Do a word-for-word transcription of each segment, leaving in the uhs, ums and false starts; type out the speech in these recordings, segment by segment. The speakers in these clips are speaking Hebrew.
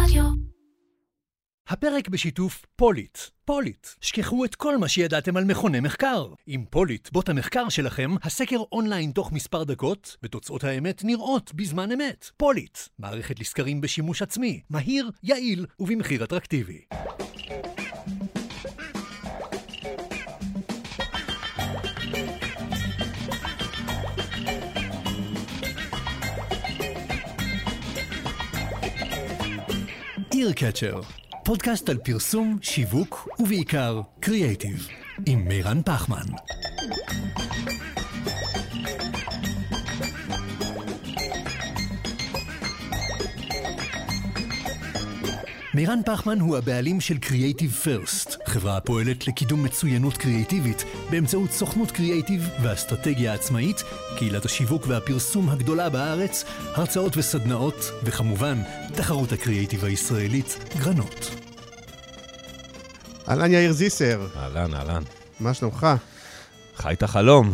רדיו. הפרק בשיתוף פוליט. פוליט. שכחו את כל מה שידעתם על מכוני מחקר. עם פוליט, בוט המחקר שלכם, הסקר אונליין תוך מספר דקות, ותוצאות האמת נראות בזמן אמת. פוליט. מערכת לסקרים בשימוש עצמי. מהיר, יעיל ובמחיר אטרקטיבי. טירקצ'ר, פודקאסט על פרסום, שיווק ובעיקר קריאייטיב, עם מירן פחמן. מירן פחמן הוא הבעלים של Creative First, חברה הפועלת לקידום מצוינות קריאייטיבית באמצעות סוכנות קריאייטיב והאסטרטגיה העצמאית, קהילת השיווק והפרסום הגדולה בארץ, הרצאות וסדנאות, וכמובן, תחרות הקריאייטיב הישראלית, גרנות. אהלן יאיר זיסר. אהלן, אהלן. מה שלומך? חי את החלום.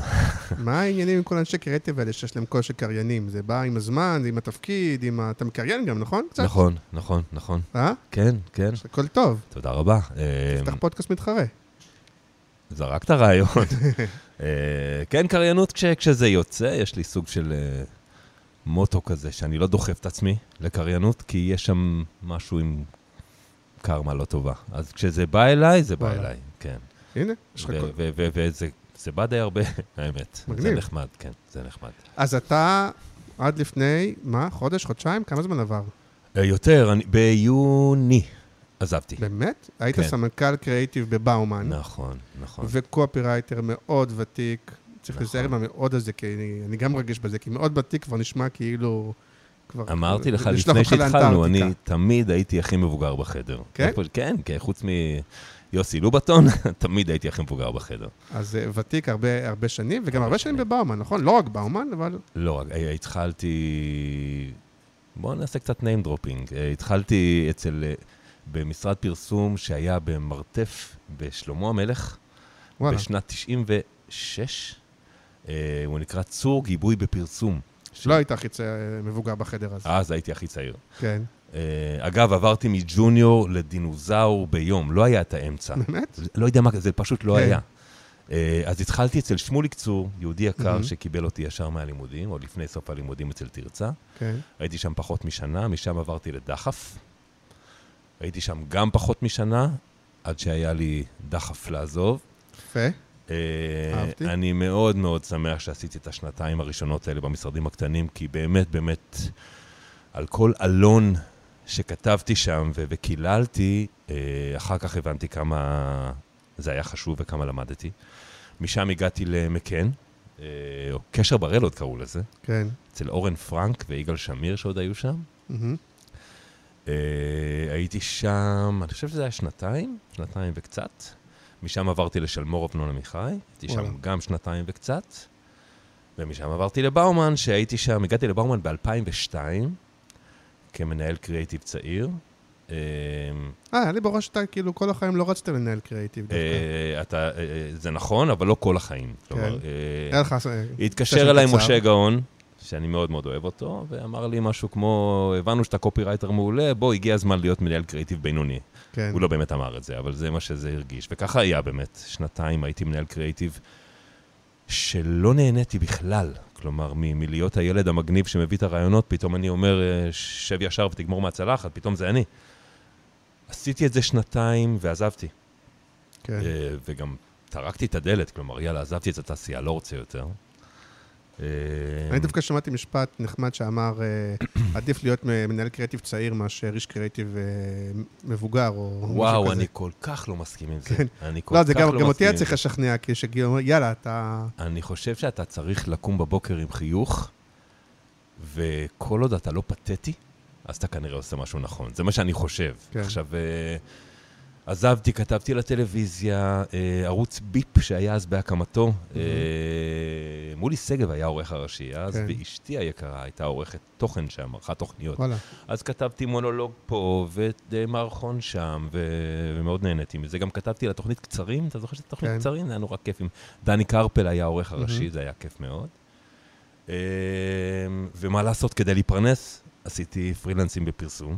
מה העניינים עם כל אנשי קריאייטיב האלה שיש להם כל שקריינים? זה בא עם הזמן, עם התפקיד, עם ה... אתה מקריין גם, נכון? קצת? נכון, נכון, נכון. אה? כן, כן. הכל טוב. תודה רבה. תפתח פודקאסט מתחרה. זרקת רעיון. כן, קריינות כש... כשזה יוצא, יש לי סוג של מוטו כזה, שאני לא דוחף את עצמי לקריינות, כי יש שם משהו עם קרמה לא טובה. אז כשזה בא אליי, זה בא אליי, כן. הנה, יש לך כל... וזה... זה בא די הרבה, האמת. מגניב. זה נחמד, כן, זה נחמד. אז אתה עד לפני, מה, חודש, חודשיים? כמה זמן עבר? יותר, אני, ביוני עזבתי. באמת? היית כן. סמנכ"ל קריאיטיב בבאומן. נכון, נכון. וקופירייטר מאוד ותיק. צריך לזהר עם המאוד הזה, כי אני, אני גם מרגיש בזה, כי מאוד ותיק כבר נשמע כאילו... כבר, אמרתי לך לפני שהתחלנו, אני תמיד הייתי הכי מבוגר בחדר. כן? איפה, כן, כי חוץ מ... יוסי לובטון, תמיד הייתי הכי מפוגר בחדר. אז ותיק הרבה, הרבה שנים, וגם הרבה שנים בבאומן, נכון? לא רק באומן, אבל... לא, התחלתי... בואו נעשה קצת name dropping. התחלתי אצל... במשרד פרסום שהיה במרתף בשלמה המלך, בשנת תשעים ושש. הוא נקרא צור גיבוי בפרסום. לא היית הכי מבוגר בחדר הזה. אז הייתי הכי צעיר. כן. Uh, אגב, עברתי מג'וניור לדינוזאור ביום, לא היה את האמצע. באמת? לא יודע מה, זה פשוט לא hey. היה. Uh, אז התחלתי אצל שמוליק צור, יהודי יקר mm-hmm. שקיבל אותי ישר מהלימודים, או לפני סוף הלימודים אצל תרצה. Okay. הייתי שם פחות משנה, משם עברתי לדחף. הייתי שם גם פחות משנה, עד שהיה לי דחף לעזוב. יפה. Okay. Uh, אהבתי. אני מאוד מאוד שמח שעשיתי את השנתיים הראשונות האלה במשרדים הקטנים, כי באמת, באמת... על כל אלון שכתבתי שם וקיללתי, אחר כך הבנתי כמה זה היה חשוב וכמה למדתי. משם הגעתי למקן, או קשר ברל עוד קראו לזה, כן. אצל אורן פרנק ואיגל שמיר שעוד היו שם. Mm-hmm. הייתי שם, אני חושב שזה היה שנתיים, שנתיים וקצת. משם עברתי לשלמור אבנון עמיחי, הייתי שם גם שנתיים וקצת. ומשם עברתי לבאומן, שהייתי שם, הגעתי לבאומן ב-אלפיים ושתיים, כמנהל קריאיטיב צעיר. אה, אני בראש שאתה, כאילו, כל החיים לא רצת לנהל קריאיטיב. זה נכון, אבל לא כל החיים. התקשר אליי משה גאון, שאני מאוד מאוד אוהב אותו, ואמר לי משהו כמו, הבנו שאתה קופירייטר מעולה, בוא, הגיע הזמן להיות מנהל קריאיטיב בינוני. הוא לא באמת אמר את זה, אבל זה מה שזה הרגיש. וככה היה באמת, שנתיים הייתי מנהל קריאיטיב, שלא נהניתי בכלל, כלומר, מ- מלהיות הילד המגניב שמביא את הרעיונות, פתאום אני אומר, שב ישר ותגמור מהצלחת, פתאום זה אני. עשיתי את זה שנתיים ועזבתי. כן. וגם טרקתי את הדלת, כלומר, יאללה, עזבתי את התעשייה, לא רוצה יותר. אני דווקא שמעתי משפט נחמד שאמר, עדיף להיות מנהל קריאיטיב צעיר מאשר איש קריאיטיב מבוגר או משהו כזה. וואו, אני כל כך לא מסכים עם זה. לא, זה גם אותי צריך לשכנע, כי יאללה, אתה... אני חושב שאתה צריך לקום בבוקר עם חיוך, וכל עוד אתה לא פתטי, אז אתה כנראה עושה משהו נכון. זה מה שאני חושב. עכשיו, עזבתי, כתבתי לטלוויזיה, ערוץ ביפ שהיה אז בהקמתו, מולי סגב היה עורך הראשי אז, ואשתי היקרה הייתה עורכת תוכן שם, ערכת תוכניות. אז כתבתי מונולוג פה ומערכון שם, ומאוד נהניתי מזה. גם כתבתי לתוכנית קצרים, אתה זוכר שזו תוכנית קצרים? זה היה נורא כיף. דני קרפל היה עורך הראשי, זה היה כיף מאוד. ומה לעשות כדי להיפרנס? עשיתי פרילנסים בפרסום.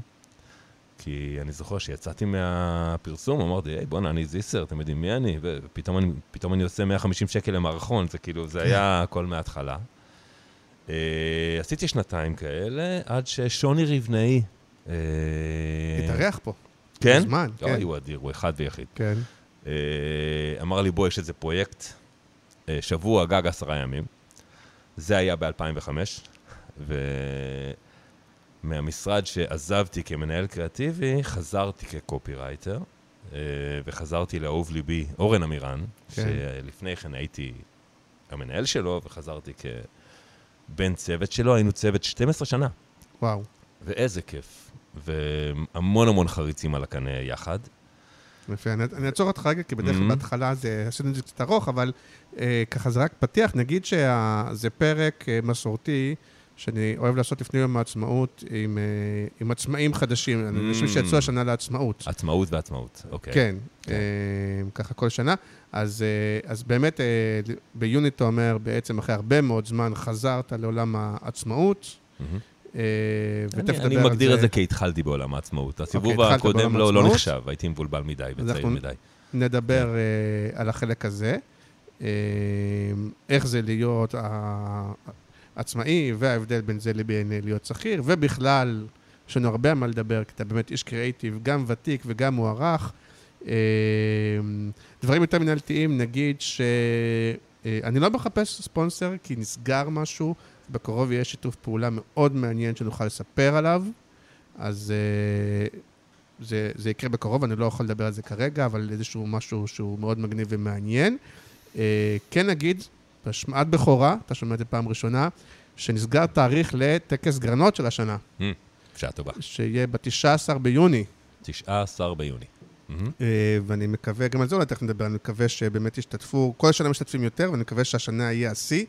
כי אני זוכר שיצאתי מהפרסום, אמרתי, היי, בוא'נה, אני זיסר, אתם יודעים מי אני? ופתאום אני, פתאום אני עושה מאה וחמישים שקל למערכון, זה כאילו, זה היה הכל מההתחלה. עשיתי שנתיים כאלה, עד ששוני רבנאי... התארח פה. כן? בזמן, כן. הוא אדיר, הוא אחד ויחיד. כן. אמר לי, בוא, יש איזה פרויקט, שבוע, גג עשרה ימים. זה היה ב-אלפיים וחמש, ו... מהמשרד שעזבתי כמנהל קריאטיבי, חזרתי כקופירייטר, וחזרתי לאהוב ליבי, אורן אמירן, כן. שלפני כן הייתי המנהל שלו, וחזרתי כבן צוות שלו, היינו צוות שתים עשרה שנה. וואו. ואיזה כיף. והמון המון חריצים על הקנה יחד. יפה, אני, אני אצור אותך רגע, כי בדרך כלל mm-hmm. בהתחלה זה, עשינו את זה קצת ארוך, אבל אה, ככה זה רק פתיח, נגיד שזה פרק אה, מסורתי, שאני אוהב לעשות לפני יום העצמאות עם, עם עצמאים חדשים, אנשים שיצאו השנה לעצמאות. עצמאות ועצמאות, אוקיי. כן, ככה כל שנה. אז, אז באמת ביוני אתה אומר, בעצם אחרי הרבה מאוד זמן חזרת לעולם העצמאות. אני מגדיר את זה כהתחלתי בעולם העצמאות. הסיבוב הקודם לא נחשב, הייתי מבולבל מדי וצעיר מדי. נדבר על החלק הזה. איך זה להיות... עצמאי, וההבדל בין זה לבין להיות שכיר, ובכלל, יש לנו הרבה מה לדבר, כי אתה באמת איש קריאיטיב, גם ותיק וגם מוערך. דברים יותר מנהלתיים, נגיד שאני לא מחפש ספונסר, כי נסגר משהו, בקרוב יש שיתוף פעולה מאוד מעניין שנוכל לספר עליו, אז זה, זה יקרה בקרוב, אני לא יכול לדבר על זה כרגע, אבל איזשהו משהו שהוא מאוד מגניב ומעניין. כן נגיד, בשמעת בכורה, אתה שומע את זה פעם ראשונה, שנסגר תאריך לטקס גרנות של השנה. שעה טובה. שיהיה ב-תשעה עשר ביוני. תשעה עשר ביוני. ואני מקווה, גם על זה אולי תכף נדבר, אני מקווה שבאמת ישתתפו, כל השנה משתתפים יותר, ואני מקווה שהשנה יהיה השיא,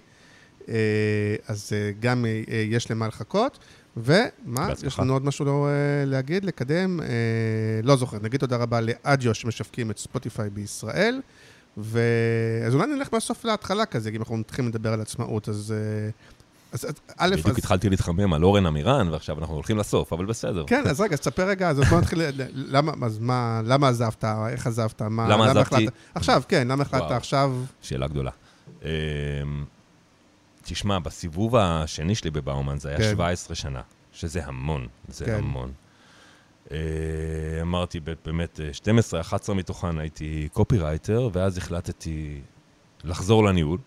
אז גם יש למה לחכות, ומה? יש לנו עוד משהו להגיד, לקדם, לא זוכר, נגיד תודה רבה לאדיו שמשווקים את ספוטיפיי בישראל, ואז אולי נלך בסוף להתחלה כזה, אם אנחנו מתחילים לדבר על עצמאות, אז... בדיוק התחלתי להתחמם על אורן אמירן, ועכשיו אנחנו הולכים לסוף, אבל בסדר. כן, אז רגע, תספר רגע, אז בוא נתחיל, למה עזבת, איך עזבת, למה עזבתי? עכשיו, כן, למה החלטת עכשיו? שאלה גדולה. תשמע, בסיבוב השני שלי בבאומן, זה היה שבע עשרה שנה, שזה המון, זה המון. אמרתי באמת שתים עשרה אחת עשרה מתוכן הייתי קופירייטר, ואז החלטתי לחזור לניהול,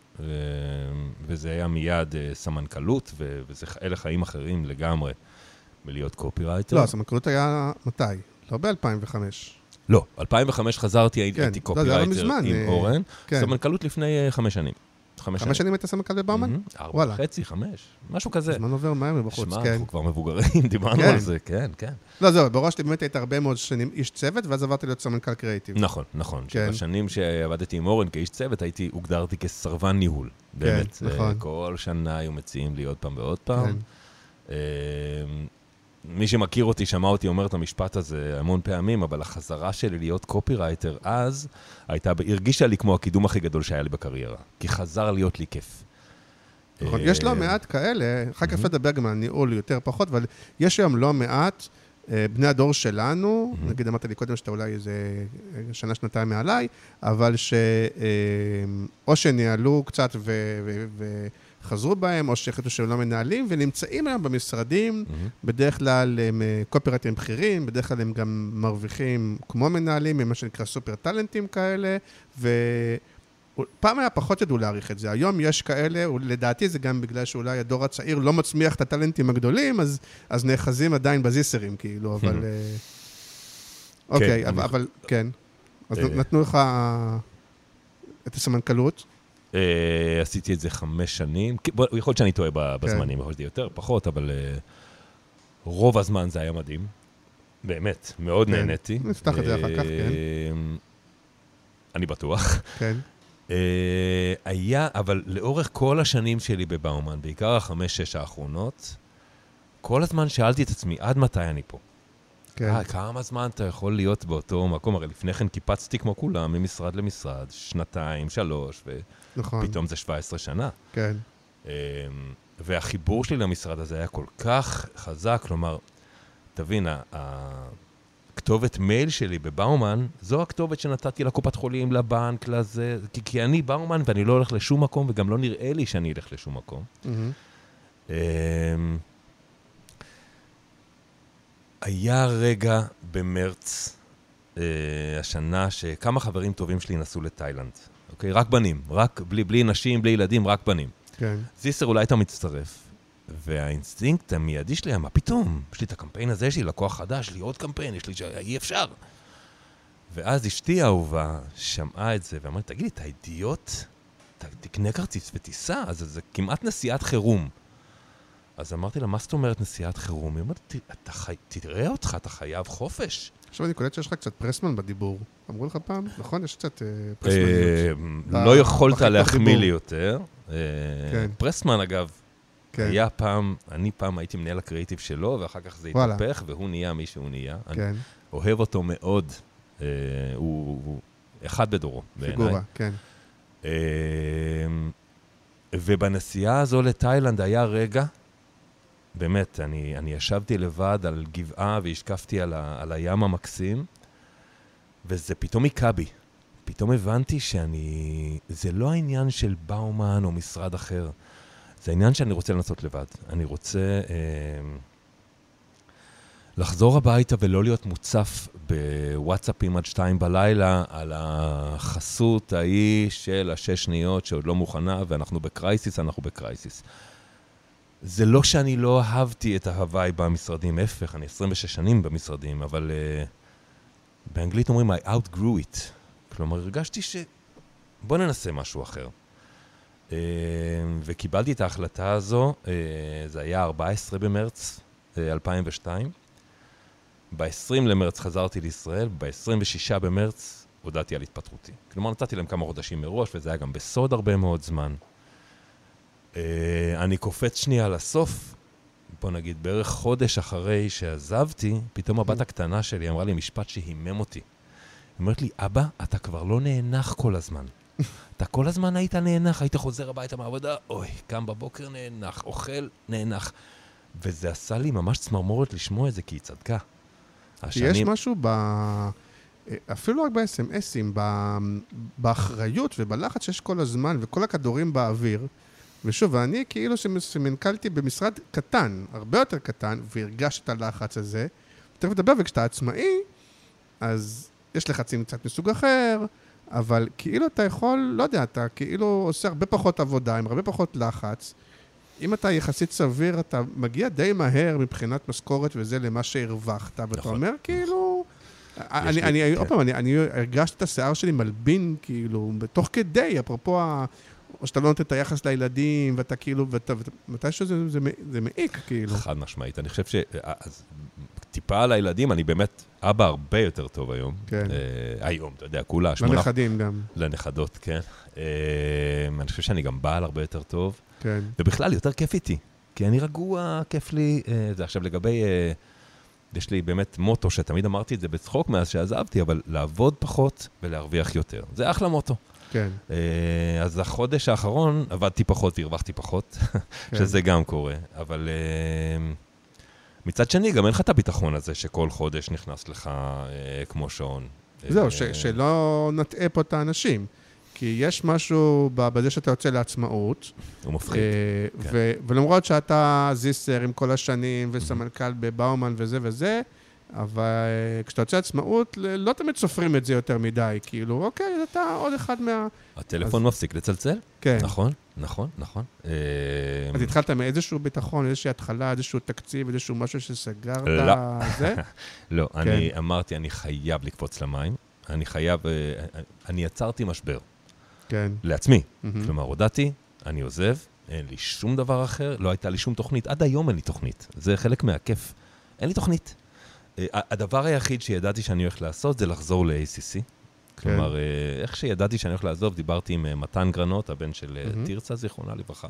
וזה היה מיד סמנכלות, וזה אלה חיים אחרים לגמרי מלהיות קופירייטר. לא, סמנכלות היה מתי? לא ב-אלפיים וחמש. לא, אלפיים וחמש חזרתי, הייתי קופירייטר עם אורן. סמנכלות לפני חמש שנים. חמש שנים היית סמנכ"ל בבאומן? ארבע וחצי, חמש, משהו כזה. הזמן עובר מהר מבחוץ, כן. שמע, אנחנו כבר מבוגרים, דיברנו על זה, כן, כן. לא, זהו, בראש שלי באמת היית הרבה מאוד שנים איש צוות, ואז עברתי להיות סמנכ"ל קריאיטיב. נכון, נכון. בשנים שעבדתי עם אורן כאיש צוות, הייתי, הוגדרתי כסרבן ניהול. באמת, כל שנה היו מציעים לי עוד פעם ועוד פעם. מי שמכיר אותי, שמע אותי, אומר את המשפט הזה המון פעמים, אבל החזרה שלי להיות קופירייטר אז, הייתה, הרגישה לי כמו הקידום הכי גדול שהיה לי בקריירה, כי חזר להיות לי כיף. יש לא מעט כאלה, אחר כך לדבר גם על ניהול יותר פחות, אבל יש היום לא מעט בני הדור שלנו, נגיד אמרת לי קודם שאתה אולי איזה שנה, שנתיים מעליי, אבל שאו שניהלו קצת ו... חזרו בהם, או שהחליטו שהם לא מנהלים, ונמצאים היום במשרדים, בדרך כלל הם קופירייטרים בכירים, בדרך כלל הם גם מרוויחים כמו מנהלים, ממה שנקרא סופר טלנטים כאלה, ופעם היה פחות ידעו להעריך את זה. היום יש כאלה, ולדעתי זה גם בגלל שאולי הדור הצעיר לא מצמיח את הטלנטים הגדולים, אז, אז נאחזים עדיין בזיסרים, כאילו, אבל... אוקיי, אבל כן. אז נתנו לך את הסמנכלות. עשיתי את זה חמש שנים, יכול להיות שאני טועה בזמנים, יכול להיות יותר, פחות, אבל רוב הזמן זה היה מדהים, באמת, מאוד נהניתי. נצטח את זה אחר כך, כן. אני בטוח. כן. היה, אבל לאורך כל השנים שלי בבאומן, בעיקר החמש, שש האחרונות, כל הזמן שאלתי את עצמי, עד מתי אני פה? כן. כמה זמן אתה יכול להיות באותו מקום? הרי לפני כן קיפצתי כמו כולם, ממשרד למשרד, שנתיים, שלוש, ו... נכון. פתאום זה שבע עשרה שנה. כן. והחיבור שלי למשרד הזה היה כל כך חזק, כלומר, תבין, הכתובת מייל שלי בבאומן, זו הכתובת שנתתי לקופת חולים, לבנק, לזה, כי, כי אני באומן ואני לא הולך לשום מקום, וגם לא נראה לי שאני אלך לשום מקום. Mm-hmm. היה רגע במרץ אה, השנה שכמה חברים טובים שלי נסו לתאילנד. אוקיי? רק בנים, רק בלי, בלי נשים, בלי ילדים, רק בנים. כן. זיסר אולי אתה מצטרף. והאינסטינקט המיידי שלי היה, מה פתאום? יש לי את הקמפיין הזה, יש לי לקוח חדש, יש לי עוד קמפיין, יש לי שאי אפשר. ואז אשתי האהובה שמעה את זה, ואמרה, תגיד לי, אתה אידיוט? ת, תקנה כרטיס וטיסה, אז זה כמעט נסיעת חירום. אז אמרתי לה, מה זאת אומרת נסיעת חירום? היא אומרת, חי... תראה אותך, אתה חייב חופש. עכשיו אני קולט שיש לך קצת פרסמן בדיבור. אמרו לך פעם, נכון? יש קצת פרסמן. לא יכולת להחמיא לי יותר. פרסמן, אגב, היה פעם, אני פעם הייתי מנהל הקריאיטיב שלו, ואחר כך זה התהפך, והוא נהיה מי שהוא נהיה. אני אוהב אותו מאוד. הוא אחד בדורו, בעיניי. פיגורה, כן. ובנסיעה הזו לתאילנד היה רגע, באמת, אני, אני ישבתי לבד על גבעה והשקפתי על, ה, על הים המקסים, וזה פתאום היקע בי. פתאום הבנתי שאני... זה לא העניין של באומן או משרד אחר. זה העניין שאני רוצה לנסות לבד. אני רוצה אה, לחזור הביתה ולא להיות מוצף בוואטסאפים עד שתיים בלילה על החסות ההיא של השש שניות שעוד לא מוכנה, ואנחנו בקרייסיס, אנחנו בקרייסיס. זה לא שאני לא אהבתי את ההוואי במשרדים, הפך, אני עשרים ושש שנים במשרדים, אבל uh, באנגלית אומרים, I outgrew it. כלומר, הרגשתי ש... בוא ננסה משהו אחר. Uh, וקיבלתי את ההחלטה הזו, uh, זה היה ארבעה עשר במרץ uh, אלפיים ושתיים. ב-עשרים למרץ חזרתי לישראל, ב-עשרים ושישה במרץ הודעתי על התפטרותי. כלומר, נתתי להם כמה חודשים מראש, וזה היה גם בסוד הרבה מאוד זמן. Uh, אני קופץ שנייה לסוף, בוא נגיד, בערך חודש אחרי שעזבתי, פתאום הבת הקטנה שלי אמרה לי משפט שהימם אותי. היא אומרת לי, אבא, אתה כבר לא נאנח כל הזמן. אתה כל הזמן היית נאנח, היית חוזר הביתה מהעבודה, אוי, קם בבוקר נאנח, אוכל נאנח. וזה עשה לי ממש צמרמורת לשמוע את זה, כי היא צדקה. השנים... יש משהו ב... אפילו רק ב-אס אם אסים, ב... באחריות ובלחץ שיש כל הזמן, וכל הכדורים באוויר, ושוב, אני כאילו שמנכלתי במשרד קטן, הרבה יותר קטן, והרגש את הלחץ הזה, תכף לדבר, וכשאתה עצמאי, אז יש לחצים קצת מסוג אחר, אבל כאילו אתה יכול, לא יודע, אתה כאילו עושה הרבה פחות עבודה, עם הרבה פחות לחץ, אם אתה יחסית סביר, אתה מגיע די מהר מבחינת משכורת וזה למה שהרווחת, ואתה אומר כאילו... אני, עוד פעם, אני הרגשתי את השיער שלי מלבין, כאילו, בתוך כדי, אפרופו ה... או שאתה לא נותן את היחס לילדים, ואתה כאילו, מתישהו זה מעיק, כאילו. חד משמעית. אני חושב שטיפה על הילדים, אני באמת אבא הרבה יותר טוב היום. כן. היום, אתה יודע, כולה. לנכדים גם. לנכדות, כן. אני חושב שאני גם בעל הרבה יותר טוב. כן. ובכלל, יותר כיף איתי. כי אני רגוע, כיף לי. עכשיו, לגבי, יש לי באמת מוטו, שתמיד אמרתי את זה בצחוק מאז שעזבתי, אבל לעבוד פחות ולהרוויח יותר. זה אחלה מוטו. כן. אז החודש האחרון עבדתי פחות והרווחתי פחות, שזה גם קורה, אבל מצד שני גם אין לך את הביטחון הזה שכל חודש נכנס לך כמו שעון. זהו, שלא נטעה פה את האנשים, כי יש משהו בזה שאתה יוצא לעצמאות. הוא מפחיד. ולמרות שאתה זיסר עם כל השנים וסמנכ"ל בבאומן וזה וזה, אבל כשאתה יוצא עצמאות, לא תמיד סופרים את זה יותר מדי, כאילו, אוקיי, אתה עוד אחד מה... הטלפון מפסיק לצלצל? כן. נכון, נכון, נכון. אז התחלת מאיזשהו ביטחון, איזושהי התחלה, איזשהו תקציב, איזשהו משהו שסגרת, זה? לא, אני אמרתי, אני חייב לקפוץ למים, אני חייב, אני יצרתי משבר. כן. לעצמי. כלומר, הודעתי, אני עוזב, אין לי שום דבר אחר, לא הייתה לי שום תוכנית, עד היום אין לי תוכנית, זה חלק מהכיף. אין לי תוכנית. הדבר היחיד שידעתי שאני הולך לעשות זה לחזור ל-איי סי סי. כלומר, איך שידעתי שאני הולך לעזוב, דיברתי עם מתן גרנות, הבן של תירצה, זיכרונה לברכה,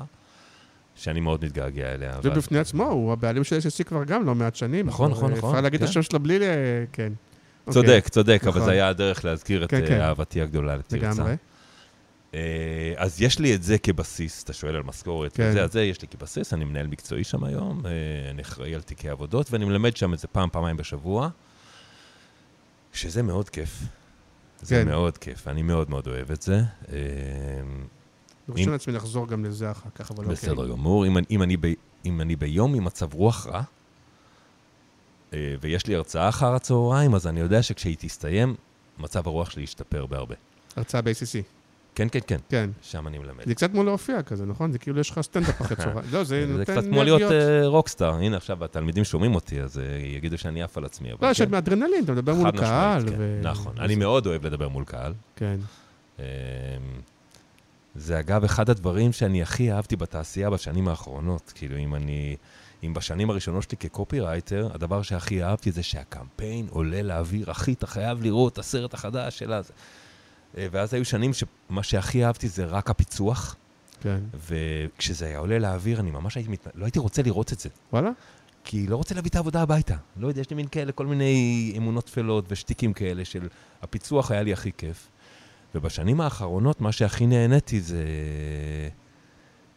שאני מאוד מתגעגע אליה. ובפני עצמו, הוא הבעלים של איי סי סי כבר גם לא מעט שנים. נכון, נכון, נכון. אפשר להגיד את השם שלה בלי, כן. צודק, צודק, אבל זה היה הדרך להזכיר את אהבתי הגדולה לתירצה. אז יש לי את זה כבסיס, אתה שואל על משכורת, וזה, זה יש לי כבסיס, אני מנהל מקצועי שם היום, אני אחראי על תיקי עבודות, ואני מלמד שם את זה פעם, פעמיים בשבוע, שזה מאוד כיף. זה מאוד כיף, אני מאוד מאוד אוהב את זה. ברשון עצמי לחזור גם לזה אחר כך, אבל אוקיי. בסדר גמור, אם אני ביום עם מצב רוח רע, ויש לי הרצאה אחר הצהריים, אז אני יודע שכשהיא תסתיים, מצב הרוח שלי ישתפר בהרבה. הרצאה ב-איי סי סי. כן, כן, כן. שם אני מלמד. זה קצת כמו להופיע כזה, נכון? זה כאילו יש לך סטנדאפ אחרי צהריים. לא, זה נותן... זה קצת כמו להיות רוקסטאר. הנה, עכשיו התלמידים שומעים אותי, אז יגידו שאני עף על עצמי. לא, שאת מאדרנלין, אתה מדבר מול קהל. נכון, אני מאוד אוהב לדבר מול קהל. כן. זה אגב אחד הדברים שאני הכי אהבתי בתעשייה בשנים האחרונות. כאילו, אם אני... אם בשנים הראשונות שלי כקופירייטר, הדבר שהכי אהבתי זה שהקמפיין עולה לאוויר, אחי, אתה חייב לראות את הסרט החדש שלה. ואז היו שנים שמה שהכי אהבתי זה רק הפיצוח. כן. וכשזה היה עולה לאוויר, אני ממש הייתי מת... לא הייתי רוצה לראות את זה. וואלה? כי לא רוצה להביא את העבודה הביתה. לא יודע, יש לי מין כאלה, כל מיני אמונות תפלות ושתיקים כאלה של... הפיצוח היה לי הכי כיף. ובשנים האחרונות, מה שהכי נהניתי זה...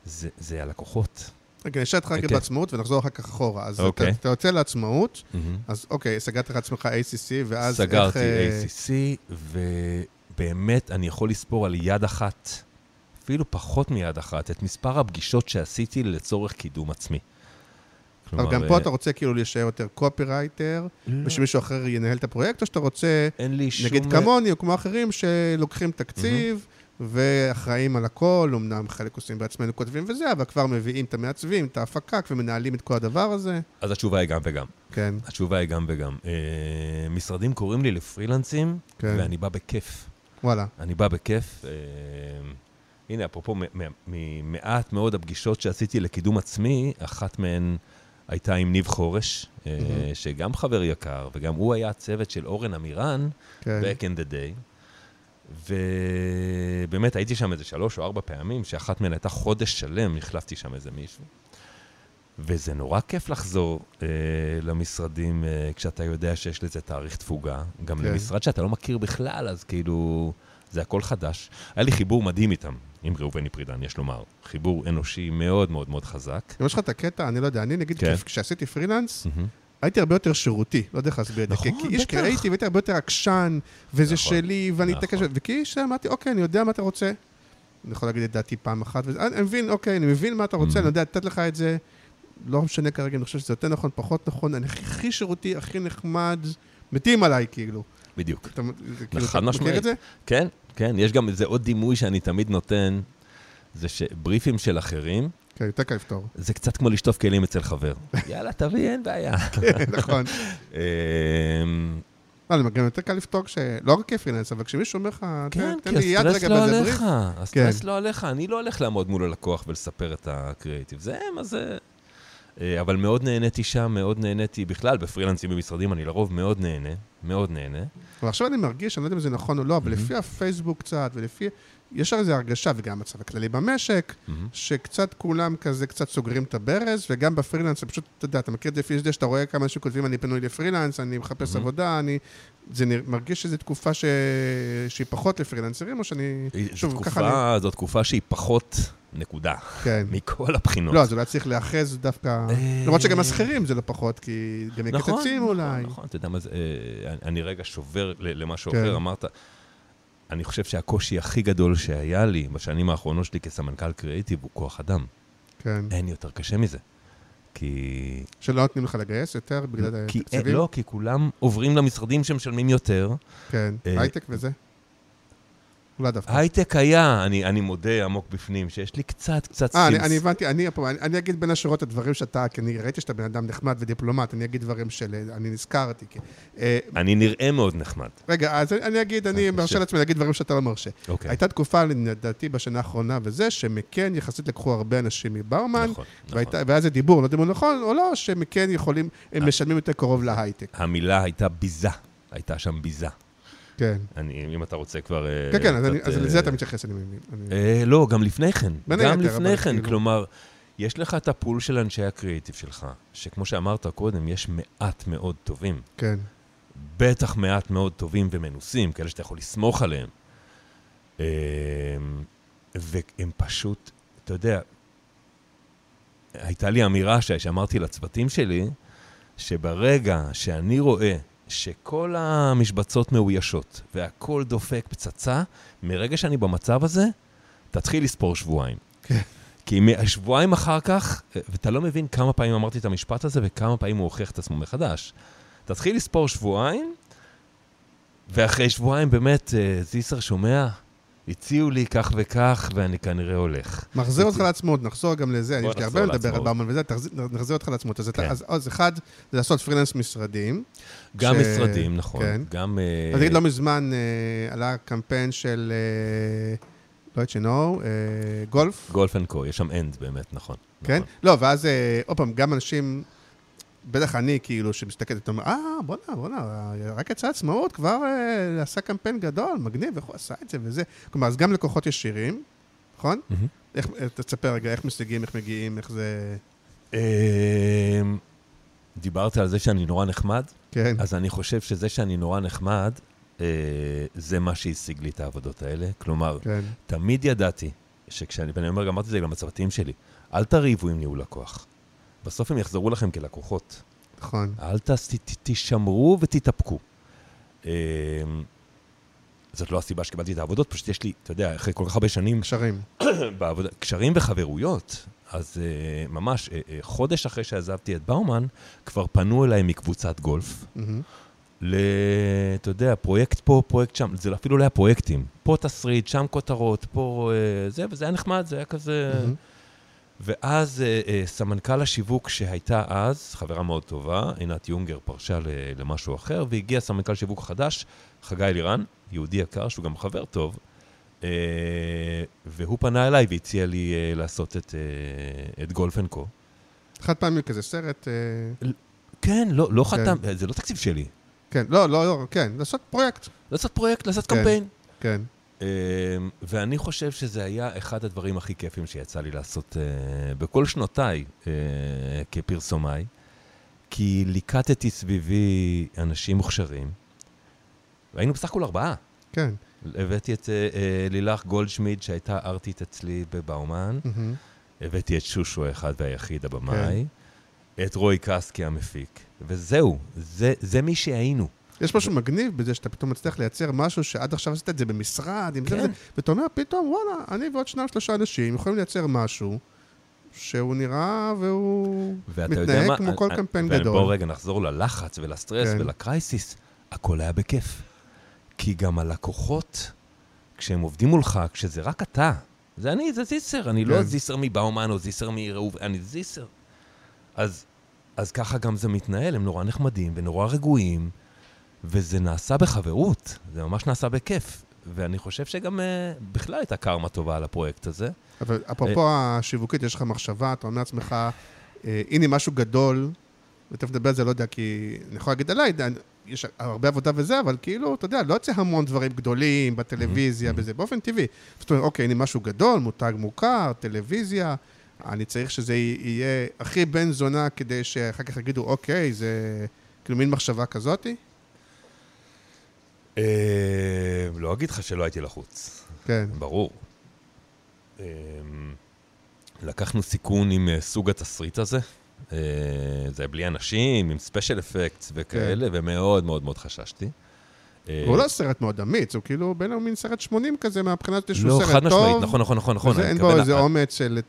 זה, זה הלקוחות. כן, נשאר אתך להגיד בעצמאות ונחזור אחר כך אחורה. אז אתה, אתה יוצא לעצמאות, אז אוקיי, סגרת לך עצמך איי סי סי, ואז איך... סגרתי איי סי סי, ובאמת אני יכול לספור על יד אחת, אפילו פחות מיד אחת, את מספר הפגישות שעשיתי לצורך קידום עצמי. אבל גם פה אתה רוצה כאילו להישאר יותר קופירייטר, ושמישהו אחר ינהל את הפרויקט, או שאתה רוצה, נגיד כמוני או כמו אחרים, שלוקחים תקציב... ואחראים על הכל, אמנם חלק עושים בעצמנו כותבים וזה, אבל כבר מביאים את המעצבים, את ההפקה, ומנהלים את כל הדבר הזה. אז התשובה היא גם וגם. כן. התשובה היא גם וגם. אה, משרדים קוראים לי לפרילנסים, כן. ואני בא בכיף. וואלה. אני בא בכיף. אה, הנה, אפרופו, ממעט מאוד הפגישות שעשיתי לקידום עצמי, אחת מהן הייתה עם ניב חורש, אה, mm-hmm. שגם חבר יקר, וגם הוא היה הצוות של אורן אמירן, כן. Back in the day. ובאמת הייתי שם איזה שלוש או ארבע פעמים, שאחת מהן הייתה חודש שלם, החלפתי שם איזה מישהו. וזה נורא כיף לחזור אה, למשרדים, אה, כשאתה יודע שיש לזה תאריך תפוגה. גם כן. למשרד שאתה לא מכיר בכלל, אז כאילו, זה הכל חדש. היה לי חיבור מדהים איתם, עם ראובן פרידן, יש לומר. חיבור אנושי מאוד מאוד מאוד חזק. אם יש לך את הקטע, אני לא יודע, אני נגיד, כן. כשעשיתי פרילנס, mm-hmm. הייתי הרבה יותר שירותי, לא יודע איך להסביר את זה, כי איש קראיתי, והייתי הרבה יותר עקשן, וזה שלי, ואני אתקש, וכאיש, אמרתי, אוקיי, אני יודע מה אתה רוצה, אני יכול להגיד את דעתי פעם אחת, אני מבין, אוקיי, אני מבין מה אתה רוצה, אני יודע, לתת לך את זה, לא משנה כרגע, אני חושב שזה יותר נכון, פחות נכון, אני הכי שירותי, הכי נחמד, מתים עליי, כאילו. בדיוק. אתה מכיר את זה? כן, כן, יש גם איזה עוד דימוי שאני תמיד נותן, זה שבריפים של אחרים, כן, יותר קל לפתור. זה קצת כמו לשטוף כלים אצל חבר. יאללה, תביא, אין בעיה. כן, נכון. לא, זה גם יותר קל לפתור, לא רק כפרילנס, אבל כשמישהו אומר לך, כן, כי הסטרס לא עליך. הסטרס לא עליך, אני לא הולך לעמוד מול הלקוח ולספר את הקריאיטיב. זה מה זה... אבל מאוד נהניתי שם, מאוד נהניתי בכלל, בפרילנסים במשרדים, אני לרוב מאוד נהנה, מאוד נהנה. אבל עכשיו אני מרגיש, אני לא יודע אם זה נכון או לא, אבל לפי הפייסבוק קצת, ולפי... יש איזו הרגשה, וגם מצב הכללי במשק, שקצת כולם כזה קצת סוגרים את הברז, וגם בפרילנס, פשוט, אתה יודע, אתה מכיר את זה לפי זה, שאתה רואה כמה אנשים כותבים, אני פנוי לפרילנס, אני מחפש עבודה, אני... זה מרגיש שזו תקופה שהיא פחות לפרילנסרים, או שאני... זו תקופה שהיא פחות נקודה, מכל הבחינות. לא, זה לא צריך לאחז דווקא... למרות שגם הסחרים זה לא פחות, כי גם יקצצים אולי. נכון, אתה יודע מה זה... אני רגע שובר למה שאופר, אמרת... אני חושב שהקושי הכי גדול שהיה לי בשנים האחרונות שלי כסמנכ"ל קריאיטיב הוא כוח אדם. כן. אין יותר קשה מזה. כי... שלא נותנים לך לגייס יותר בגלל התקציבים? לא, כי כולם עוברים למשרדים שמשלמים יותר. כן, הייטק וזה. אולי דווקא. הייטק היה, אני מודה עמוק בפנים, שיש לי קצת, קצת... אני הבנתי, אני אגיד בין השורות הדברים שאתה, כי אני ראיתי שאתה בן אדם נחמד ודיפלומט, אני אגיד דברים של... אני נזכרתי. אני נראה מאוד נחמד. רגע, אז אני אגיד, אני מרשה לעצמי להגיד דברים שאתה לא מרשה. הייתה תקופה, לדעתי, בשנה האחרונה וזה, שמכן יחסית לקחו הרבה אנשים מבאומן, והיה זה דיבור, לא יודע אם הוא נכון או לא, שמכן יכולים, הם משלמים יותר קרוב להייטק. המילה הייתה ביזה, הייתה שם ביזה. כן. אני, אם אתה רוצה כבר... כן, כן, אז לזה אתה מתייחס, אני מבין. לא, גם לפני כן. גם לפני כן, כלומר, יש לך את הפול של אנשי הקריאיטיב שלך, שכמו שאמרת קודם, יש מעט מאוד טובים. כן. בטח מעט מאוד טובים ומנוסים, כאלה שאתה יכול לסמוך עליהם. והם פשוט, אתה יודע, הייתה לי אמירה שאמרתי לצוותים שלי, שברגע שאני רואה שכל המשבצות מאוישות, והכל דופק פצצה, מרגע שאני במצב הזה, תתחיל לספור שבועיים. כי שבועיים אחר כך, ואתה לא מבין כמה פעמים אמרתי את המשפט הזה, וכמה פעמים הוא הוכיח את עצמו מחדש. תתחיל לספור שבועיים, ואחרי שבועיים באמת, זיסר שומע, הציעו לי כך וכך, ואני כנראה הולך. מחזיר אותך לעצמות, נחזור גם לזה, אני יש לי הרבה לדבר על באומן וזה, נחזיר אותך לעצמות. אז אחד, זה לעשות פרילנס משרדים. גם משרדים, נכון. אז נגיד לא מזמן עלה קמפיין של, לא יודעת שנו, גולף. גולף אנד קו, יש שם אנד באמת, נכון. כן? לא, ואז, עוד פעם, גם אנשים, בטח אני כאילו שמסתכלת, אתה אומר, אה, בוא נה, בוא נה, רק יצא עצמאות, כבר אה, עשה קמפיין גדול, מגניב, איך הוא עשה את זה וזה. כלומר, אז גם לקוחות ישירים, נכון? Mm-hmm. איך, תצפה רגע, איך משיגים, איך מגיעים, איך זה... דיברת על זה שאני נורא נחמד, כן. אז אני חושב שזה שאני נורא נחמד, אה, זה מה שהשיג לי את העבודות האלה. כלומר, כן. תמיד ידעתי, שכשאני, ואני אומר, אמרתי זה גם למצבתים שלי, אל תריבו עם ניהול הכוח. בסוף הם יחזרו לכם כלקוחות. נכון. אל תשמרו ותתאפקו. זאת לא הסיבה שקיבלתי את העבודות, פשוט יש לי, אתה יודע, אחרי כל כך הרבה שנים... קשרים. קשרים וחברויות. אז ממש, חודש אחרי שעזבתי את באומן, כבר פנו אליי מקבוצת גולף, אתה יודע, פרויקט פה, פרויקט שם, זה אפילו לא היה פרויקטים. פה תסריט, שם כותרות, פה זה, וזה היה נחמד, זה היה כזה... ואז סמנכ"ל השיווק שהייתה אז, חברה מאוד טובה, עינת יונגר פרשה למשהו אחר, והגיע סמנכ"ל שיווק חדש, חגי לירן, יהודי יקר, שהוא גם חבר טוב, והוא פנה אליי והציע לי לעשות את גולף אנד קו. חד פעמי כזה סרט? כן, לא חד פעמי, זה לא תקציב שלי. כן, לא, לא, כן, לעשות פרויקט. לעשות פרויקט, לעשות קמפיין. כן. ואני חושב שזה היה אחד הדברים הכי כיפים שיצא לי לעשות בכל שנותיי כפרסומאי, כי ליקטתי סביבי אנשים מוכשרים, והיינו בסך כול ארבעה. כן. הבאתי את לילך גולדשמיד שהייתה ארטית אצלי בבאומן, הבאתי את שושו האחד והיחיד הבמאי, את רוי קספי המפיק, וזהו, זה מי שהיינו. יש משהו מגניב בזה שאתה פתאום מצליח לייצר משהו שעד עכשיו עשית את זה במשרד, ואתה אומר פתאום, וואלה, אני ועוד שניים שלושה אנשים יכולים לייצר משהו שהוא נראה והוא מתנהג כמו כל קמפיין גדול. בואו רגע נחזור ללחץ ולסטרס ולקרייסיס, הכל היה בכיף. כי גם הלקוחות, כשהם עובדים מולך, כשזה רק אתה, זה אני, זה זיסר, אני לא זיסר מבאומן או זיסר מראוב, אני זיסר. אז ככה גם זה מתנהל, הם נורא נחמדים ונורא רגועים, וזה נעשה בחברות, זה ממש נעשה בכיף, ואני חושב שגם בכלל הייתה קרמה טובה על הפרויקט הזה. אבל אפרופו השיווקית, יש לך מחשבה, אתה אומר לעצמך, הנה משהו גדול, ותכף נדבר על זה, לא יודע, כי אני יכול להגיד עליי, יש הרבה עבודה וזה, אבל כאילו, אתה יודע, לא יוצא המון דברים גדולים בטלוויזיה, בזה, באופן טבעי. זאת אומרת, אוקיי, הנה משהו גדול, מותג מוכר, טלוויזיה, אני צריך שזה יהיה הכי בן זונה, כדי שאחר כך יגידו, אוקיי, זה כאילו מין מחשבה כזאתי. לא אגיד לך שלא הייתי לחוץ. כן. ברור. לקחנו סיכון עם סוג התסריט הזה. זה היה בלי אנשים, עם ספיישל אפקט וכאלה, ומאוד מאוד מאוד חששתי. הוא לא סרט מאוד אמיץ, הוא כאילו בין המין סרט שמונים כזה, מהבחינת שהוא סרט טוב. לא, חד משמעית, נכון, נכון, נכון, נכון. אין בו איזה אומץ של...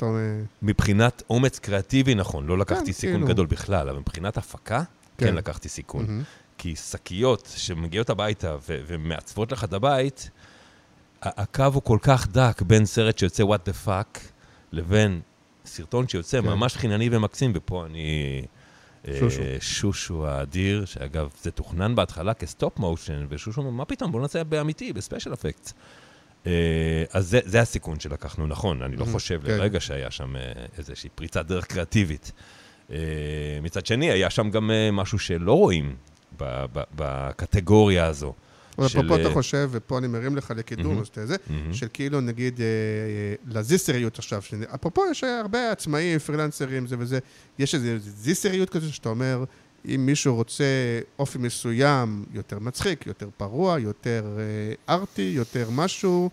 מבחינת אומץ קריאטיבי, נכון, לא לקחתי סיכון גדול בכלל, אבל מבחינת הפקה, כן לקחתי סיכון. כי שקיות שמגיעות הביתה ו- ומעצבות לך את הבית, הקו הוא כל כך דק בין סרט שיוצא what the fuck, לבין סרטון שיוצא ממש חינני ומקסים, ופה אני שושו. אה, שושו האדיר, שאגב זה תוכנן בהתחלה כסטופ מושן, ושושו אומר, מה פתאום? בוא נצא באמיתי, בספיישל אפקט. אה, אז זה, זה הסיכון שלקחנו, נכון, אני לא חושב לרגע שהיה שם איזושהי פריצת דרך קריאטיבית. אה, מצד שני, היה שם גם משהו שלא רואים, בקטגוריה הזו. ופה אתה חושב, ופה אני מרים לך לקידום, של כאילו נגיד לזיסריות עכשיו, אפרופו יש הרבה עצמאים, פרילנסרים, זה וזה, יש איזו זיסריות כזו שאתה אומר, אם מישהו רוצה אופי מסוים, יותר מצחיק, יותר פרוע, יותר ארטי, יותר משהו,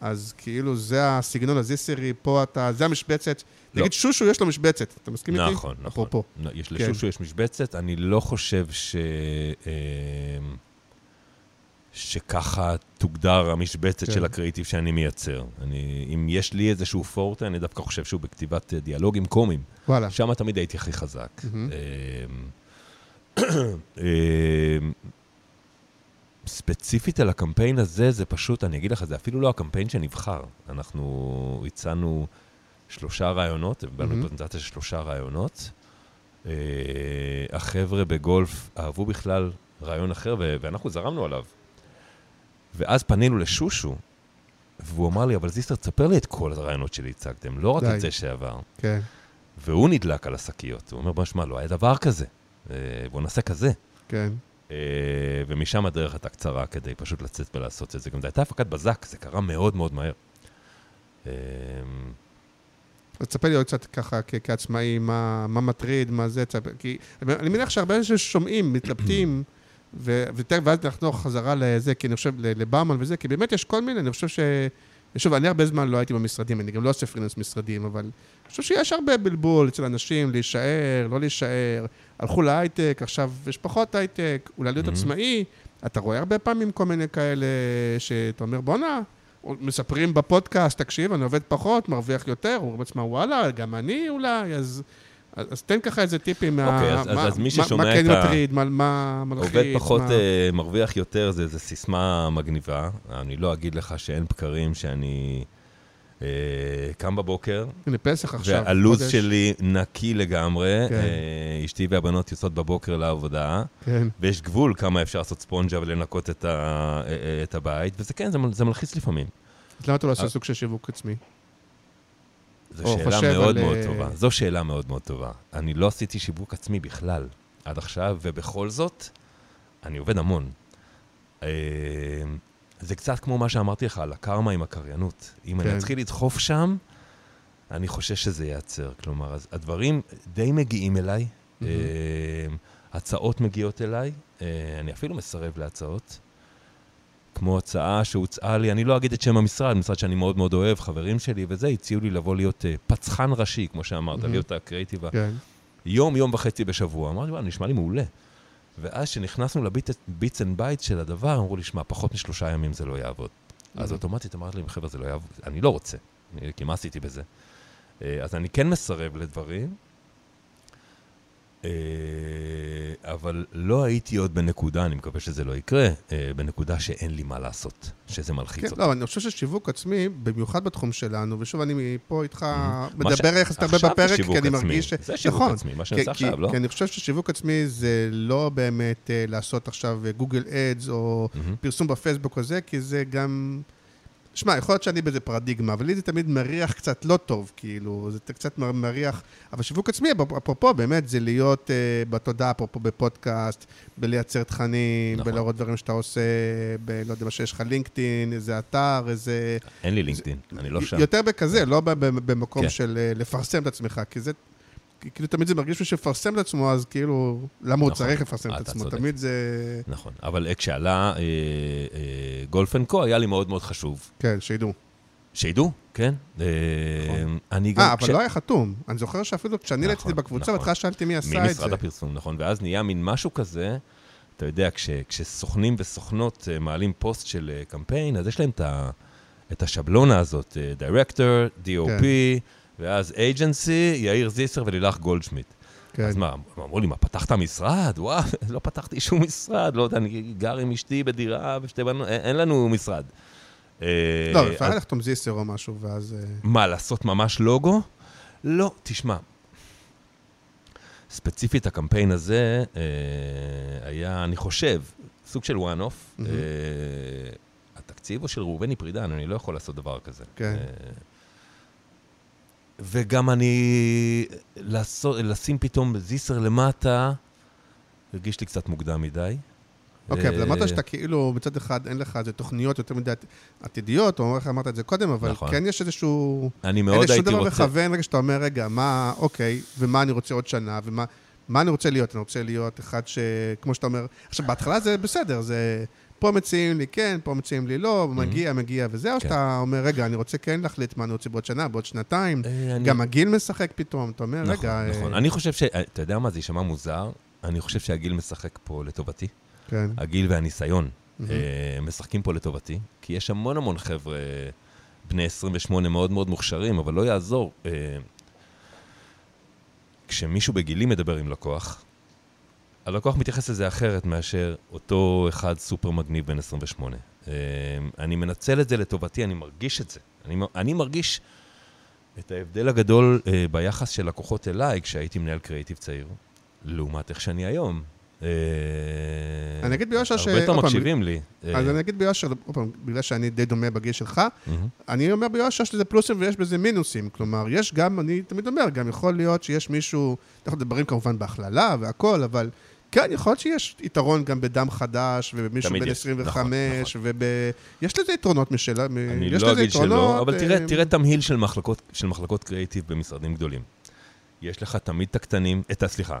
אז כאילו זה הסגנון הזיסרי, פה אתה, זה המשבצת. נגיד שושו יש לו משבצת, אתה מסכים איתי? נכון, נכון. יש לשושו יש משבצת, אני לא חושב ש... שככה תוגדר המשבצת של הקריאיטיב שאני מייצר. אם יש לי איזשהו פורטה, אני דווקא חושב שהוא בכתיבת דיאלוגים קומיים. שם תמיד הייתי הכי חזק. ספציפית על הקמפיין הזה, זה פשוט, אני אגיד לך, זה אפילו לא הקמפיין שנבחר. אנחנו הצענו שלושה רעיונות, באנו בפרזנטציה של שלושה רעיונות. החבר'ה בגולף אהבו בכלל רעיון אחר, ואנחנו זרמנו עליו. ואז פנינו לשושו, והוא אמר לי, אבל זיסר, תספר לי את כל הרעיונות שלי הצגתם, לא רק את זה שעבר. כן. והוא נדלק על הסקיות. הוא אומר, משמע, לא היה דבר כזה. בוא נעשה כזה. כן. ומשם הדרך הייתה קצרה כדי פשוט לצאת ולעשות את זה. גם זה הייתה הפקת בזק, זה קרה מאוד מאוד מהר. אז תספר לי עוד קצת ככה כעצמאי, מה מטריד, מה זה, כי אני מניח שהרבה ששומעים, מתלבטים, ואז נחנוך חזרה לזה, כי אני חושב לבאמן וזה, כי באמת יש כל מיני, אני חושב ש... שוב, אני הרבה זמן לא הייתי במשרדים, אני גם לא עושה פרילנס משרדים, אבל אני חושב שיש הרבה בלבול אצל אנשים, להישאר, לא להישאר, הלכו להייטק, עכשיו יש פחות הייטק, אולי להיות עצמאי, אתה רואה הרבה פעמים כל מיני כאלה שאתה אומר, בוא נע, מספרים בפודקאסט, תקשיב, אני עובד פחות, מרוויח יותר, הוא אומר בעצמה, וואלה, גם אני אולי, אז... אז תן ככה איזה טיפים, מה כן מטריד, מה מלחיץ. עובד פחות מרוויח יותר, זה סיסמה מגניבה. אני לא אגיד לך שאין בקרים שאני קם בבוקר. הנה פסח עכשיו. והלוז שלי נקי לגמרי. אשתי והבנות יוצאות בבוקר לעבודה. ויש גבול כמה אפשר לעשות ספונג'ה ולנקות את הבית. וזה כן, זה מלחיץ לפעמים. אז למה אתה לא עושה סוג של שיווק עצמי? זו שאלה מאוד מאוד טובה. זו שאלה מאוד מאוד טובה. אני לא עשיתי שיווק עצמי בכלל עד עכשיו, ובכל זאת, אני עובד המון. זה קצת כמו מה שאמרתי לך, על הקרמה עם הקריינות. אם אני אתחיל לדחוף שם, אני חושש שזה ייעצר. כלומר, הדברים די מגיעים אליי, הצעות מגיעות אליי, אני אפילו מסרב להצעות. כמו הצעה שהוצאה לי, אני לא אגיד את שם המשרד, משרד שאני מאוד מאוד אוהב, חברים שלי וזה, הציעו לי לבוא להיות פצחן ראשי, כמו שאמרת, להיות הקריאיטיבה. יום, יום וחצי בשבוע. אמרתי, וואי, נשמע לי מעולה. ואז שנכנסנו לביטס אנד בייטס של הדבר, אמרו לי, שמע, פחות משלושה ימים זה לא יעבוד. אז אוטומטית אמרתי לי, חבר'ה, זה לא יעבוד. אני לא רוצה, כי מה עשיתי בזה? אז אני כן מסרב לדברים, אבל לא הייתי עוד בנקודה, אני מקווה שזה לא יקרה, בנקודה שאין לי מה לעשות, שזה מלחיץ אותי. לא, אני חושב ששיווק עצמי, במיוחד בתחום שלנו, ושוב, אני פה איתך מדבר איך לסתרבה בפרק, כי אני מרגיש ש... זה שיווק עצמי, מה שנעשה עכשיו, לא? כי אני חושב ששיווק עצמי זה לא באמת לעשות עכשיו גוגל אדס, או פרסום בפייסבוק הזה, כי זה גם... שמע, יכול להיות שאני באיזה פרדיגמה, אבל לי זה תמיד מריח קצת לא טוב, כאילו, זה קצת מריח, אבל שיווק עצמי, אפרופו, באמת, זה להיות uh, בתודעה, אפרופו בפודקאסט, בלייצר תכנים, נכון. בלהראות דברים שאתה עושה, ב- לא יודע מה שיש לך, לינקדאין, איזה אתר, איזה... אין לי לינקדאין, זה, אני לא שם. יותר בכזה, לא במקום כן. של uh, לפרסם את עצמך, כי זה, כאילו, תמיד זה מרגיש שפרסם את עצמו, אז כאילו, למה נכון. הוא צריך לפרסם את עצמו? צודק. תמיד זה... נכון, אבל כשעלה אה, אה, גולף אנד קו, היה לי מאוד מאוד חשוב. כן, שידעו. שידעו, כן. אה, נכון. אני גם... אה, כש... אבל לא היה חתום. אני זוכר שאפילו כשאני נכון, לצאתי בקבוצה, נכון. ואתה שאלתי מי עשה את זה. ממשרד הפרסום, נכון. ואז נהיה מין משהו כזה, אתה יודע, כש, כשסוכנים וסוכנות מעלים פוסט של קמפיין, אז יש להם את השבלונה הזאת, דירקטור, די או פי, כן. ואז אייג'נסי, יאיר זיסר ולילך גולדשמיד. אז מה, אמרו לי, מה, פתחת משרד? וואו, לא פתחתי שום משרד, לא יודע, אני גר עם אשתי בדירה, אין לנו משרד. לא, אפשר לחתום זיסר או משהו, ואז... מה, לעשות ממש לוגו? לא, תשמע. ספציפית, הקמפיין הזה היה, אני חושב, סוג של one-off. התקציב הוא של ראובני פרידן, אני לא יכול לעשות דבר כזה. כן. וגם אני, לשים פתאום זיסר למטה, הרגיש לי קצת מוקדם מדי. אוקיי, אבל אמרת שאתה כאילו, מצד אחד אין לך איזה תוכניות יותר מדי עתידיות, או איך אמרת את זה קודם, אבל כן יש איזשהו... אני מאוד הייתי רוצה. איזשהו דבר מכוון, רגע שאתה אומר, רגע, מה, אוקיי, ומה אני רוצה עוד שנה, ומה... מה אני רוצה להיות? אני רוצה להיות אחד שכמו שאתה אומר, עכשיו בהתחלה זה בסדר, זה פה מציעים לי כן, פה מציעים לי לא, מגיע, מגיע וזה, או שאתה אומר, רגע, אני רוצה כן להחליט מה אני רוצה בעוד שנה, בעוד שנתיים, גם הגיל משחק פתאום, אתה אומר, רגע... נכון, נכון, אני חושב ש... אתה יודע מה, זה יישמע מוזר, אני חושב שהגיל משחק פה לטובתי, הגיל והניסיון משחקים פה לטובתי, כי יש המון המון חבר'ה בני עשרים ושמונה מאוד מאוד מוכשרים, אבל לא יעזור. כשמישהו בגילי מדבר עם לקוח, הלקוח מתייחס לזה אחרת מאשר אותו אחד סופר מגניב בן עשרים ושמונה. אני מנצל את זה לטובתי, אני מרגיש את זה. אני, אני מרגיש את ההבדל הגדול ביחס של לקוחות אליי כשהייתי מנהל קריאיטיב צעיר, לעומת איך שאני היום. אני אגיד ביושר ש... הרבה יותר מקשיבים לי. אז אני אגיד ביושר, בגלל שאני די דומה בגיל שלך, אני אומר ביושר שזה פלוסים ויש בזה מינוסים, כלומר, יש גם, אני תמיד אומר, גם יכול להיות שיש מישהו, אנחנו מדברים כמובן בהכללה והכל, אבל כן, יכול להיות שיש יתרון גם בדם חדש, ובמישהו בין עשרים וחמש, ויש לזה יתרונות משלה, אני לא אגיד שלא, אבל תראה תמהיל של מחלקות קריאיטיב במשרדים גדולים. יש לך תמיד את הקטנים, את סליחה,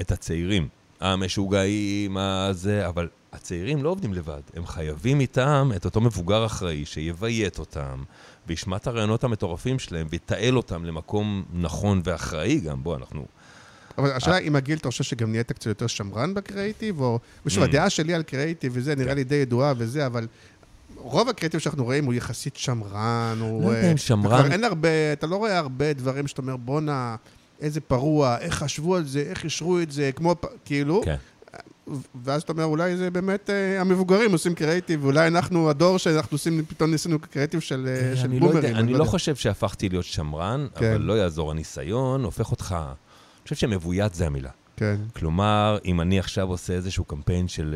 את הצעירים. המשוגעים, הזה, אבל הצעירים לא עובדים לבד, הם חייבים איתם את אותו מבוגר אחראי שיוויית אותם, וישמע את הרעיונות המטורפים שלהם, ויתעל אותם למקום נכון ואחראי גם, בוא אנחנו... אבל השאלה, אם הגיל אתה חושב שגם נהיית קצת יותר שמרן בקריאיטיב, או... ושוב, הדעה שלי על קריאיטיב וזה, נראה לי די ידועה וזה, אבל... רוב הקריאיטיב שאנחנו רואים הוא יחסית שמרן, הוא... לא יודעים, שמרן... אין הרבה, אתה לא רואה הרבה דברים שאתה אומר, בוא נע... איזה פרוע, איך חשבו על זה, איך ישרו את זה, כמו, כאילו, ואז אתה אומר, אולי זה באמת, המבוגרים עושים קריאיטיב, ואולי אנחנו, הדור שאנחנו עושים, פתאום ניסינו קריאיטיב של בומרים. אני לא חושב שהפכתי להיות שמרן, אבל לא יעזור, הניסיון הופך אותך, אני חושב שמבוית זה המילה. כלומר, אם אני עכשיו עושה איזשהו קמפיין של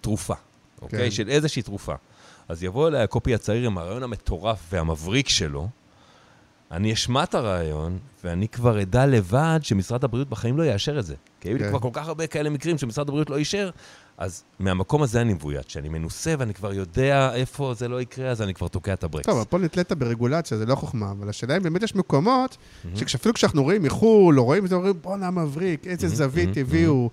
תרופה, אוקיי? של איזושהי תרופה, אז יבוא אליי הקופי הצעיר עם הרעיון המטורף והמבריק שלו, אני אשמע את הרעיון, ואני כבר אדע לבד שמשרד הבריאות בחיים לא יאשר את זה. כי היו לי כבר כל כך הרבה כאלה מקרים שמשרד הבריאות לא יישר, אז מהמקום הזה אני מבוית, שאני מנוסה ואני כבר יודע איפה זה לא יקרה, אז אני כבר תוקע את הברקס. טוב, אבל פה נתלת ברגולציה, זה לא חוכמה, אבל השאלה אם באמת יש מקומות, שכשאפילו כשאנחנו רואים מחול, לא רואים, זה אומרים, בוא נע מבריק, איזה זווית הביאו,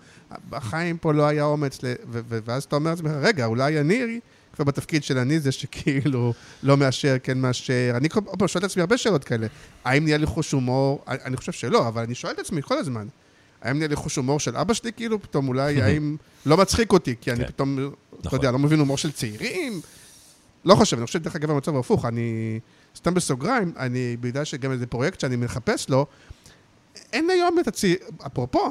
בחיים פה לא היה אומץ, ואז אתה אומר, רגע, אולי אני... ובתפקיד של אני זה שכאילו לא מאשר, כן מאשר. אני שואל את עצמי הרבה שאלות כאלה. האם נהיה לי חוש הומור? אני חושב שלא, אבל אני שואל את עצמי כל הזמן. האם נהיה לי חוש הומור של אבא שלי? כאילו פתאום אולי, האם לא מצחיק אותי? כי אני פתאום, אתה יודע, לא מבין הומור של צעירים. לא חושב, אני חושב דרך אגב המצב ההפוך. אני סתם בסוגריים, אני בגלל שגם איזה פרויקט שאני מחפש לו, אין היום את הצעיר, אפרופו,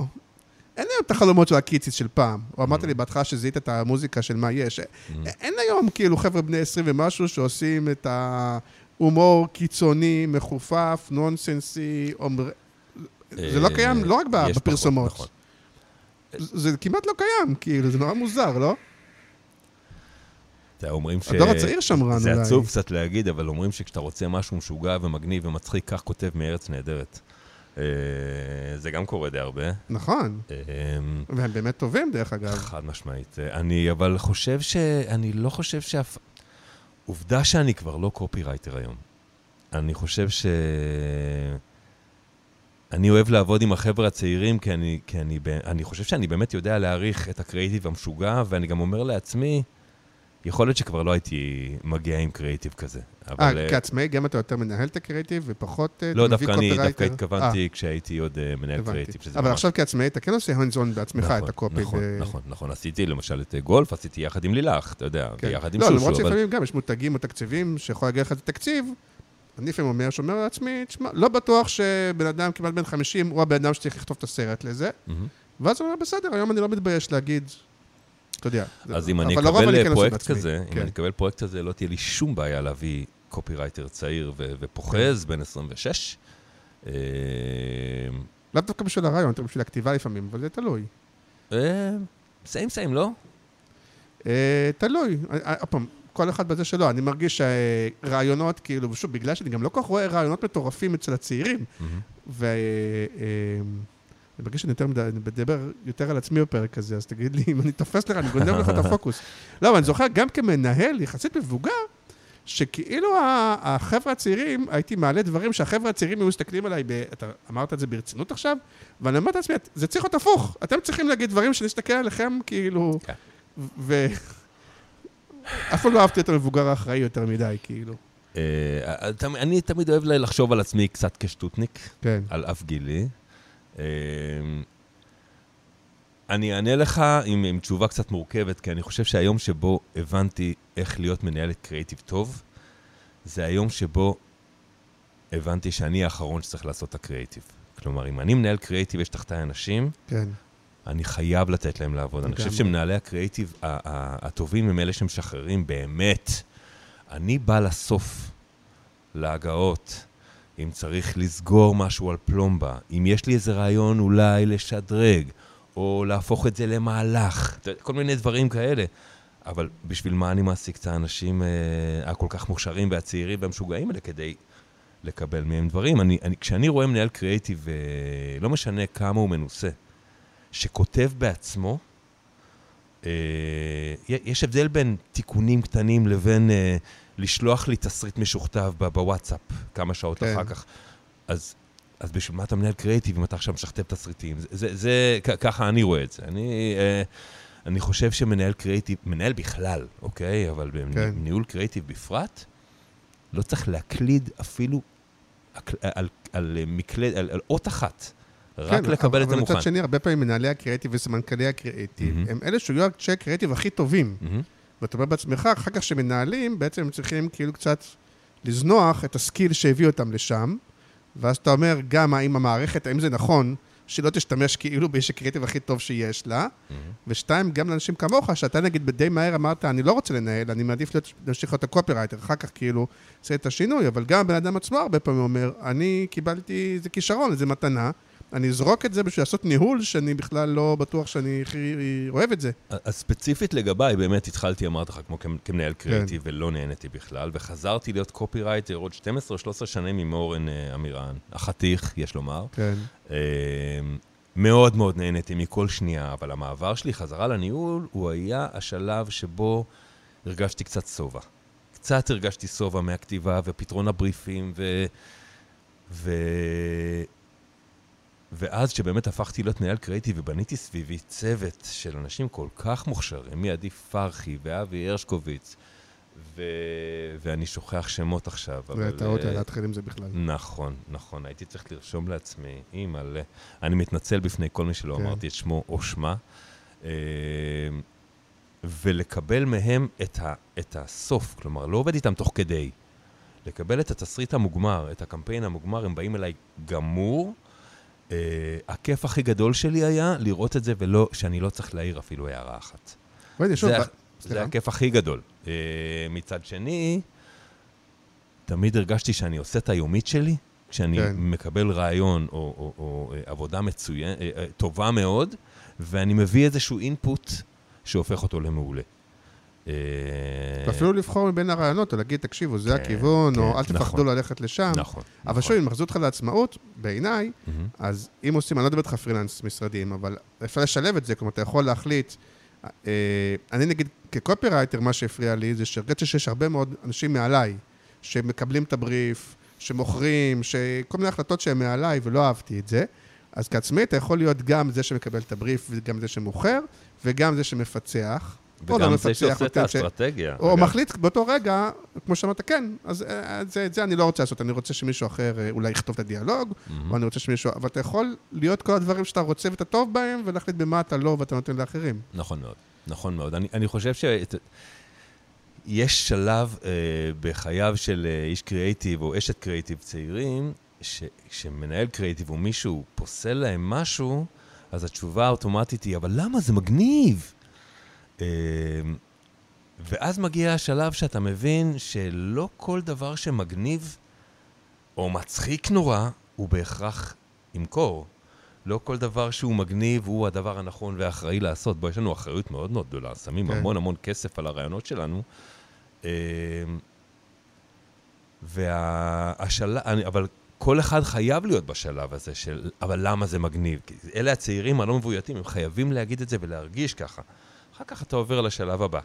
אין היום את החלומות של הקיציס של פעם. הוא אמרת לי בהתחלה שזהית את המוזיקה של מה יש. אין היום כאילו חבר'ה בני עשרים ומשהו שעושים את ההומור קיצוני, מחופף, נונסנסי, זה לא קיים, לא רק בפרסומות. זה כמעט לא קיים, כאילו, זה נורא מוזר, לא? הדור הצעיר שמרן אולי. זה עצוב קצת להגיד, אבל אומרים שכשאתה רוצה משהו משוגע ומגניב ומצחיק, כך כותב מארץ נהדרת. זה גם קורה די הרבה. נכון. והם באמת טובים דרך אגב. חד משמעית. אני אבל חושב ש... אני לא חושב ש... עובדה שאני כבר לא קופירייטר היום. אני חושב ש... אני אוהב לעבוד עם החבר'ה הצעירים, כי אני, כי אני, אני חושב שאני באמת יודע להעריך את הקריאיטיב המשוגע, ואני גם אומר לעצמי, יכול להיות שכבר לא הייתי מגיע עם קריאיטיב כזה. אה, כעצמאי גם אתה יותר מנהל את הקריאיטיב ופחות... לא, דווקא אני דווקא התכוונתי כשהייתי עוד מנהל קריאיטיב. אבל עכשיו כעצמאי אתה כן עושה הונזון בעצמך את הקופי. נכון, נכון, נכון. עשיתי למשל את גולף, עשיתי יחד עם לילך, אתה יודע, ויחד עם שושו. לא, למרות שלפעמים גם יש מותגים או תקציבים שיכול להגיע לך את התקציב, אני לפעמים אומר, שומר על עצמי, לא בטוח שבן אדם כמעט בן חמישים הוא הבן אדם שצריך לכתוב את הסרט לזה, ואז הוא אומר, בסדר, היום אני לא מתבייש להגיד אתה יודע. אז אם אני אקבל פרויקט כזה, אם אני אקבל פרויקט הזה, לא תהיה לי שום בעיה להביא קופירייטר צעיר ופוחז בין עשרים ושש. לא דווקא בשביל הרעיון, יותר בשביל הכתיבה לפעמים, אבל זה תלוי. סיים סיים, לא? תלוי. כל אחד בזה שלא. אני מרגיש שהרעיונות, כאילו, ושוב, בגלל שאני גם לא כך רואה רעיונות מטורפים אצל הצעירים. ו... אני מרגיש שאני יותר מדבר יותר על עצמי בפרק הזה, אז תגיד לי, אם אני תופס לך, אני גונב לך את הפוקוס. לא, אבל אני זוכר גם כמנהל יחסית מבוגר, שכאילו החבר'ה הצעירים, הייתי מעלה דברים שהחבר'ה הצעירים היו מסתכלים עליי, אתה אמרת את זה ברצינות עכשיו, ואני אמרת לעצמי, זה צריך להיות הפוך, אתם צריכים להגיד דברים שנסתכל עליכם, כאילו, ו... אף פעם לא אהבתי את המבוגר האחראי יותר מדי, כאילו. אני תמיד אוהב לחשוב על עצמי קצת כשטוטניק, על אף גילי. אני אענה לך עם, עם תשובה קצת מורכבת, כי אני חושב שהיום שבו הבנתי איך להיות מנהלת קריאיטיב טוב, זה היום שבו הבנתי שאני האחרון שצריך לעשות את הקריאיטיב. כלומר, אם אני מנהל קריאיטיב, יש תחתי אנשים, כן. אני חייב לתת להם לעבוד. אני חושב שמנהלי הקריאיטיב הטובים הם אלה שמשחררים באמת. אני בא לסוף, להגעות, אם צריך לסגור משהו על פלומבה, אם יש לי איזה רעיון אולי לשדרג, או להפוך את זה למהלך, כל מיני דברים כאלה. אבל בשביל מה אני מעסיק את האנשים אה, הכל כך מוכשרים והצעירים והמשוגעים האלה כדי לקבל מהם דברים? אני, אני, כשאני רואה מנהל קריאיטיב, אה, לא משנה כמה הוא מנוסה, שכותב בעצמו, אה, יש הבדל בין תיקונים קטנים לבין אה, לשלוח לי תסריט משוכתב בוואטסאפ כמה שעות כן. אחר כך. אז... אז בשביל מה אתה מנהל קריאיטיב, אם אתה עכשיו משכתב תסריטים? זה, זה, ככה אני רואה את זה. אני, אני חושב שמנהל קריאיטיב, מנהל בכלל, אוקיי? אבל בניהול קריאיטיב בפרט, לא צריך להקליד אפילו על, על מקלד, על, על אות אחת. רק כן, לקבל את המוכן. אבל מצד שני, הרבה פעמים מנהלי הקריאיטיב וסמנכלי הקריאיטיב, mm-hmm. הם אלה שיהיו אנשי הקריאיטיב הכי טובים. Mm-hmm. ואתה אומר בעצמך, אחר כך שמנהלים, בעצם הם צריכים כאילו קצת לזנוח את הסקיל שהביא אותם לשם, ואז אתה אומר גם האם המערכת, האם זה נכון, שלא תשתמש כאילו באיש הקריאיטיב הכי טוב שיש לה, mm-hmm. ושתיים, גם לאנשים כמוך, שאתה נגיד בדי מהר אמרת, אני לא רוצה לנהל, אני מעדיף להמשיך להיות הקופירייטר, אחר כך כאילו עושה את השינוי, אבל גם הבן אדם עצמו הרבה פעמים אומר, אני קיבלתי איזה כישרון, איזה מתנה, אני אזרוק את זה בשביל לעשות ניהול, שאני בכלל לא בטוח שאני אוהב את זה. אז ספציפית לגביי, באמת התחלתי, אמרת לך, כמו כמנהל קריאיטיב, ולא נהניתי בכלל, וחזרתי להיות קופירייטר עוד שתים עשרה שלוש עשרה שנים עם אורן אמירן, החתיך, יש לומר. מאוד מאוד נהניתי מכל שנייה, אבל המעבר שלי חזרה לניהול, הוא היה השלב שבו הרגשתי קצת סובה. קצת הרגשתי סובה מהכתיבה, ופתרון הבריפים, ו... ו... ואז שבאמת הפכתי להיות מנהל קריאיטיב ובניתי סביבי צוות של אנשים כל כך מוכשרים, מידי פרחי ואבי הרשקוביץ, ו... ואני שוכח שמות עכשיו. ואתה עוד אבל... להתחיל עם זה בכלל. נכון, נכון. הייתי צריך לרשום לעצמי, אימא, אני מתנצל בפני כל מי שלא כן. אמרתי את שמו או שמה, ולקבל מהם את, ה... את הסוף, כלומר, לא עובד איתם תוך כדי. לקבל את התסריט המוגמר, את הקמפיין המוגמר, הם באים אליי גמור, Uh, הכיף הכי גדול שלי היה לראות את זה, ולא, שאני לא צריך להעיר אפילו הערה אחת. זה, שוב, ה... זה הכיף הכי גדול. Uh, מצד שני, תמיד הרגשתי שאני עושה את היומית שלי, כשאני כן. מקבל רעיון או, או, או, או עבודה מצוין, טובה מאוד, ואני מביא איזשהו אינפוט שהופך אותו למעולה. ואפילו לבחור מבין הרעיונות, או להגיד, תקשיבו, זה הכיוון, או אל תפחדו ללכת לשם. אבל שוב, אם מחזור אותך לעצמאות, בעיניי, אז אם עושים, אני לא דבר לך פרילנס משרדים, אבל אפשר לשלב את זה, כלומר, אתה יכול להחליט, אני נגיד, כקופירייטר, מה שהפריע לי, זה שהרגשתי שיש הרבה מאוד אנשים מעליי, שמקבלים את הבריף, שמוכרים, שכל מיני החלטות שהם מעליי, ולא אהבתי את זה, אז כעצמי, אתה יכול להיות גם זה שמקבל את הבריף, וגם זה שמוכר, וגם זה שמפצח. וגם זה שעושה את האסטרטגיה. או מחליט באותו רגע, כמו שאמרת, כן, אז את זה אני לא רוצה לעשות, אני רוצה שמישהו אחר אולי יכתוב את הדיאלוג, או אני רוצה שמישהו, אבל אתה יכול להיות כל הדברים שאתה רוצה ואתה טוב בהם, ולהחליט במה אתה לא ואתה נותן לאחרים. נכון מאוד, נכון מאוד. אני חושב שיש שלב בחייו של איש קריאיטיב או אשת קריאיטיב צעירים, שמנהל קריאיטיב או מישהו פוסל להם משהו, אז התשובה האוטומטית היא, אבל למה זה מגניב? ואז מגיע השלב שאתה מבין שלא כל דבר שמגניב או מצחיק נורא הוא בהכרח ימכור. לא כל דבר שהוא מגניב הוא הדבר הנכון והאחראי לעשות. בו יש לנו אחריות מאוד מאוד גדולה, שמים המון המון כסף על הרעיונות שלנו. והשלב, אבל כל אחד חייב להיות בשלב הזה של, אבל למה זה מגניב? אלה הצעירים הלא מבויתים, הם חייבים להגיד את זה ולהרגיש ככה. אחר כך אתה עובר לשלב הבא,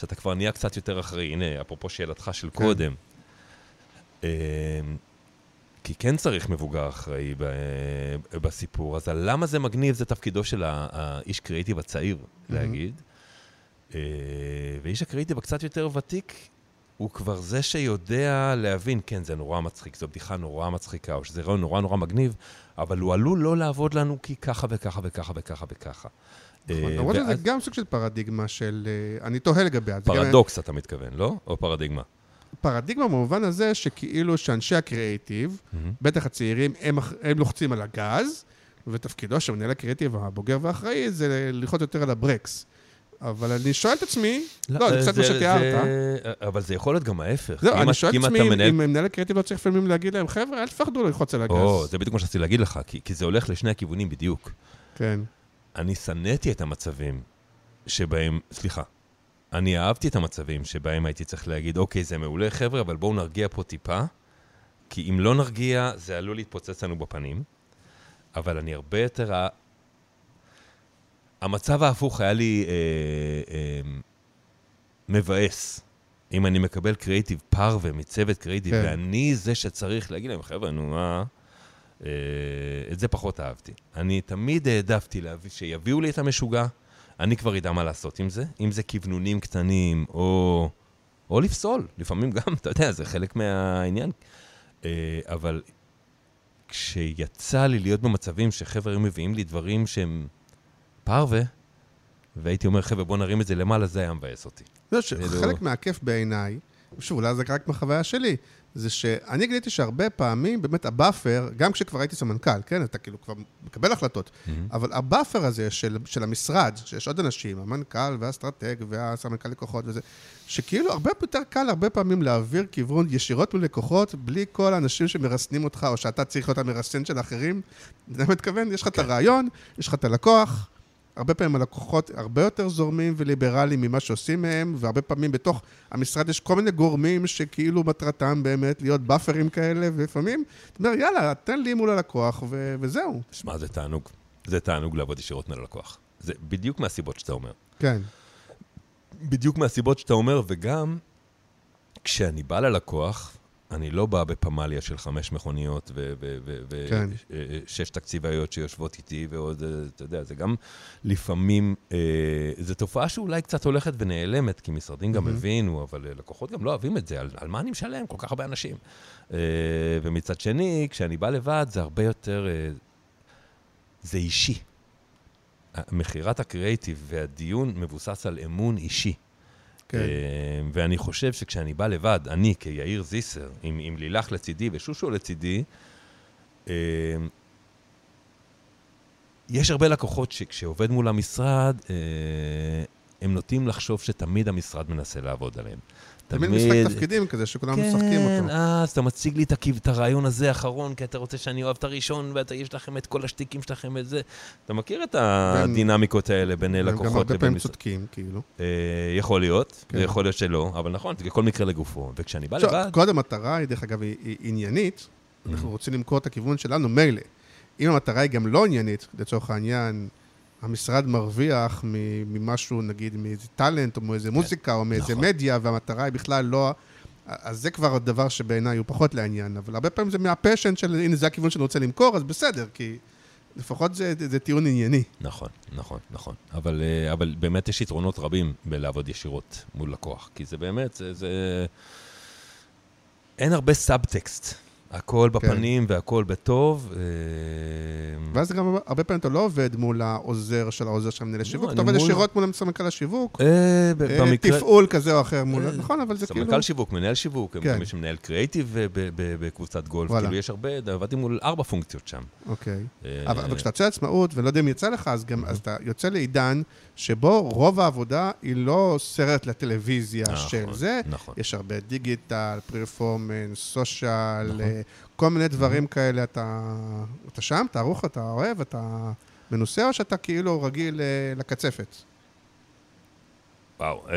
שאתה כבר נהיה קצת יותר אחרי, הנה, אפרופו שאלתך של קודם, כי כן צריך מבוגר אחראי בסיפור, אז למה זה מגניב? זה תפקידו של האיש קריאיטיב הצעיר, להגיד. ואיש הקריאיטיב הקצת יותר ותיק, הוא כבר זה שיודע להבין, כן, זה נורא מצחיק, זו בדיחה נורא מצחיקה, או שזה רעיון נורא נורא מגניב, אבל הוא עלול לא לעבוד לנו כי ככה וככה וככה וככה וככה. נכון, למרות שזה גם סוג של פרדיגמה של... אני תוהה לגביה. פרדוקס אתה מתכוון, לא? או פרדיגמה? פרדיגמה במובן הזה שכאילו שאנשי הקריאיטיב, בטח הצעירים, הם לוחצים על הגז, ותפקידו שמנהל הקריאיטיב הבוגר והאחראי זה ללחוץ יותר על הברקס. אבל אני שואל את עצמי, לא, אני קצת משתיארת. אבל זה יכול להיות גם ההפך. לא, אני שואל את עצמי, אם מנהל הקריאיטיב לא צריך לפעמים להגיד להם, חבר'ה, אל תפחדו ללחוץ על הגז. או, זה בדיוק מה שרציתי להגיד לך, כי זה הולך לשני הכיוונים בדיוק. כן. אני שנאתי את המצבים שבהם, סליחה, אני אהבתי את המצבים שבהם הייתי צריך להגיד, אוקיי, זה מעולה חבר'ה, אבל בואו נרגיע פה טיפה, כי אם לא נרגיע, זה עלול להתפוצץ לנו בפנים, אבל אני הרבה יותר... המצב ההפוך היה לי אה, אה, מבאס, אם אני מקבל קריאיטיב פרווה מצוות קריאיטיב, כן. ואני זה שצריך להגיד להם, חבר'ה, נו מה... את זה פחות אהבתי. אני תמיד העדפתי שיביאו לי את המשוגע, אני כבר ידע מה לעשות עם זה, אם זה כיוונונים קטנים, או או לפסול, לפעמים גם, אתה יודע, זה חלק מהעניין. אבל כשיצא לי להיות במצבים שחבר'ה מביאים לי דברים שהם פרווה, והייתי אומר, חבר'ה, בוא נרים את זה למעלה, זה היה מבאס אותי. חלק מהכיף בעיניי, שוב, אולי זה רק מחוויה שלי, זה שאני גליתי שהרבה פעמים, באמת הבאפר, גם כשכבר הייתי סמנכ"ל, כן, אתה כאילו כבר מקבל החלטות, mm-hmm. אבל הבאפר הזה של, של המשרד, שיש עוד אנשים, המנכ"ל והאסטרטג והסמנכ"ל לקוחות וזה, שכאילו הרבה יותר קל הרבה פעמים להעביר כיוון ישירות מלקוחות, בלי כל האנשים שמרסנים אותך, או שאתה צריך להיות המרסן של האחרים, אני מתכוון, יש לך okay. את הרעיון, יש לך את הלקוח, הרבה פעמים הלקוחות הרבה יותר זורמים וליברליים ממה שעושים מהם, והרבה פעמים בתוך המשרד יש כל מיני גורמים שכאילו מטרתם באמת להיות באפרים כאלה, ולפעמים, אתה אומר, יאללה, תן לי מול הלקוח, ו- וזהו. שמע, זה תענוג. זה תענוג לעבוד ישירות מול הלקוח. זה בדיוק מהסיבות שאתה אומר. כן. בדיוק מהסיבות שאתה אומר, וגם כשאני בא ללקוח, אני לא בא בפמליה של חמש מכוניות ושש תקציביות שיושבות איתי ועוד, אתה יודע, זה גם לפעמים, זו תופעה שאולי קצת הולכת ונעלמת, כי משרדים גם הבינו, אבל לקוחות גם לא אוהבים את זה, על מה אני משלם? כל כך הרבה אנשים. ומצד שני, כשאני בא לבד, זה הרבה יותר, זה אישי. מכירת הקריאיטיב והדיון מבוסס על אמון אישי. ואני חושב שכשאני בא לבד, אני כיאיר זיסר, עם לילך לצידי ושושו לצידי, יש הרבה לקוחות שכשעובד מול המשרד, הם נוטים לחשוב שתמיד המשרד מנסה לעבוד עליהם. תמיד משחק תפקידים כזה, שכולם משחקים אותו. כן, אז אתה מציג לי את הרעיון הזה האחרון, כי אתה רוצה שאני אוהב את הראשון, ואתה יש לכם את כל השתיקים שלכם את זה. אתה מכיר את הדינמיקות האלה בין לקוחות? גם הרבה פעמים צודקים, כאילו. יכול להיות, יכול להיות שלא, אבל נכון, זה כל מקרה לגופו. וכשאני בא לבד... קודם המטרה היא, דרך אגב, היא עניינית. אנחנו רוצים למכור את הכיוון שלנו, מילא. אם המטרה היא גם לא עניינית, לצורך העניין... המשרד מרוויח ממשהו, נגיד, מאיזה טלנט, או מאיזה מוזיקה, או מאיזה מדיה, והמטרה היא בכלל לא... אז זה כבר הדבר שבעיניי הוא פחות לעניין, אבל הרבה פעמים זה מהפשן של, הנה, זה הכיוון שאני רוצה למכור, אז בסדר, כי לפחות זה, זה טיעון ענייני. נכון, נכון, נכון. אבל, אבל באמת יש יתרונות רבים בלעבוד ישירות מול לקוח, כי זה באמת, זה, זה... אין הרבה סאבטקסט. הכל בפנים והכל בטוב. ואז גם הרבה פעמים אתה לא עובד מול העוזר של העוזר של המנהל השיווק, אתה עובד ישירות מול סמנכ"ל השיווק, תפעול כזה או אחר מול, נכון, אבל זה כאילו... סמנכ"ל שיווק, מנהל שיווק, מי שמנהל קריאיטיב בקבוצת גולף, כאילו יש הרבה, עבדתי מול ארבע פונקציות שם. אוקיי. אבל כשאתה יוצא לעצמאות, ולא יודע אם יצא לך, אז אתה יוצא לעידן שבו רוב העבודה היא לא סרט לטלוויזיה של זה, יש הרבה דיגיטל, פרפורמנס, סושיאל, כל מיני דברים כאלה, אתה, אתה שם, אתה ערוך, אתה אוהב, אתה מנוסה, או שאתה כאילו רגיל לקצפת? וואו, אה,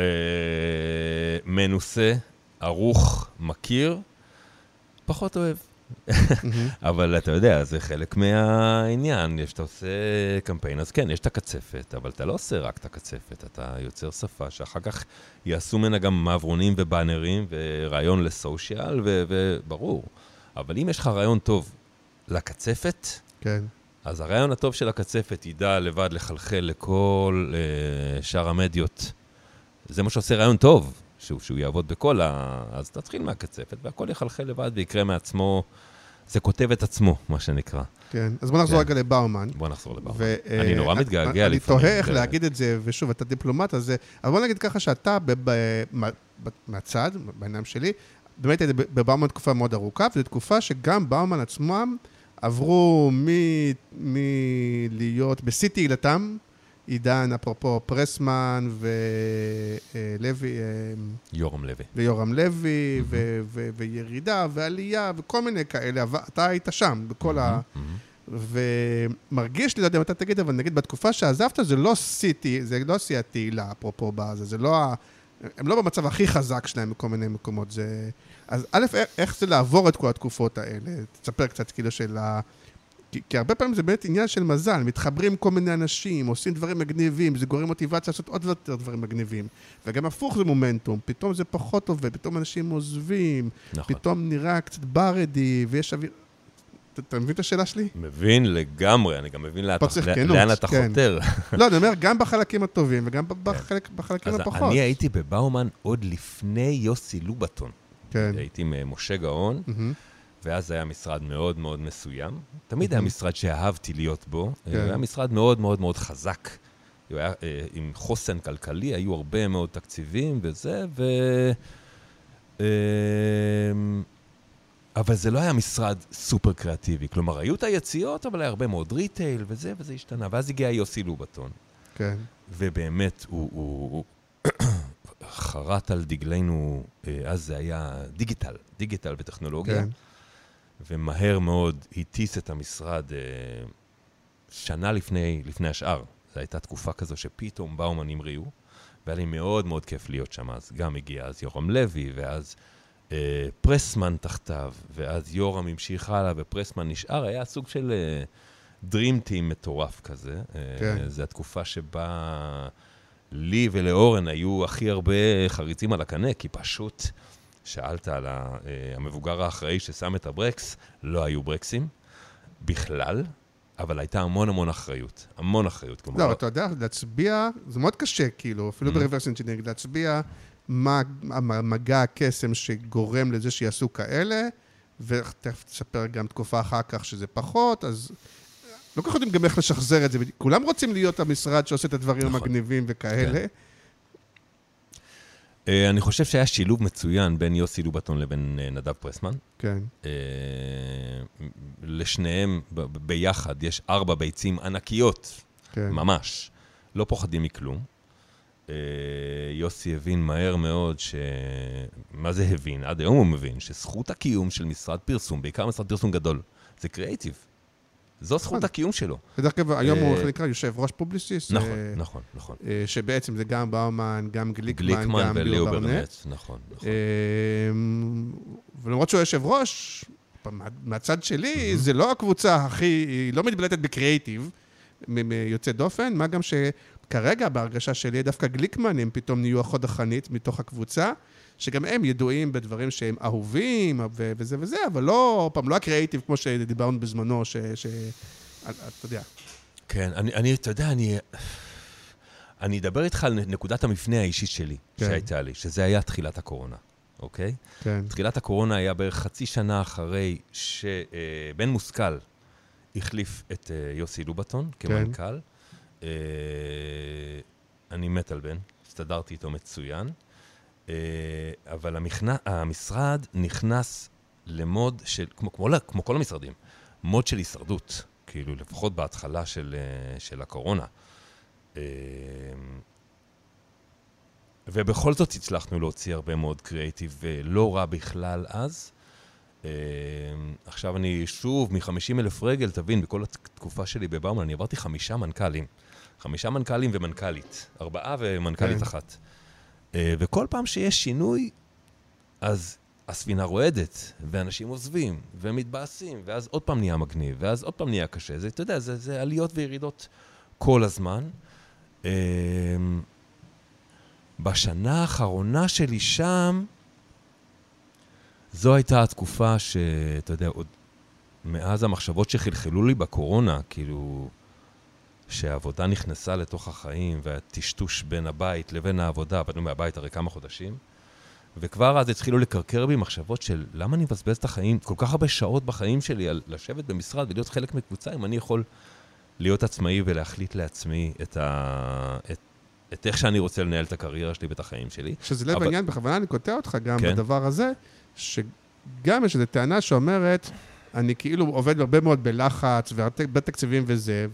מנוסה, ערוך, מכיר, פחות אוהב. אבל אתה יודע, זה חלק מהעניין, יש, אתה עושה קמפיין, אז כן, יש את הקצפת, אבל אתה לא עושה רק את הקצפת, אתה יוצר שפה שאחר כך יעשו מנה גם מעברונים ובאנרים ורעיון לסושיאל, וברור. אבל אם יש לך רעיון טוב לקצפת, כן. אז הרעיון הטוב של הקצפת ידע לבד לחלחל לכל שאר המדיות. זה מה שעושה רעיון טוב. שהוא, שהוא יעבוד בכל ה... אז תתחיל מהקצפת, והכל יחלחל לבד ויקרה מעצמו, זה כותב את עצמו, מה שנקרא. כן, אז בוא נחזור רגע לבאומן. בוא נחזור לבאומן. אני נורא מתגעגע לפעמים. אני תוהה איך להגיד את זה, ושוב, אתה דיפלומט הזה, אבל בוא נגיד ככה שאתה מהצד, בעיניים שלי, באמת הייתה בבאומן תקופה מאוד ארוכה, וזו תקופה שגם באומן עצמם עברו מלהיות בשיא תהילתם, עידן, אפרופו פרסמן ולוי, יורם לוי. ויורם לוי, וירידה, ועלייה, וכל מיני כאלה, אבל אתה היית שם, בכל ה... ומרגיש לי, לא יודע אם אתה תגיד, אבל נגיד, בתקופה שעזבת, זה לא סיטי, זה לא סי התהילה, אפרופו בזה, זה לא ה... הם לא במצב הכי חזק שלהם בכל מיני מקומות, זה... אז א', איך זה לעבור את כל התקופות האלה? תספר קצת כאילו של ה... כי, כי הרבה פעמים זה באמת עניין של מזל, מתחברים כל מיני אנשים, עושים דברים מגניבים, זה גורם מוטיבציה לעשות עוד יותר דברים מגניבים. וגם הפוך זה מומנטום, פתאום זה פחות עובד, פתאום אנשים עוזבים, נכון. פתאום נראה קצת ברדי, ויש אוויר... אתה, אתה מבין את השאלה שלי? מבין לגמרי, אני גם מבין לה... כנות, לאן אתה כן. חותר. לא, אני אומר, גם בחלקים הטובים וגם בחלק, בחלקים הפחות. אז אני הייתי בבאומן עוד לפני יוסי לובטון. כן. הייתי עם משה גאון, ואז היה משרד מאוד מאוד מסוים. תמיד היה משרד שאהבתי להיות בו. היה משרד מאוד מאוד מאוד חזק. הוא היה עם חוסן כלכלי, היו הרבה מאוד תקציבים וזה, ו... אבל זה לא היה משרד סופר קריאטיבי. כלומר, היו את היציאות, אבל היה הרבה מאוד ריטייל וזה, וזה השתנה. ואז הגיע יוסי לובטון. כן. ובאמת, הוא... חרט על דגלנו, אז זה היה דיגיטל, דיגיטל וטכנולוגיה. כן. ומהר מאוד הטיס את המשרד אה, שנה לפני, לפני השאר. זו הייתה תקופה כזו שפתאום באומנים ראו, והיה לי מאוד מאוד כיף להיות שם. אז גם הגיע אז יורם לוי, ואז אה, פרסמן תחתיו, ואז יורם המשיך הלאה, ופרסמן נשאר. היה סוג של אה, דרים טים מטורף כזה. כן. אה, זו התקופה שבה לי ולאורן היו הכי הרבה חריצים על הקנה, כי פשוט... שאלת על המבוגר האחראי ששם את הברקס, לא היו ברקסים בכלל, אבל הייתה המון המון אחריות, המון אחריות. לא, אתה יודע, להצביע, זה מאוד קשה, כאילו, אפילו בריברס אינג'ינג, להצביע מה המגע הקסם שגורם לזה שיעשו כאלה, ותכף תספר גם תקופה אחר כך שזה פחות, אז לא כך יודעים גם איך לשחזר את זה, כולם רוצים להיות המשרד שעושה את הדברים המגניבים וכאלה, Uh, אני חושב שהיה שילוב מצוין בין יוסי לובטון לבין uh, נדב פרסמן. כן. Uh, לשניהם ב- ביחד יש ארבע ביצים ענקיות. כן. ממש. לא פוחדים מכלום. Uh, יוסי הבין מהר מאוד ש... מה זה הבין? עד היום הוא מבין שזכות הקיום של משרד פרסום, בעיקר משרד פרסום גדול, זה קריאיטיב. זו זכות הקיום שלו. בדרך כלל, היום הוא נקרא יושב ראש פובליסיסט. נכון, נכון, נכון. שבעצם זה גם באומן, גם גליקמן, גם ליאו ברנט. נכון, נכון. ולמרות שהוא יושב ראש, מהצד שלי, זה לא הקבוצה הכי, היא לא מתבלטת בקריאיטיב, מיוצא דופן, מה גם שכרגע, בהרגשה שלי, דווקא גליקמן, הם פתאום נהיו החוד החנית מתוך הקבוצה, שגם הם ידועים בדברים שהם אהובים וזה וזה, אבל לא, פעם לא הקריאיטיב כמו שדיברנו בזמנו, ש... אתה יודע. כן, אני, אתה יודע, אני... אני אדבר איתך על נקודת המפנה האישית שלי, שהייתה לי, שזה היה תחילת הקורונה, אוקיי? כן. תחילת הקורונה היה בערך חצי שנה אחרי שבן מושכל החליף את יוסי לובטון כמנכ"ל. אני מת על בן, הסתדרתי איתו מצוין. אבל המשרד נכנס למוד של, כמו כל המשרדים, מוד של הישרדות, כאילו לפחות בהתחלה של הקורונה. ובכל זאת הצלחנו להוציא הרבה מאוד קריאיטיב, ולא רע בכלל אז. עכשיו אני שוב, מ-חמישים אלף רגל, תבין, בכל התקופה שלי בבאומן, אני עברתי חמישה מנכ"לים. חמישה מנכ"לים ומנכ"לית. ארבעה ומנכ"לית אחת. וכל פעם שיש שינוי, אז הספינה רועדת, ואנשים עוזבים, ומתבאסים, ואז עוד פעם נהיה מגניב, ואז עוד פעם נהיה קשה. זה, אתה יודע, זה, זה עליות וירידות כל הזמן. בשנה האחרונה שלי שם, זו הייתה התקופה שאתה יודע, עוד מאז המחשבות שחלחלו לי בקורונה, כאילו, שהעבודה נכנסה לתוך החיים, והטשטוש בין הבית לבין העבודה, עבדנו מהבית הרי כמה חודשים, וכבר אז התחילו לקרקר בי מחשבות של למה אני מבזבז את החיים, כל כך הרבה שעות בחיים שלי, על לשבת במשרד ולהיות חלק מקבוצה, אם אני יכול להיות עצמאי ולהחליט לעצמי את ה... את... את איך שאני רוצה לנהל את הקריירה שלי ואת החיים שלי. שזה לב אבל... העניין, בכוונה אני קוטע אותך גם כן. בדבר הזה, שגם יש איזו טענה שאומרת, אני כאילו עובד הרבה מאוד בלחץ, ובתקציבים וזה,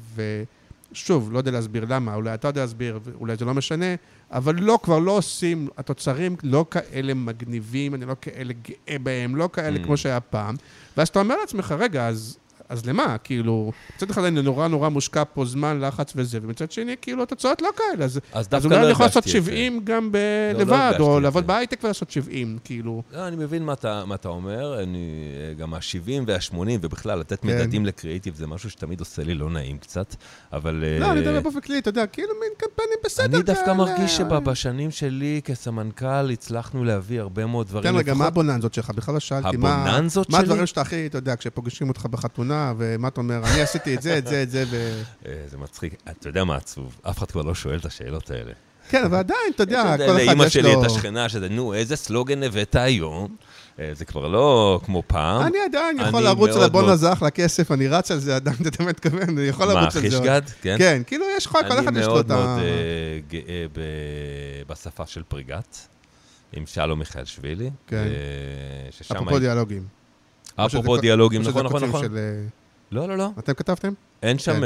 ושוב, לא יודע להסביר למה, אולי אתה יודע להסביר, אולי זה לא משנה, אבל לא, כבר לא עושים, התוצרים לא כאלה מגניבים, אני לא כאלה גאה בהם, לא כאלה mm. כמו שהיה פעם, ואז אתה אומר לעצמך, רגע, אז... אז למה? כאילו, מצד אחד אני נורא נורא מושקע פה זמן, לחץ וזה, ומצד שני, כאילו, התוצאות לא כאלה. אז, אז, אז אולי לא אני יכול לעשות שבעים גם ב- לא, לבד, לא או לעבוד בהייטק ולעשות שבעים, כאילו. לא, אני מבין מה אתה, מה אתה אומר, אני, גם ה-שבעים וה-שמונים, ובכלל, לתת כן. מדדים לקריאיטיב, זה משהו שתמיד עושה לי לא נעים קצת, אבל... לא, uh, אני דבר באופן כללי, אתה יודע, כאילו, מין קמפיינים בסדר כאלה. אני דווקא כאלה. מרגיש שבשנים שלי, כסמנכ"ל, הצלחנו להביא הרבה מאוד דברים. כן, רגע, מה הבוננזות שלך? בכלל שאלתי, מה הדברים שאתה הכי, אתה יודע, כשפוגשים אותך בחתונה ומה אתה אומר, אני עשיתי את זה, את זה, את זה, ו... זה מצחיק, אתה יודע מה עצוב, אף אחד כבר לא שואל את השאלות האלה. כן, אבל עדיין, אתה יודע, כל אחד יש לו... לאמא שלי את השכנה, שזה, נו, איזה סלוגן הבאת היום, זה כבר לא כמו פעם. אני עדיין יכול לרוץ על הבון הזה, אחלה כסף, אני רץ על זה, עדיין, אתה מתכוון, אני יכול לרוץ על זה. מה, חישגד? כן, כאילו יש כל אחד יש לו את ה... אני מאוד מאוד גאה בשפה של פריגת, עם שלום מיכאל שבילי. כן, אפרופו דיאלוגים. אפרופו דיאלוגים, נכון, נכון, נכון. לא, לא, לא. אתם כתבתם? אין שם,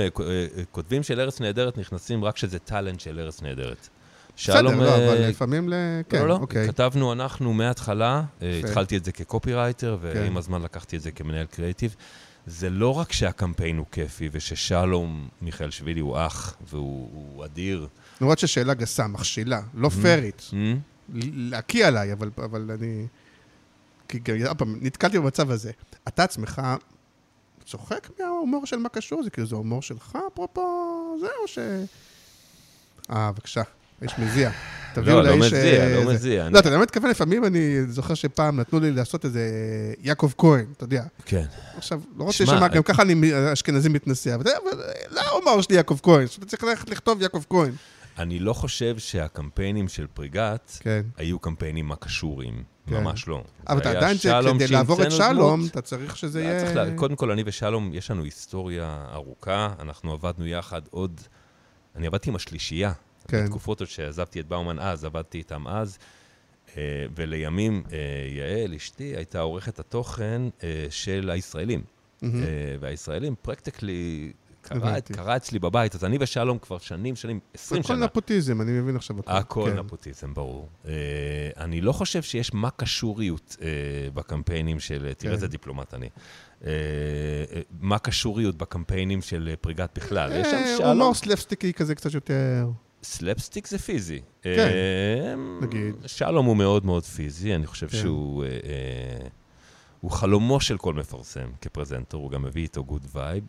כותבים של ארץ נהדרת נכנסים רק שזה טלנט של ארץ נהדרת. בסדר, לא, אבל לפעמים ל... לא, לא, כתבנו אנחנו מההתחלה, התחלתי את זה כקופירייטר, ועם הזמן לקחתי את זה כמנהל קריאיטיב. זה לא רק שהקמפיין הוא כיפי, וששלום מיכאל שבילי הוא אח, והוא אדיר. נורא ששאלה גסה, מכשילה, לא פרית. להקיע עליי, אבל אני... כי נתקלתי במצב הזה. אתה עצמך צוחק מההומור של מה קשור? זה כאילו, זה הומור שלך, אפרופו, זה או ש... אה, בבקשה, יש מזיע. לא, לא מזיע, לא מזיע. לא, אתה באמת כוון, לפעמים אני זוכר שפעם נתנו לי לעשות איזה יעקב כהן, אתה יודע. כן. עכשיו, לא רוצה לשמע, גם ככה אני אשכנזים מתנשא, אבל לא הומור שלי יעקב כהן, שאתה צריך לכתוב יעקב כהן. אני לא חושב שהקמפיינים של פריגת היו קמפיינים מקשורים, ממש לא. אבל אתה עדיין שכדי לעבור את שלום, אתה צריך שזה יהיה... קודם כל, אני ושלום, יש לנו היסטוריה ארוכה, אנחנו עבדנו יחד עוד... אני עבדתי עם השלישייה, בתקופות עוד שעזבתי את באומן אז, עבדתי איתם אז, ולימים יעל, אשתי, הייתה עורכת התוכן של הישראלים. והישראלים פרקטיקלי... קרה אצלי בבית, אז אני ושלום כבר שנים, שנים, עשרים שנה. הכל נפוטיזם, אני מבין עכשיו אותו. הכל נפוטיזם, ברור. אני לא חושב שיש מה קשוריות בקמפיינים של, תראה זה דיפלומט אני, מה קשוריות בקמפיינים של פריגת בכלל. הוא לא סלפסטיקי כזה קצת יותר. סלפסטיק זה פיזי. כן, נגיד. שלום הוא מאוד מאוד פיזי, אני חושב שהוא... הוא חלומו של כל מפרסם כפרזנטור, הוא גם מביא איתו גוד וייב.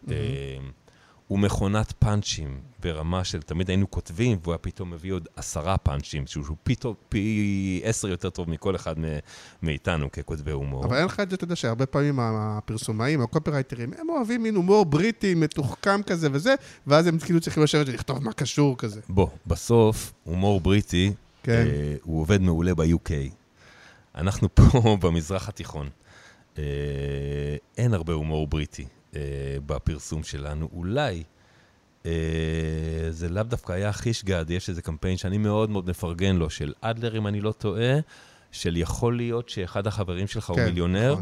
הוא מכונת פאנצ'ים ברמה של תמיד היינו כותבים, והוא פתאום מביא עוד עשרה פאנצ'ים, שהוא פתאום פי עשר יותר טוב מכל אחד מאיתנו ככותבי הומור. אבל אין לך את זה, אתה יודע שהרבה פעמים הפרסומאים, הקופירייטרים, הם אוהבים מין הומור בריטי, מתוחכם כזה וזה, ואז הם כאילו צריכים לשבת ולכתוב מה קשור כזה. בוא, בסוף, הומור בריטי, הוא עובד מעולה ב-יו קיי. אנחנו פה במזרח התיכון. אין הרבה הומור בריטי. בפרסום שלנו, אולי זה לאו דווקא היה חישגד, יש איזה קמפיין שאני מאוד מאוד מפרגן לו, של אדלר אם אני לא טועה, של יכול להיות שאחד החברים שלך הוא מיליונר,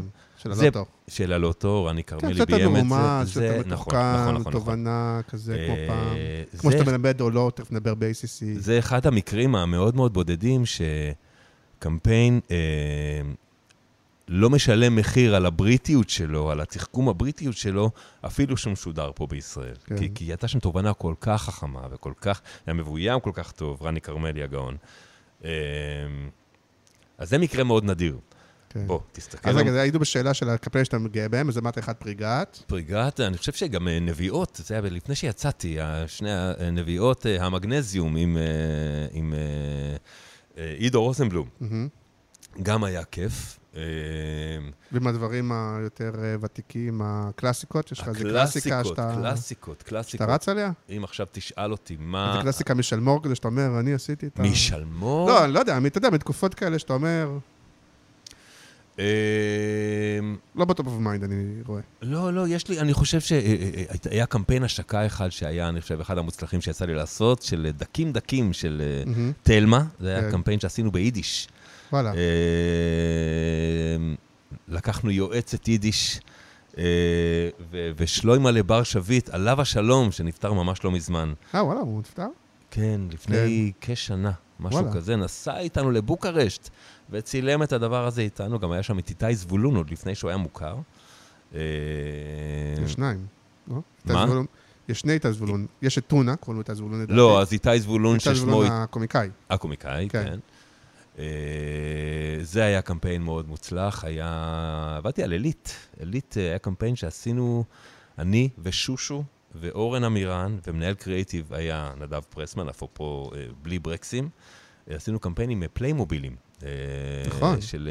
של הלוטו, רני קרמלי ביים את זה, נכון, נכון, תובנה כזה כמו פעם, כמו שאתה מנבד או לא, תכף נדבר ב-איי סי סי. זה אחד המקרים המאוד מאוד בודדים, שקמפיין לא משלם מחיר על הבריטיות שלו, על התחכום הבריטיות שלו, אפילו שהוא משודר פה בישראל. כן. כי, כי הייתה שם תובנה כל כך חכמה, וכל כך, היה מבוים כל כך טוב, רני קרמלי הגאון. אז זה מקרה מאוד נדיר. בוא, תסתכל. אז רגע, היינו בשאלה של הקפלים שאתה מגיע בהם, אז אמרת אחד פריגת. פריגת, אני חושב שגם נביאות, זה היה לפני שיצאתי, שני הנביאות, המגנזיום עם עידו רוסנבלום. גם היה כיף. ועם הדברים היותר ותיקים, הקלאסיקות, יש לך איזה קלאסיקה שאתה... הקלאסיקות, קלאסיקות. שאתה רץ עליה? אם עכשיו תשאל אותי מה... איזה קלאסיקה משלמור כזה שאתה אומר, אני עשיתי את ה... משלמור? לא, לא יודע, אתה יודע, מתקופות כאלה שאתה אומר... לא בטופ אוף מיינד, אני רואה. לא, לא, יש לי, אני חושב שהיה קמפיין השקה אחד שהיה, אני חושב, אחד המוצלחים שיצא לי לעשות, של דקים דקים, של תלמה, זה היה קמפיין שעשינו ביידיש. וואלה. לקחנו יועצת יידיש, ושלוימה לבר שביט, עליו השלום, שנפטר ממש לא מזמן. אה, וואלה, הוא נפטר? כן, לפני כשנה, משהו כזה, נסע איתנו לבוקרשט, וצילם את הדבר הזה איתנו, גם היה שם איתי זבולון, עוד לפני שהוא היה מוכר. יש שניים, לא? מה? יש שני איתי זבולון, יש את טונה, קוראים לו איתי זבולון לדעתי. לא, אז איתי זבולון ששמו... איתי זבולון הקומיקאי. הקומיקאי, כן. זה היה קמפיין מאוד מוצלח, היה... עבדתי על אלית. אלית היה קמפיין שעשינו אני ושושו ואורן אמירן, ומנהל קריאיטיב היה נדב ברמן, אפרופו בלי ברקסים. עשינו קמפיין עם פליימובילים. של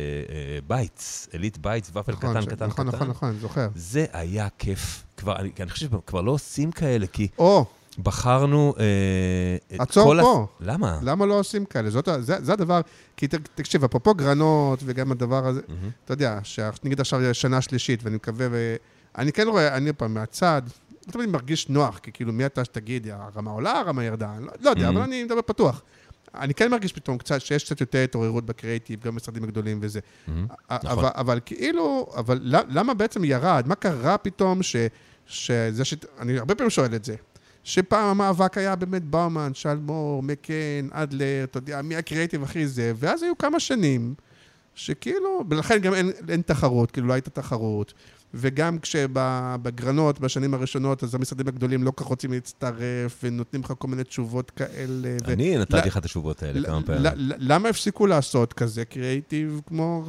בייטס, אליט בייטס, ופל קטן, קטן, קטן. נכון, נכון, נכון, זוכר. זה היה כיף. אני חושב שכבר לא עושים כאלה, כי בחרנו... עצור פה. למה? למה לא עושים כאלה? זה הדבר, כי תקשיב, אפרופו גרנות וגם הדבר הזה, אתה יודע, נגיד עכשיו שנה שלישית, ואני מקווה, ואני כן רואה, אני פעם מהצד, לא תמיד מרגיש נוח, כי כאילו מי אתה שתגיד, הרמה עולה, הרמה ירדה, לא יודע, אבל אני מדבר פתוח. אני כן מרגיש פתאום קצת, שיש קצת יותר התעוררות בקריאיטיב, גם משרדים הגדולים וזה. אבל כאילו, אבל למה בעצם ירד? מה קרה פתאום שזה ש... אני הרבה פעמים שואל את זה. שפעם המאבק היה באמת באומן, שלמור, מקן, אדלר, אתה יודע, מי הקריאיטיב הכי זה, ואז היו כמה שנים, שכאילו, ולכן גם אין תחרות, כאילו לא הייתה תחרות. וגם כשבגרנות, בשנים הראשונות, אז המשרדים הגדולים לא כך רוצים להצטרף, ונותנים לך כל מיני תשובות כאלה. אני נתתי לך את התשובות האלה כמה פעמים. למה הפסיקו לעשות כזה קריאיטיב כמו...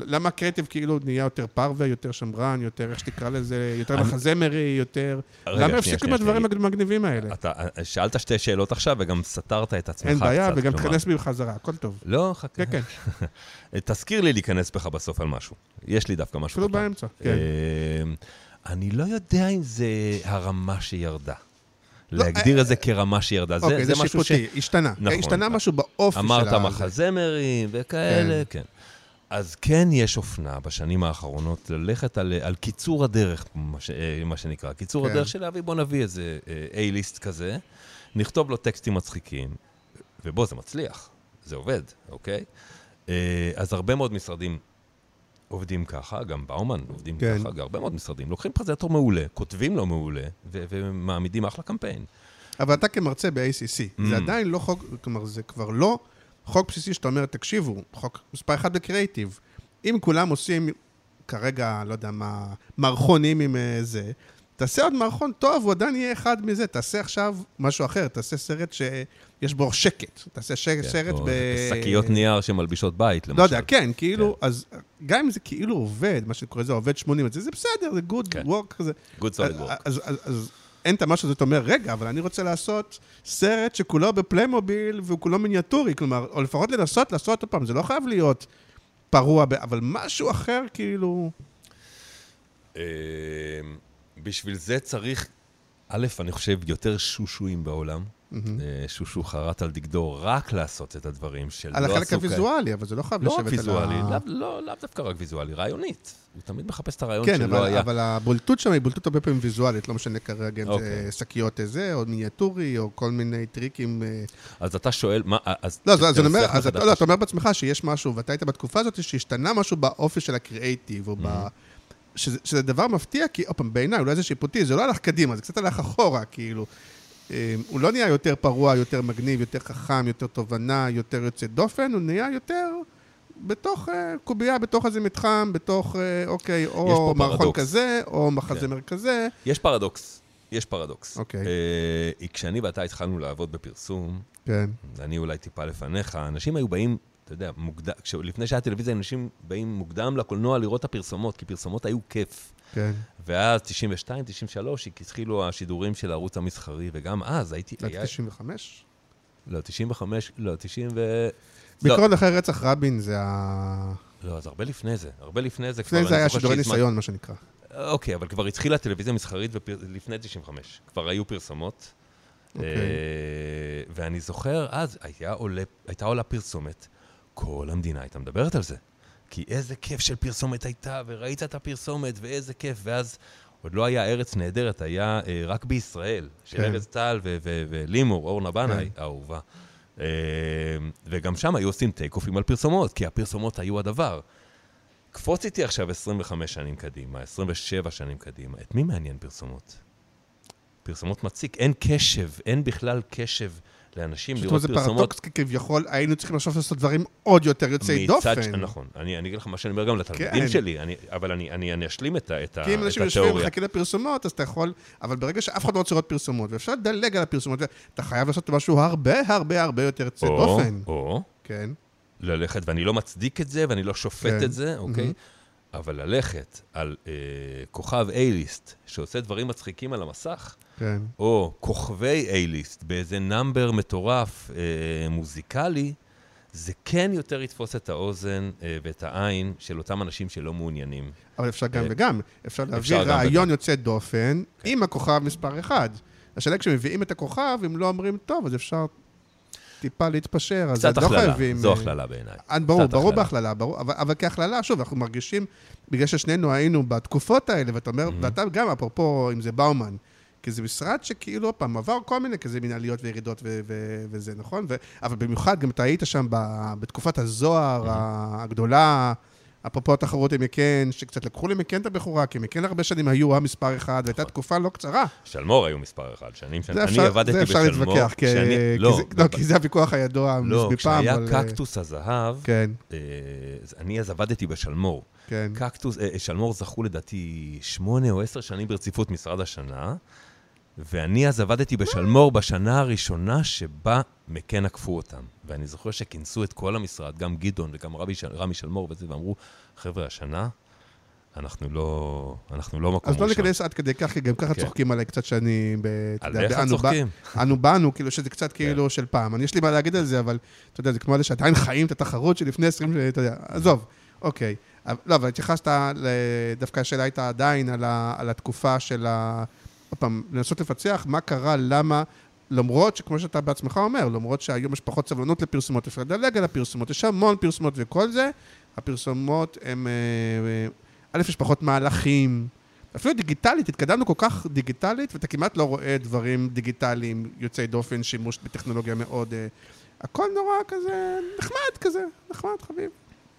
למה הקריאיטיב כאילו נהיה יותר פרווה, יותר שמרן, יותר, איך שתקרא לזה, יותר מחזמרי, יותר... למה הפסיקו עם הדברים המגניבים האלה? אתה שאלת שתי שאלות עכשיו, וגם סתרת את עצמך קצת. אין בעיה, וגם תכנס בי בחזרה, הכל טוב. לא, חכה. כן, כן. תזכיר לי להיכנס בך בסוף על משהו. יש לי דווקא משהו. אפילו באמצע, כן. אני לא יודע אם זה הרמה שירדה. להגדיר את זה כרמה שירדה. אוקיי, זה שיפוטי, השתנה. השתנה משהו באופי שלה. אז כן יש אופנה בשנים האחרונות ללכת על, על קיצור הדרך, מה, ש, מה שנקרא. קיצור כן. הדרך של להביא, בוא נביא איזה A-list כזה, נכתוב לו טקסטים מצחיקים, ובוא, זה מצליח, זה עובד, אוקיי? אז הרבה מאוד משרדים עובדים ככה, גם באומן עובדים כן. ככה, הרבה מאוד משרדים. לוקחים פרזנטור מעולה, כותבים לו מעולה, ו- ומעמידים אחלה קמפיין. אבל אתה כמרצה ב-A C C, mm. זה עדיין לא חוק, כלומר זה כבר לא... חוק בסיסי שאתה אומר, תקשיבו, חוק מספר אחד בקריאיטיב. אם כולם עושים כרגע, לא יודע מה, מערכונים עם זה, תעשה עוד מערכון טוב, הוא עדיין יהיה אחד מזה. תעשה עכשיו משהו אחר, תעשה סרט שיש בו שקט. תעשה סרט ב... שקיות נייר שמלבישות בית, למשל. לא יודע, כן, כאילו, אז גם אם זה כאילו עובד, מה שקורה זה עובד שמונים, זה בסדר, זה good work. good solid work. אז... אין את המשהו, זאת אומר, רגע, אבל אני רוצה לעשות סרט שכולו בפליימוביל וכולו מיניאטורי, כלומר, או לפחות לנסות לעשות אותו פעם, זה לא חייב להיות פרוע, אבל משהו אחר, כאילו... בשביל זה צריך, א', אני חושב, יותר שושויים בעולם, שושו חרט על דגדו רק לעשות את הדברים שלא עשו כאלה. על החלק הוויזואלי, אבל זה לא חייב לשבת על ה... לא ויזואלי, לא דווקא רק ויזואלי, רעיונית. הוא תמיד מחפש את הרעיון שלא היה. כן, אבל הבולטות שם היא בולטות הרבה פעמים ויזואלית, לא משנה כרגע אם זה שקיות איזה, או מיניאטורי, או כל מיני טריקים. אז אתה שואל, מה... לא, אז אני אומר, אתה אומר בעצמך שיש משהו, ואתה היית בתקופה הזאת שהשתנה משהו באופי של הקריאיטיב, או ב... שזה דבר מפתיע, כי בעיניי, אולי זה שיפוטי, זה לא הלך קדימה, זה קצת הלך אחורה, כאילו. הוא לא נהיה יותר פרוע, יותר מגניב, יותר חכם, יותר תובנה, יותר יוצא דופן, הוא נהיה יותר בתוך קובייה, בתוך איזה מתחם, בתוך, אוקיי, או מערכון כזה, או מחזמר כזה. יש פרדוקס, יש פרדוקס. אוקיי. כשאני ואתה התחלנו לעבוד בפרסום, אני אולי טיפה לפניך, אנשים היו באים אתה יודע, מוקדם, לפני שהיה טלוויזיה, אנשים באים מוקדם לקולנוע לראות הפרסומות, כי פרסומות היו כיף. כן. ואז תשעים ושתיים, תשעים ושלוש, התחילו השידורים של הערוץ המסחרי, וגם אז הייתי... זה היה... תשעים וחמש? לא, תשעים וחמש, לא, תשעים ו... בעיקרון לא. אחרי רצח רבין זה ה... לא, אז הרבה לפני זה, הרבה לפני זה. לפני זה היה שידורי ניסיון, מה שנקרא. אוקיי, אבל כבר התחילה טלוויזיה מסחרית לפני תשעים וחמש. כבר היו פרסומות. ואני זוכר, אז הייתה עולה פרסומת, כל המדינה הייתה מדברת על זה. כי איזה כיף של פרסומת הייתה, וראית את הפרסומת, ואיזה כיף, ואז עוד לא היה ארץ נהדרת, היה רק בישראל, של ארץ טל ולימור, אורנה בנאי, האהובה. וגם שם היו עושים טייק-אופים על פרסומות, כי הפרסומות היו הדבר. קפוץ איתי עכשיו עשרים וחמש שנים קדימה, עשרים ושבע שנים קדימה. את מי מעניין פרסומות? פרסומות מציק, אין קשב, אין בכלל קשב לאנשים לראות פרסומות. זה פרדוקס, כי כביכול היינו צריכים לשאוף לעשות דברים עוד יותר יוצאי דופן. נכון, אני אגיד לך מה שאני אומר גם לתלמידים שלי, אבל אני אשלים את התיאוריה. כי אם אנשים יושבים וחכים לפרסומות, אז אתה יכול, אבל ברגע שאף אחד לא רוצה לראות פרסומות, ואפשר לדלג על הפרסומות, אתה חייב לעשות משהו הרבה הרבה הרבה יותר יוצאי דופן. או, ללכת, ואני לא מצדיק את זה, ואני לא שופט את זה, אוקיי? אבל ללכת על כוכב A-ליסט, שעושה דברים מצחיקים על המסך, או כוכבי A-ליסט, באיזה נאמבר מטורף מוזיקלי, זה כן יותר יתפוס את האוזן ואת העין של אותם אנשים שלא מעוניינים. אבל אפשר גם וגם, אפשר להביא רעיון יוצא דופן עם הכוכב מספר אחד. השאלה כשמביאים את הכוכב, אם לא אומרים טוב, אז אפשר... טיפה להתפשר, אז לא חייבים... זו הכללה בעיניי. ברור, ברור בהכללה, אבל כהכללה, שוב, אנחנו מרגישים, בגלל ששנינו היינו בתקופות האלה, ואתה אומר, ואתה גם, אפרופו, אם זה באומן, כי זה משרד שכאילו פעם עבר כל מיני כזה מנהליות וירידות וזה, נכון? אבל במיוחד, גם אתה היית שם בתקופת הזוהר הגדולה, אפרופו התחרות עם יקן, שקצת לקחו למקן את הבחורה, כי מקן הרבה שנים היו המספר אחד, והייתה תקופה לא קצרה. שלמור היו מספר אחד, שנים שאני עבדתי בשלמור. זה אפשר להתווכח, כי זה הוויכוח הידוע מפעם. לא, כשהיה קקטוס הזהב, אני אז עבדתי בשלמור. שלמור זכו לדעתי שמונה או עשר שנים ברציפות משרד השנה, ואני אז עבדתי בשלמור בשנה הראשונה שבה מקן עקפו אותם. ואני זוכר שכינסו את כל המשרד, גם גדעון וגם רבי, רמי שלמור וזה, ואמרו, חבר'ה, השנה, אנחנו לא, אנחנו לא מקום. אז לא ניכנס עד כדי כך, כי גם ככה צוחקים עליי קצת שאני... על איך צוחקים? אנו באנו, כאילו שזה קצת כאילו של פעם. אני יש לי מה להגיד על זה, אבל אתה יודע, זה כמו על זה שעדיין חיים את התחרות שלפני עשרים, אתה יודע, עזוב, אוקיי. לא, אבל התייחסת דווקא השאלה הייתה עדיין על התקופה של ה... פעם, לנסות לפצח מה קרה, למה, למרות שכמו שאתה בעצמך אומר, למרות שהיום יש פחות סבלנות לפרסומות, אפשר לדלג על הפרסומות, יש המון פרסומות וכל זה, הפרסומות הם, א', יש פחות מהלכים, אפילו דיגיטלית, התקדמנו כל כך דיגיטלית, ואתה כמעט לא רואה דברים דיגיטליים, יוצאי דופן, שימוש בטכנולוגיה מאוד, הכל נורא כזה, נחמד כזה, נחמד חביב.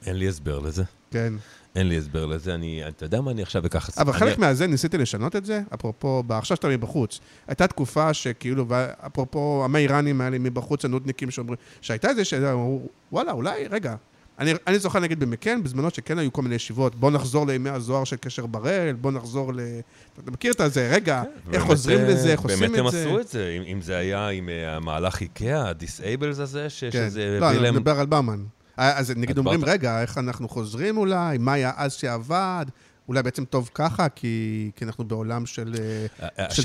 אין לי הסבר לזה. כן. אין לי הסבר לזה, אני, אתה יודע מה אני עכשיו וככה... אבל חלק מהזה ניסיתי לשנות את זה, אפרופו, עכשיו שאתה מבחוץ, הייתה תקופה שכאילו, אפרופו, המאיראנים האלה מבחוץ, הנודניקים שאומרים, שהייתה איזה שאמרו, וואלה, אולי, רגע, אני זוכר נגיד במקן, בזמנות שכן היו כל מיני ישיבות, בוא נחזור לימי הזוהר של קשר ברל, בוא נחזור ל... אתה מכיר את זה, רגע, איך חוזרים לזה, איך עושים את זה? באמת הם עשו את זה, אם זה היה עם המהלך איקאה, הדיסאבלס הזה, שזה... לא, אני מדבר על באומן. אז נגיד אומרים, רגע, איך אנחנו חוזרים אולי, מה היה אז שעבד, אולי בעצם טוב ככה, כי אנחנו בעולם של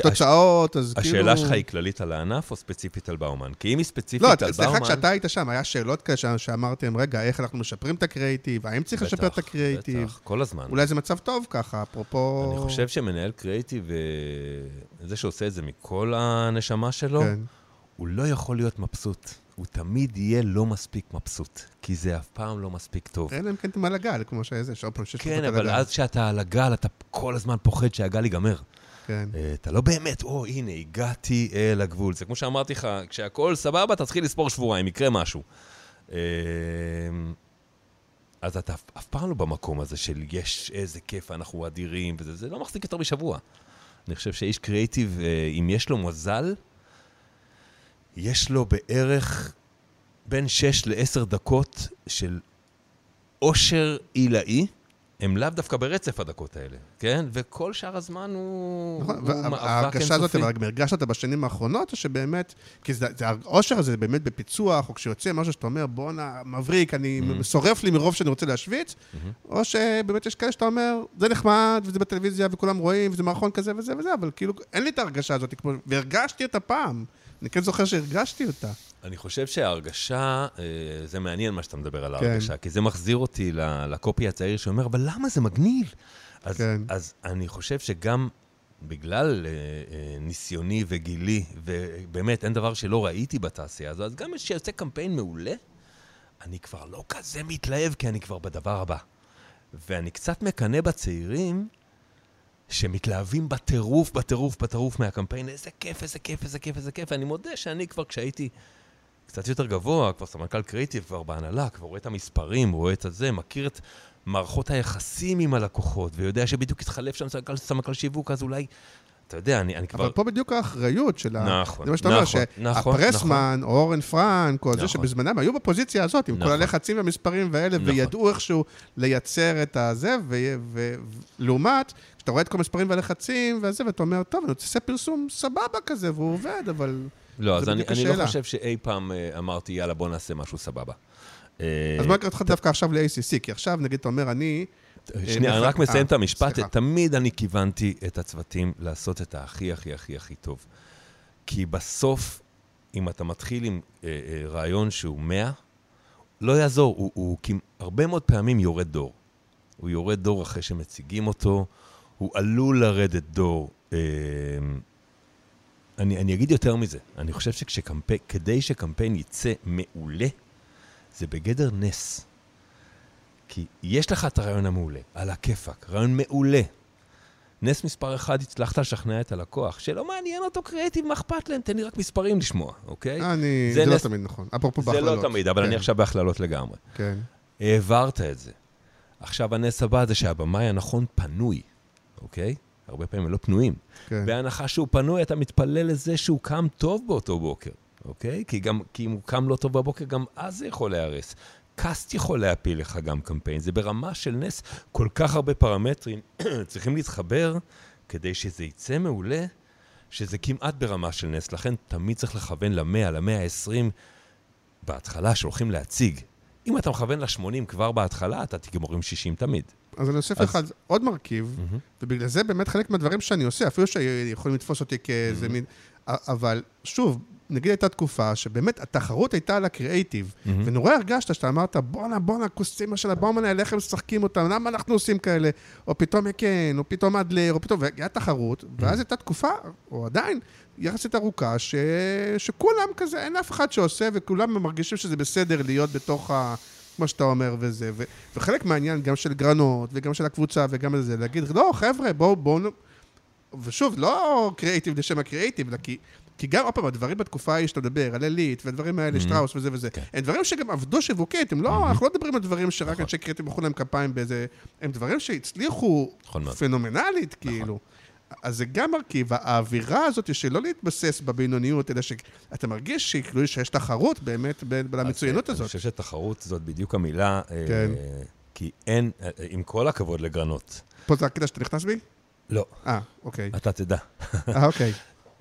תוצאות, אז כאילו... השאלה שלך היא כללית על הענף או ספציפית על באומן? כי אם היא ספציפית על באומן... לא, סליחה, כשאתה היית שם, היה שאלות כאלה שאמרתם, רגע, איך אנחנו משפרים את הקריאיטיב, האם צריך לשפר את הקריאיטיב? בטח, כל הזמן. אולי זה מצב טוב ככה, אפרופו... אני חושב שמנהל קריאיטיב, זה שעושה את זה מכל הנשמה שלו, הוא לא יכול להיות מבסוט. הוא תמיד יהיה לא מספיק מבסוט, כי זה אף פעם לא מספיק טוב. אין להם כן אתם על הגל, כמו שזה, שעוד פעם שיש לך את הגל. כן, אבל אז שאתה על הגל, אתה כל הזמן פוחד שהגל ייגמר. כן. אתה לא באמת, או, הנה, הגעתי אל הגבול. זה כמו שאמרתי לך, כשהכול סבבה, תתחיל לספור שבועיים, יקרה משהו. אז אתה אף פעם לא במקום הזה של יש איזה כיף, אנחנו אדירים, וזה, זה לא מחזיק יותר משבוע. אני חושב שאיש קריאיטיב, אם יש לו מזל, יש לו בערך בין שש לעשר דקות של אושר אילאי, הם לאו דווקא ברצף הדקות האלה, כן? וכל שאר הזמן הוא... נכון, וההרגשה הזאת, אבל הרגשת אותה בשנים האחרונות, או שבאמת, כי האושר הזה באמת בפיצוח, או כשיוצא משהו שאתה אומר, בוא נע, מבריק, אני שורף לי מרוב שאני רוצה להשוויץ, או שבאמת יש כאלה שאתה אומר, זה נחמד, וזה בטלוויזיה, וכולם רואים, וזה מערכון כזה וזה וזה, אבל כאילו, אין לי את ההרגשה הזאת, כמו, והרגשתי אותה פעם, אני כן זוכר שהרגשתי אותה. אני חושב שההרגשה, זה מעניין מה שאתה מדבר על ההרגשה, כי זה מחזיר אותי לקופי הצעיר שאומר, אבל למה זה מגניב? אז אני חושב שגם בגלל ניסיוני וגילי, ובאמת אין דבר שלא ראיתי בתעשייה הזו, אז גם כשיוצא קמפיין מעולה, אני כבר לא כזה מתלהב, כי אני כבר בדבר הבא. ואני קצת מקנה בצעירים, שמתלהבים בטירוף, בטירוף, בטירוף מהקמפיין, איזה כיף, איזה כיף, איזה כיף, איזה כיף, ואני מודה שאני כבר כשהייתי קצת יותר גבוה, כבר סמנכ"ל קריאיטיב, כבר בהנהלה, כבר רואה את המספרים, רואה את הזה, מכיר את מערכות היחסים עם הלקוחות, ויודע שבדיוק התחלף שם סמנכ"ל שיווק, אז אולי, אתה יודע, אני, אני כבר... אבל פה בדיוק האחריות של ה... נכון, זה מה שאתה אומר, שהפרסמן, אורן פרנק, או זה שבזמנם היו בפוזיציה הזאת, עם כל הלחצים והמספרים ואלה, וידעו איכשהו לייצר את הזה, ולעומת, כשאתה רואה את כל המספרים והלחצים והזה, ואתה אומר, טוב, אני רוצה פרסום סבבה כזה, והוא עובד, אבל... לא, אז אני לא חושב שאי פעם אמרתי, יאללה, בוא נעשה משהו סבבה. אז מה קראת לך דווקא עכשיו ל-A C C? כי עכשיו, נגיד, אתה אומר, אני... שנייה, אני רק מסיים את המשפט, תמיד אני כיוונתי את הצוותים לעשות את הכי, הכי, הכי, הכי טוב. כי בסוף, אם אתה מתחיל עם רעיון שהוא מאה, לא יעזור, הוא הרבה מאוד פעמים יורד דור. הוא יורד דור אחרי שמציגים אותו, הוא עלול לרדת דור. אני אגיד יותר מזה, אני חושב שכדי שקמפיין יצא מעולה, זה בגדר נס. כי יש לך את הרעיון המעולה, על הכיפק, רעיון מעולה. נס מספר אחד, הצלחת לשכנע את הלקוח, שלא מעניין אותו קריאטיב, מה אכפת להם, תן לי רק מספרים לשמוע, אוקיי? אני, זה, זה נס... לא תמיד נכון, אפרופו בהכללות. זה לא תמיד, אבל כן. אני עכשיו בהכללות לגמרי. כן. העברת את זה. עכשיו הנס הבא זה שהבמאי הנכון פנוי, אוקיי? הרבה פעמים לא פנויים. כן. בהנחה שהוא פנוי, אתה מתפלל לזה שהוא קם טוב באותו בוקר, אוקיי? כי, גם, כי אם הוא קם לא טוב בבוקר, גם אז זה יכול להרס. קאסט יכול להפיל לך גם קמפיין, זה ברמה של נס, כל כך הרבה פרמטרים צריכים להתחבר כדי שזה יצא מעולה, שזה כמעט ברמה של נס, לכן תמיד צריך לכוון למאה, למאה העשרים, בהתחלה שהולכים להציג. אם אתה מכוון לשמונים כבר בהתחלה, אתה תגמור עם שישים תמיד. אז אני אוסף לך עוד מרכיב, ובגלל זה באמת חלק מהדברים שאני עושה, אפילו שיכולים לתפוס אותי כאיזה מין, אבל שוב, נגיד הייתה תקופה שבאמת התחרות הייתה על הקריאיטיב, ונורא הרגשת שאתה אמרת, בונה, בונה, קוסימה של הבאומן האלה, איך הם משחקים אותם, למה אנחנו עושים כאלה, או פתאום יקן, או פתאום אדלר, או פתאום, והגיעה תחרות, ואז הייתה תקופה, או עדיין, יחסית ארוכה, ש... שכולם כזה, אין אף אחד שעושה, וכולם מרגישים שזה בסדר להיות בתוך ה... מה שאתה אומר וזה, ו... וחלק מעניין גם של גרנות, וגם של הקבוצה, וגם זה, להגיד, לא, חבר'ה, בוא, בוא... ושוב, לא קריאיטיב לשם הקריאיטיב, אלא כי... כי גם, אופן, הדברים בתקופה יש לדבר, על אלית, והדברים האלה, שטראוס וזה וזה, הם דברים שגם עבדו שיווקית, הם לא, אנחנו לא מדברים על דברים שרק אנשי קריאיטיב מחו להם כפיים באיזה, הם דברים שהצליחו פנומנלית, כאילו. אז זה גם מרכיב, האווירה הזאת שלא להתבסס בבינוניות, אלא שאתה מרגיש שכאילו שיש תחרות באמת למצוינות הזאת. אני חושב שתחרות זאת בדיוק המילה, כי אין, עם כל הכבוד לגרנות. פה זה הכדאי שאתה נכנס בי? לא. אה, אוקיי. אתה תדע. אה, אוקיי.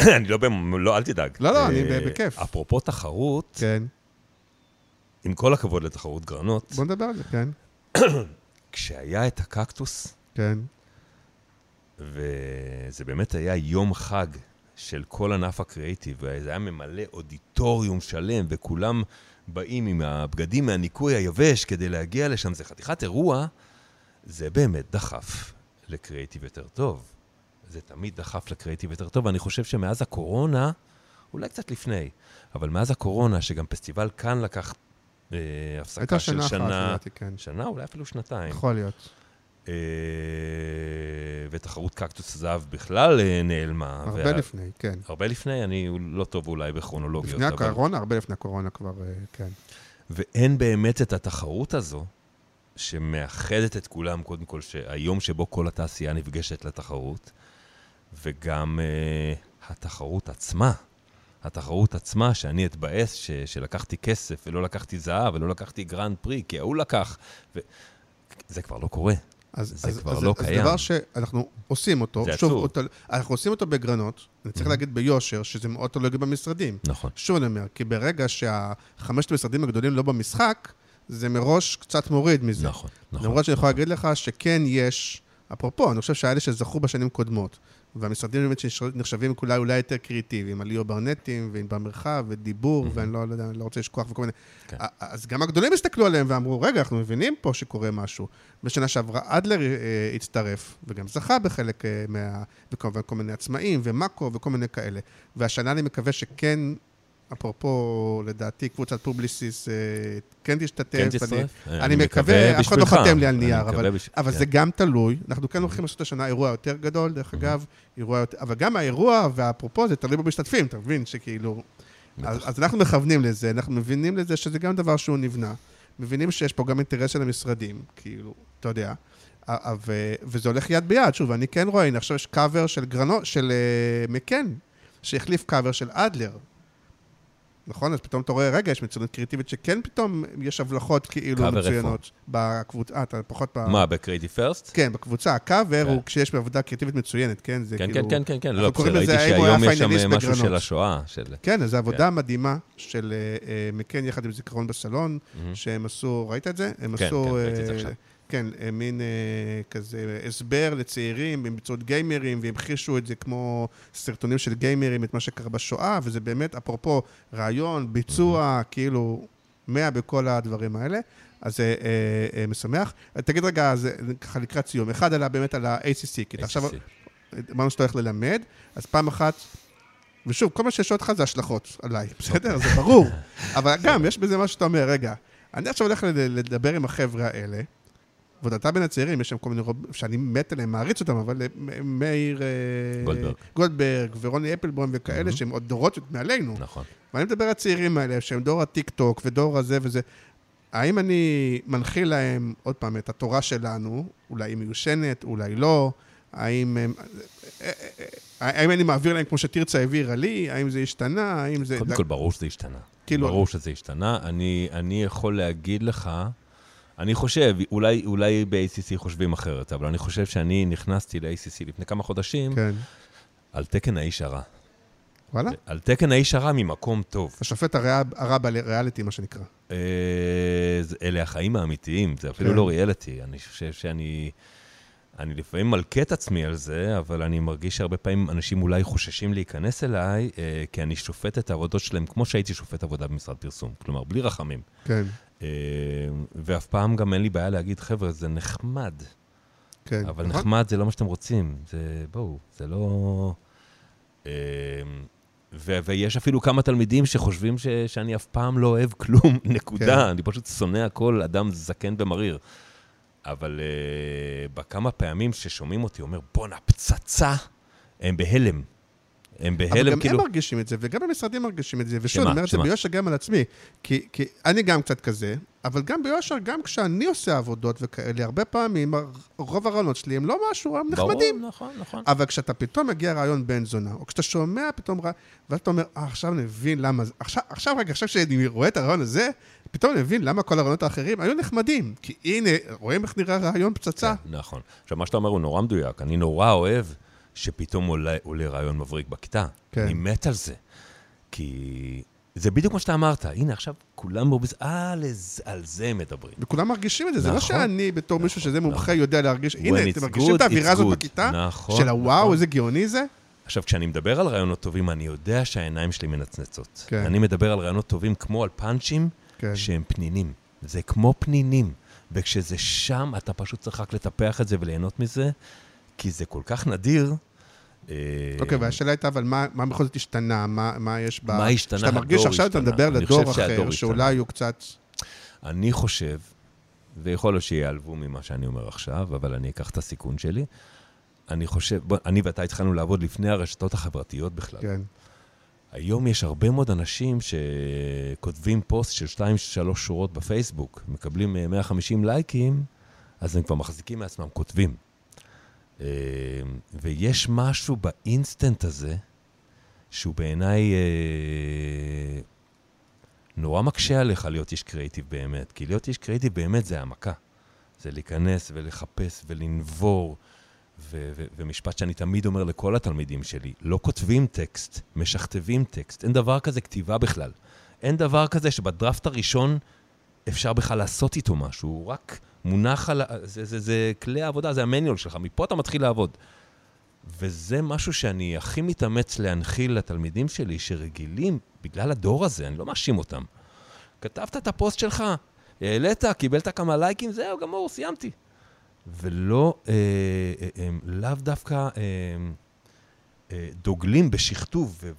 אני לא, לא, אל תדאג. לא, לא, אני בכיף. אפרופו תחרות, כן. עם כל הכבוד לתחרות גרנות. בוא נדבר על זה, כן. כשהיה את הקקטוס, כן. וזה באמת היה יום חג של כל ענף הקריאיטיב, וזה היה ממלא אודיטוריום שלם, וכולם באים עם הבגדים מהניקוי היבש כדי להגיע לשם. זה חתיכת אירוע, זה באמת דחף לקריאיטיב יותר טוב. זה תמיד דחף לקריאיטיב יותר טוב, ואני חושב שמאז הקורונה, אולי קצת לפני, אבל מאז הקורונה, שגם פסטיבל כאן לקח אה, הפסקה של שנה, שנה, שנה, שנה, אולי אפילו שנתיים. יכול להיות. אה, ותחרות קקטוס זהב בכלל אה, נעלמה. הרבה וה... לפני, כן. הרבה לפני, אני לא טוב אולי בכרונולוגיות. לפני הקורונה, אבל... הרבה לפני הקורונה כבר, אה, כן. ואין באמת את התחרות הזו, שמאחדת את כולם, קודם כל, שהיום שבו כל התעשייה נפגשת לתחרות, וגם uh, התחרות עצמה, התחרות עצמה שאני אתבאס ש- שלקחתי כסף ולא לקחתי זהב ולא לקחתי גרנד פרי, כי הוא לקח, ו- זה כבר לא קורה. אז, זה אז, כבר אז, לא אז קיים. אז דבר שאנחנו עושים אותו, שוב, אותו, אנחנו עושים אותו בגרנות, אני צריך mm-hmm. להגיד ביושר, שזה מאוד תלוי במשרדים. נכון. שוב אני אומר, כי ברגע שהחמשת המשרדים הגדולים לא במשחק, זה מראש קצת מוריד מזה. נכון, נכון. למרות שאני יכול נכון. להגיד לך שכן יש, אפרופו, אני חושב שהאלה שזכו בשנים קודמות, והמשרדים באמת שנחשבים כולי אולי יותר קריאיטיביים, על ליאו ברנטים, ועם במרחב, ודיבור, ואני לא, לא, לא רוצה לשכוח וכל מיני. כן. אז גם הגדולים הסתכלו עליהם ואמרו, רגע, אנחנו מבינים פה שקורה משהו. בשנה שעברה אדלר אה, הצטרף, וגם זכה בחלק אה, מה... וכל, וכל מיני עצמאים, ומאקו, וכל מיני כאלה. והשנה אני מקווה שכן, אפרופו, לדעתי, קבוצת פובליסיס, אה, כן תשתתף. כן תשתתף. אני, אני, אני מקווה, אף אחד לא חתם לי על נייר, אבל, בש... אבל yeah. זה גם תלוי. אנחנו כאן הולכים לעשות השנה אירוע יותר גדול, דרך mm-hmm. אגב, אירוע יותר... אבל גם האירוע, והאפרופו, זה תלוי במשתתפים, אתה מבין שכאילו... אז, אז אנחנו מכוונים לזה, אנחנו מבינים לזה שזה גם דבר שהוא נבנה. מבינים שיש פה גם אינטרס של המשרדים, כאילו, אתה יודע. ו... וזה הולך יד ביד, שוב, אני כן רואה, עכשיו יש קאבר של, גרנו... של uh, מקן, שהחליף קאבר של אדלר. נכון? אז פתאום אתה רואה, רגע, יש מצוינות קריאיטיבית שכן פתאום יש הבלחות כאילו מצוינות. בקבוצה, אה, אתה פחות... מה, ב-Creative First? כן, בקבוצה. הקאבר הוא כשיש בעבודה קריאיטיבית מצוינת, כן? כן, כן, כן, כן. לא, ראיתי שהיום יש שם משהו של השואה. כן, אז זו עבודה מדהימה של מקן יחד עם זיכרון בסלון, שהם עשו, ראית את זה? הם עשו... כן, מין כזה הסבר לצעירים, עם ביצעות גיימרים, והמחישו את זה כמו סרטונים של גיימרים, את מה שקרה בשואה, וזה באמת, אפרופו, רעיון, ביצוע, כאילו, מאה בכל הדברים האלה, אז זה משמח. תגיד רגע, זה ככה לקראת סיום, אחד עלה באמת על ה-A C C, כי אתה עכשיו, אמרנו שאתה הולך ללמד, אז פעם אחת, ושוב, כל מה שיש אותך זה השלכות עליי, בסדר? זה ברור, אבל גם, יש בזה מה שאתה אומר, רגע, אני עכשיו הולך לדבר עם החבר'ה האלה, עבודתה בין הצעירים, יש שם כל מיני רוב, שאני מת עליהם, מעריץ אותם, אבל מאיר גולדברג, גולדברג ורוני אפלבון וכאלה, mm-hmm. שהם עוד דורות מעלינו. נכון. ואני מדבר על הצעירים האלה, שהם דור הטיק טוק ודור הזה וזה. האם אני מנחיל להם, עוד פעם, את התורה שלנו, אולי היא מיושנת, אולי לא, האם, האם אני מעביר להם כמו שתרצה העבירה לי, האם זה השתנה, האם זה... קודם כל, כל ברור שזה השתנה. כאילו... ברור שזה השתנה. אני, אני יכול להגיד לך, אני חושב, אולי, אולי ב-A C C חושבים אחרת, אבל אני חושב שאני נכנסתי ל-A C C לפני כמה חודשים, כן. על תקן האיש הרע. וואלה? על תקן האיש הרע ממקום טוב. השופט הרע בריאליטי, מה שנקרא. אה, אלה החיים האמיתיים, זה אפילו כן. לא ריאליטי. אני חושב שאני... אני לפעמים מלכה את עצמי על זה, אבל אני מרגיש שהרבה פעמים אנשים אולי חוששים להיכנס אליי, אה, כי אני שופט את העבודות שלהם, כמו שהייתי שופט עבודה במשרד פרסום. כלומר, בלי רחמים. כן. ואף פעם גם אין לי בעיה להגיד, חבר'ה, זה נחמד. כן. אבל נחמד זה לא מה שאתם רוצים. זה, בואו, זה לא... ויש אפילו כמה תלמידים שחושבים שאני אף פעם לא אוהב כלום, נקודה. אני פשוט שונא הכל, אדם זקן ומריר. אבל בכמה פעמים ששומעים אותי, אומר, בונה, פצצה, הם בהלם. אבל גם הם מרגישים את זה, וגם במשרדים מרגישים את זה, ושוב, אני אומר את זה ביושר גם על עצמי, כי אני גם קצת כזה, אבל גם ביושר, גם כשאני עושה עבודות וכאלה, הרבה פעמים, רוב הרעיונות שלי הם לא משהו, הם נחמדים. אבל כשאתה פתאום מגיע רעיון בן זונה, או כשאתה שומע פתאום רעיון, ואתה אומר, עכשיו נבין למה, עכשיו רגע, עכשיו כשאני רואה את הרעיון הזה, פתאום נבין למה כל הרעיונות האחרים היו נחמדים, כי הנה, רואים איך נראה רעיון פצצה. נכון. עכשיו, מה שאתה אומר הוא נורא מדויק, אני נורא אוהב שפתאום עולה, עולה רעיון מבריק בכיתה. כן. אני מת על זה. כי זה בדיוק מה שאתה אמרת. הנה, עכשיו כולם מרגישים, אה, על זה מדברים. וכולם מרגישים את זה. נכון, זה לא שאני בתור נכון, מישהו שזה נכון. מומחה יודע להרגיש. הנה, אתם good, מרגישים את האווירה הזאת בכיתה? נכון. של הוואו, נכון. איזה גאוני זה? עכשיו, כשאני מדבר על רעיונות טובים, אני יודע שהעיניים שלי מנצנצות. כן. אני מדבר על רעיונות טובים כמו על פאנצ'ים, כן. שהם פנינים. זה כמו פנינים. וכשזה שם, אתה פשוט צריך רק לטפח את זה וליהנות מזה. כי זה כל כך נדיר. אוקיי, והשאלה הייתה, אבל מה בכל זאת השתנה? מה יש בה? מה השתנה? שאתה מרגיש עכשיו אתה מדבר לדור אחר, שאולי הוא קצת... אני חושב, ויכול להיות שיעלבו ממה שאני אומר עכשיו, אבל אני אקח את הסיכון שלי. אני חושב, אני ואתה התחלנו לעבוד לפני הרשתות החברתיות בכלל. כן. היום יש הרבה מאוד אנשים שכותבים פוסט של שתיים שלוש שורות בפייסבוק, מקבלים מאה וחמישים לייקים, אז הם כבר מחזיקים מעצמם, כותבים. ויש משהו באינסטנט הזה, שהוא בעיניי נורא מקשה עליך להיות איש קריאיטיב באמת, כי להיות איש קריאיטיב באמת זה העמקה. זה להיכנס ולחפש ולנבור, ו- ו- ומשפט שאני תמיד אומר לכל התלמידים שלי, לא כותבים טקסט, משכתבים טקסט, אין דבר כזה כתיבה בכלל. אין דבר כזה שבדרפט הראשון אפשר בכלל לעשות איתו משהו, הוא רק מונח על... זה, זה, זה כלי העבודה, זה המניול שלך, מפה אתה מתחיל לעבוד. וזה משהו שאני הכי מתאמץ להנחיל לתלמידים שלי, שרגילים בגלל הדור הזה, אני לא מאשים אותם. כתבת את הפוסט שלך, העלית, קיבלת כמה לייקים, זהו, גמור, סיימתי. ולא, אה, אה, אה, לאו דווקא אה, אה, דוגלים בשכתוב, ו-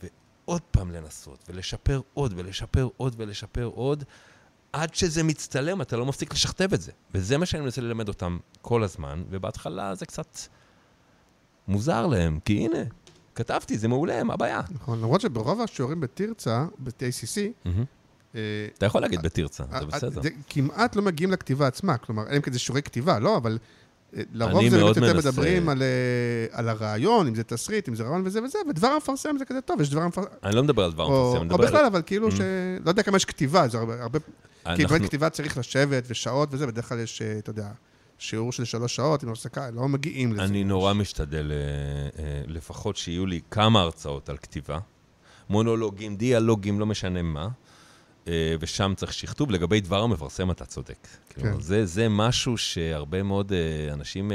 ועוד פעם לנסות, ולשפר עוד, ולשפר עוד, ולשפר עוד, עד שזה מצטלם, אתה לא מפסיק לשכתב את זה. וזה מה שאני מנסה ללמד אותם כל הזמן, ובהתחלה זה קצת מוזר להם, כי הנה, כתבתי, זה מעולה, מה הבעיה? נכון, למרות שברוב השיעורים בתרצה, ב-A C C, אתה יכול להגיד בתרצה, זה בסדר. כמעט לא מגיעים לכתיבה עצמה, כלומר, אין כזה שיעורי כתיבה, לא, אבל לרוב זה באמת יותר מדברים על הרעיון, אם זה תסריט, אם זה רעיון וזה וזה, ודבר המפרסם זה כזה טוב, יש דבר המפרסם. אני לא מדבר על דבר המפרסם. או בכלל, אבל כאילו שלא יודע כמה יש כתיבה, זה הרבה... כי באמת כתיבה צריך לשבת ושעות וזה, בדרך כלל יש, אתה יודע, שיעור של שלוש שעות, עם הפסקה, לא מגיעים לזה. אני נורא משתדל לפחות שיהיו לי כמה הרצאות על כתיבה, מונולוגים, דיאלוגים, לא משנה מה. ושם צריך שכתוב, לגבי דבר המפרסם אתה צודק. כן. זה, זה משהו שהרבה מאוד אנשים,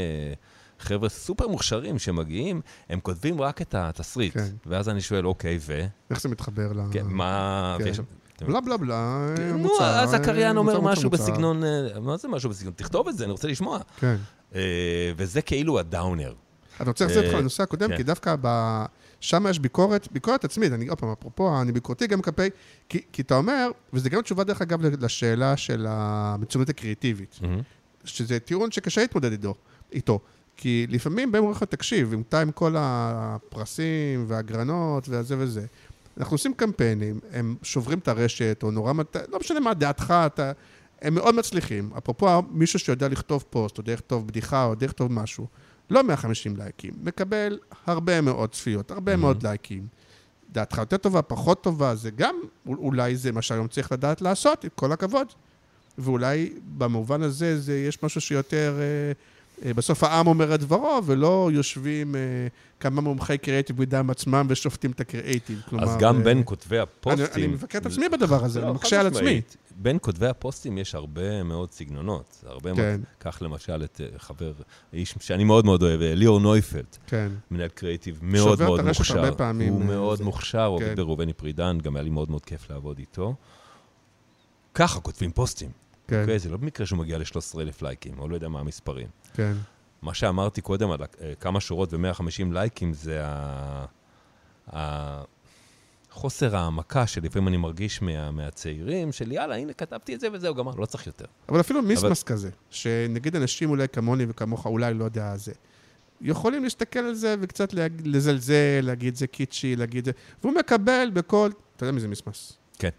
חבר'ה סופר מוכשרים שמגיעים, הם כותבים רק את התסריט, כן. ואז אני שואל, אוקיי, ו... איך זה מתחבר ל... כן, מה... כן. ויש... בלה בלה בלה, מוצא... נו, אז הקריין אומר משהו בסגנון, מה זה משהו בסגנון? תכתוב את זה, אני רוצה לשמוע. כן. וזה כאילו הדאונר. אתה רוצה להחזיר אותך לנושא הקודם, כי דווקא שם יש ביקורת, ביקורת עצמית, אני, אופן, אפרופו, אני ביקורתי גם כפי, כי, כי אתה אומר, וזה גם תשובה דרך אגב לשאלה של המצוינות הקריאטיבית, שזה טיעון שקשה להתמודד איתו, כי לפעמים בהם רואים לך תקשיב, עם טיים כל הפרסים והגרנות וזה וזה, אנחנו עושים קמפיינים, הם שוברים את הרשת, או נורא, לא משנה מה דעתך, אתה, הם מאוד מצליחים, אפרופו מישהו שיודע לכתוב פוסט, או דרך טוב בדיחה, או דרך טוב משהו, לא מאה וחמישים לייקים, מקבל הרבה מאוד צפיות, הרבה mm-hmm. מאוד לייקים. דעתך יותר טובה, פחות טובה, זה גם, אולי זה מה שהיום צריך לדעת לעשות, עם כל הכבוד. ואולי במובן הזה, זה, יש משהו שיותר, אה, אה, בסוף העם אומר את דברו, ולא יושבים אה, כמה מומחי קריאטיב בידם עצמם, ושופטים את הקריאטיב. כלומר, אז גם אה, בין כותבי הפוסטים... אני, אני מבקר את עצמי ל... בדבר הזה, לא, אני מקשה על עצמי. בין כותבי הפוסטים יש הרבה מאוד סגנונות, הרבה כן. מאוד, כך למשל את חבר, איש שאני מאוד מאוד אוהב, ליאור נויפלד, כן. מנהל קריאטיב, מאוד מאוד מוכשר, הוא מאוד זה. מוכשר, הוא כן. עובד ברובני פרידן, גם היה לי מאוד מאוד כיף לעבוד איתו, ככה כותבים פוסטים, כן. אוקיי, זה לא במקרה שהוא מגיע ל-שלושה עשר אלף לייקים, או לא יודע מה המספרים, כן. מה שאמרתי קודם, על כמה שורות ו-מאה וחמישים לייקים, זה ה... ה... חוסר העמקה שלפעמים אני מרגיש מה, מהצעירים, של יאללה, הנה, כתבתי את זה וזהו, גמר, לא צריך יותר. אבל אפילו מיסמס כזה, שנגיד אנשים אולי כמוני וכמוך, אולי לא יודע זה, יכולים להסתכל על זה וקצת לזלזל, להגיד זה קיצ'י, להגיד זה, והוא מקבל בכל, אתה יודע מי זה מיסמס. כן.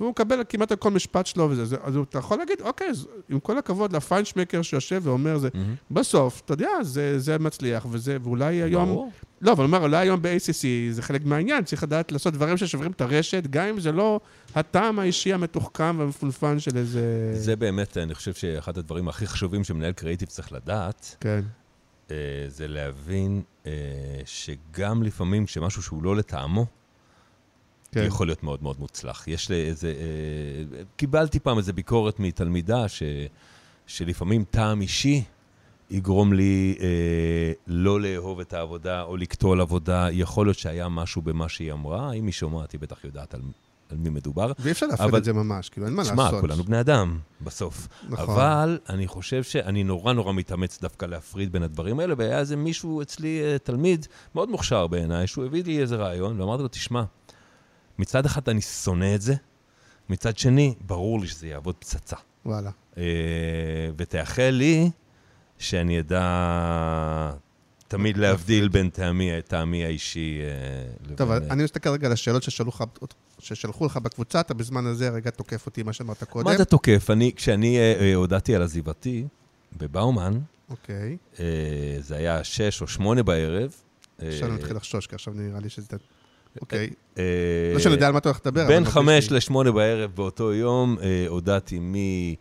והוא מקבל כמעט על כל משפט שלו וזה, אז אתה יכול להגיד, אוקיי, עם כל הכבוד לפיינשמקר שיושב ואומר זה, בסוף, אתה יודע, זה מצליח, וזה, ואולי היום... לא, אבל אומר, אולי היום ב-A C C זה חלק מהעניין, צריך לדעת לעשות דברים ששוברים את הרשת, גם אם זה לא הטעם האישי המתוחכם והמפולפן של איזה... זה באמת, אני חושב שאחד הדברים הכי חשובים שמנהל קריאיטיב צריך לדעת, כן. זה להבין שגם לפעמים כשמשהו שהוא לא לטעמו, כן. יכול להיות מאוד מאוד מוצלח. יש לאיזה... קיבלתי פעם איזה ביקורת מתלמידה ש... שלפעמים טעם אישי יגרום לי אה, לא לאהוב את העבודה או לקטול עבודה. יכול להיות שהיה משהו במה שהיא אמרה. אם היא שומעת, היא בטח יודעת על, על מי מדובר. ואי אפשר להפריד אבל... את זה ממש, כאילו אין מה שמה, לעשות. שמע, כולנו בני אדם בסוף. נכון. אבל אני חושב שאני נורא נורא מתאמץ דווקא להפריד בין הדברים האלה, והיה איזה מישהו אצלי, תלמיד, מאוד מוכשר בעיניי, שהוא הביא לי איזה רעיון, ואמרתי לו, תשמע, מצד אחד אני שונא את זה, מצד שני, ברור לי שזה יעבוד פצצה. וואלה. אה, ותאחל לי שאני אדע תמיד להבדיל בין טעמי האישי. טוב, אני מסתכל רגע על השאלות ששלחו לך בקבוצה, אתה בזמן הזה רגע תוקף אותי מה שאמרת קודם. מה זה תוקף? כשאני הודעתי על עזיבתי בבאומן, זה היה שש או שמונה בערב. עכשיו אני מתחיל לחשוש, כי עכשיו נראה לי שזה... אוקיי. לא שאני יודע על מה אתה הולך לדבר. בין חמש לשמונה בערב באותו יום הודעתי מי...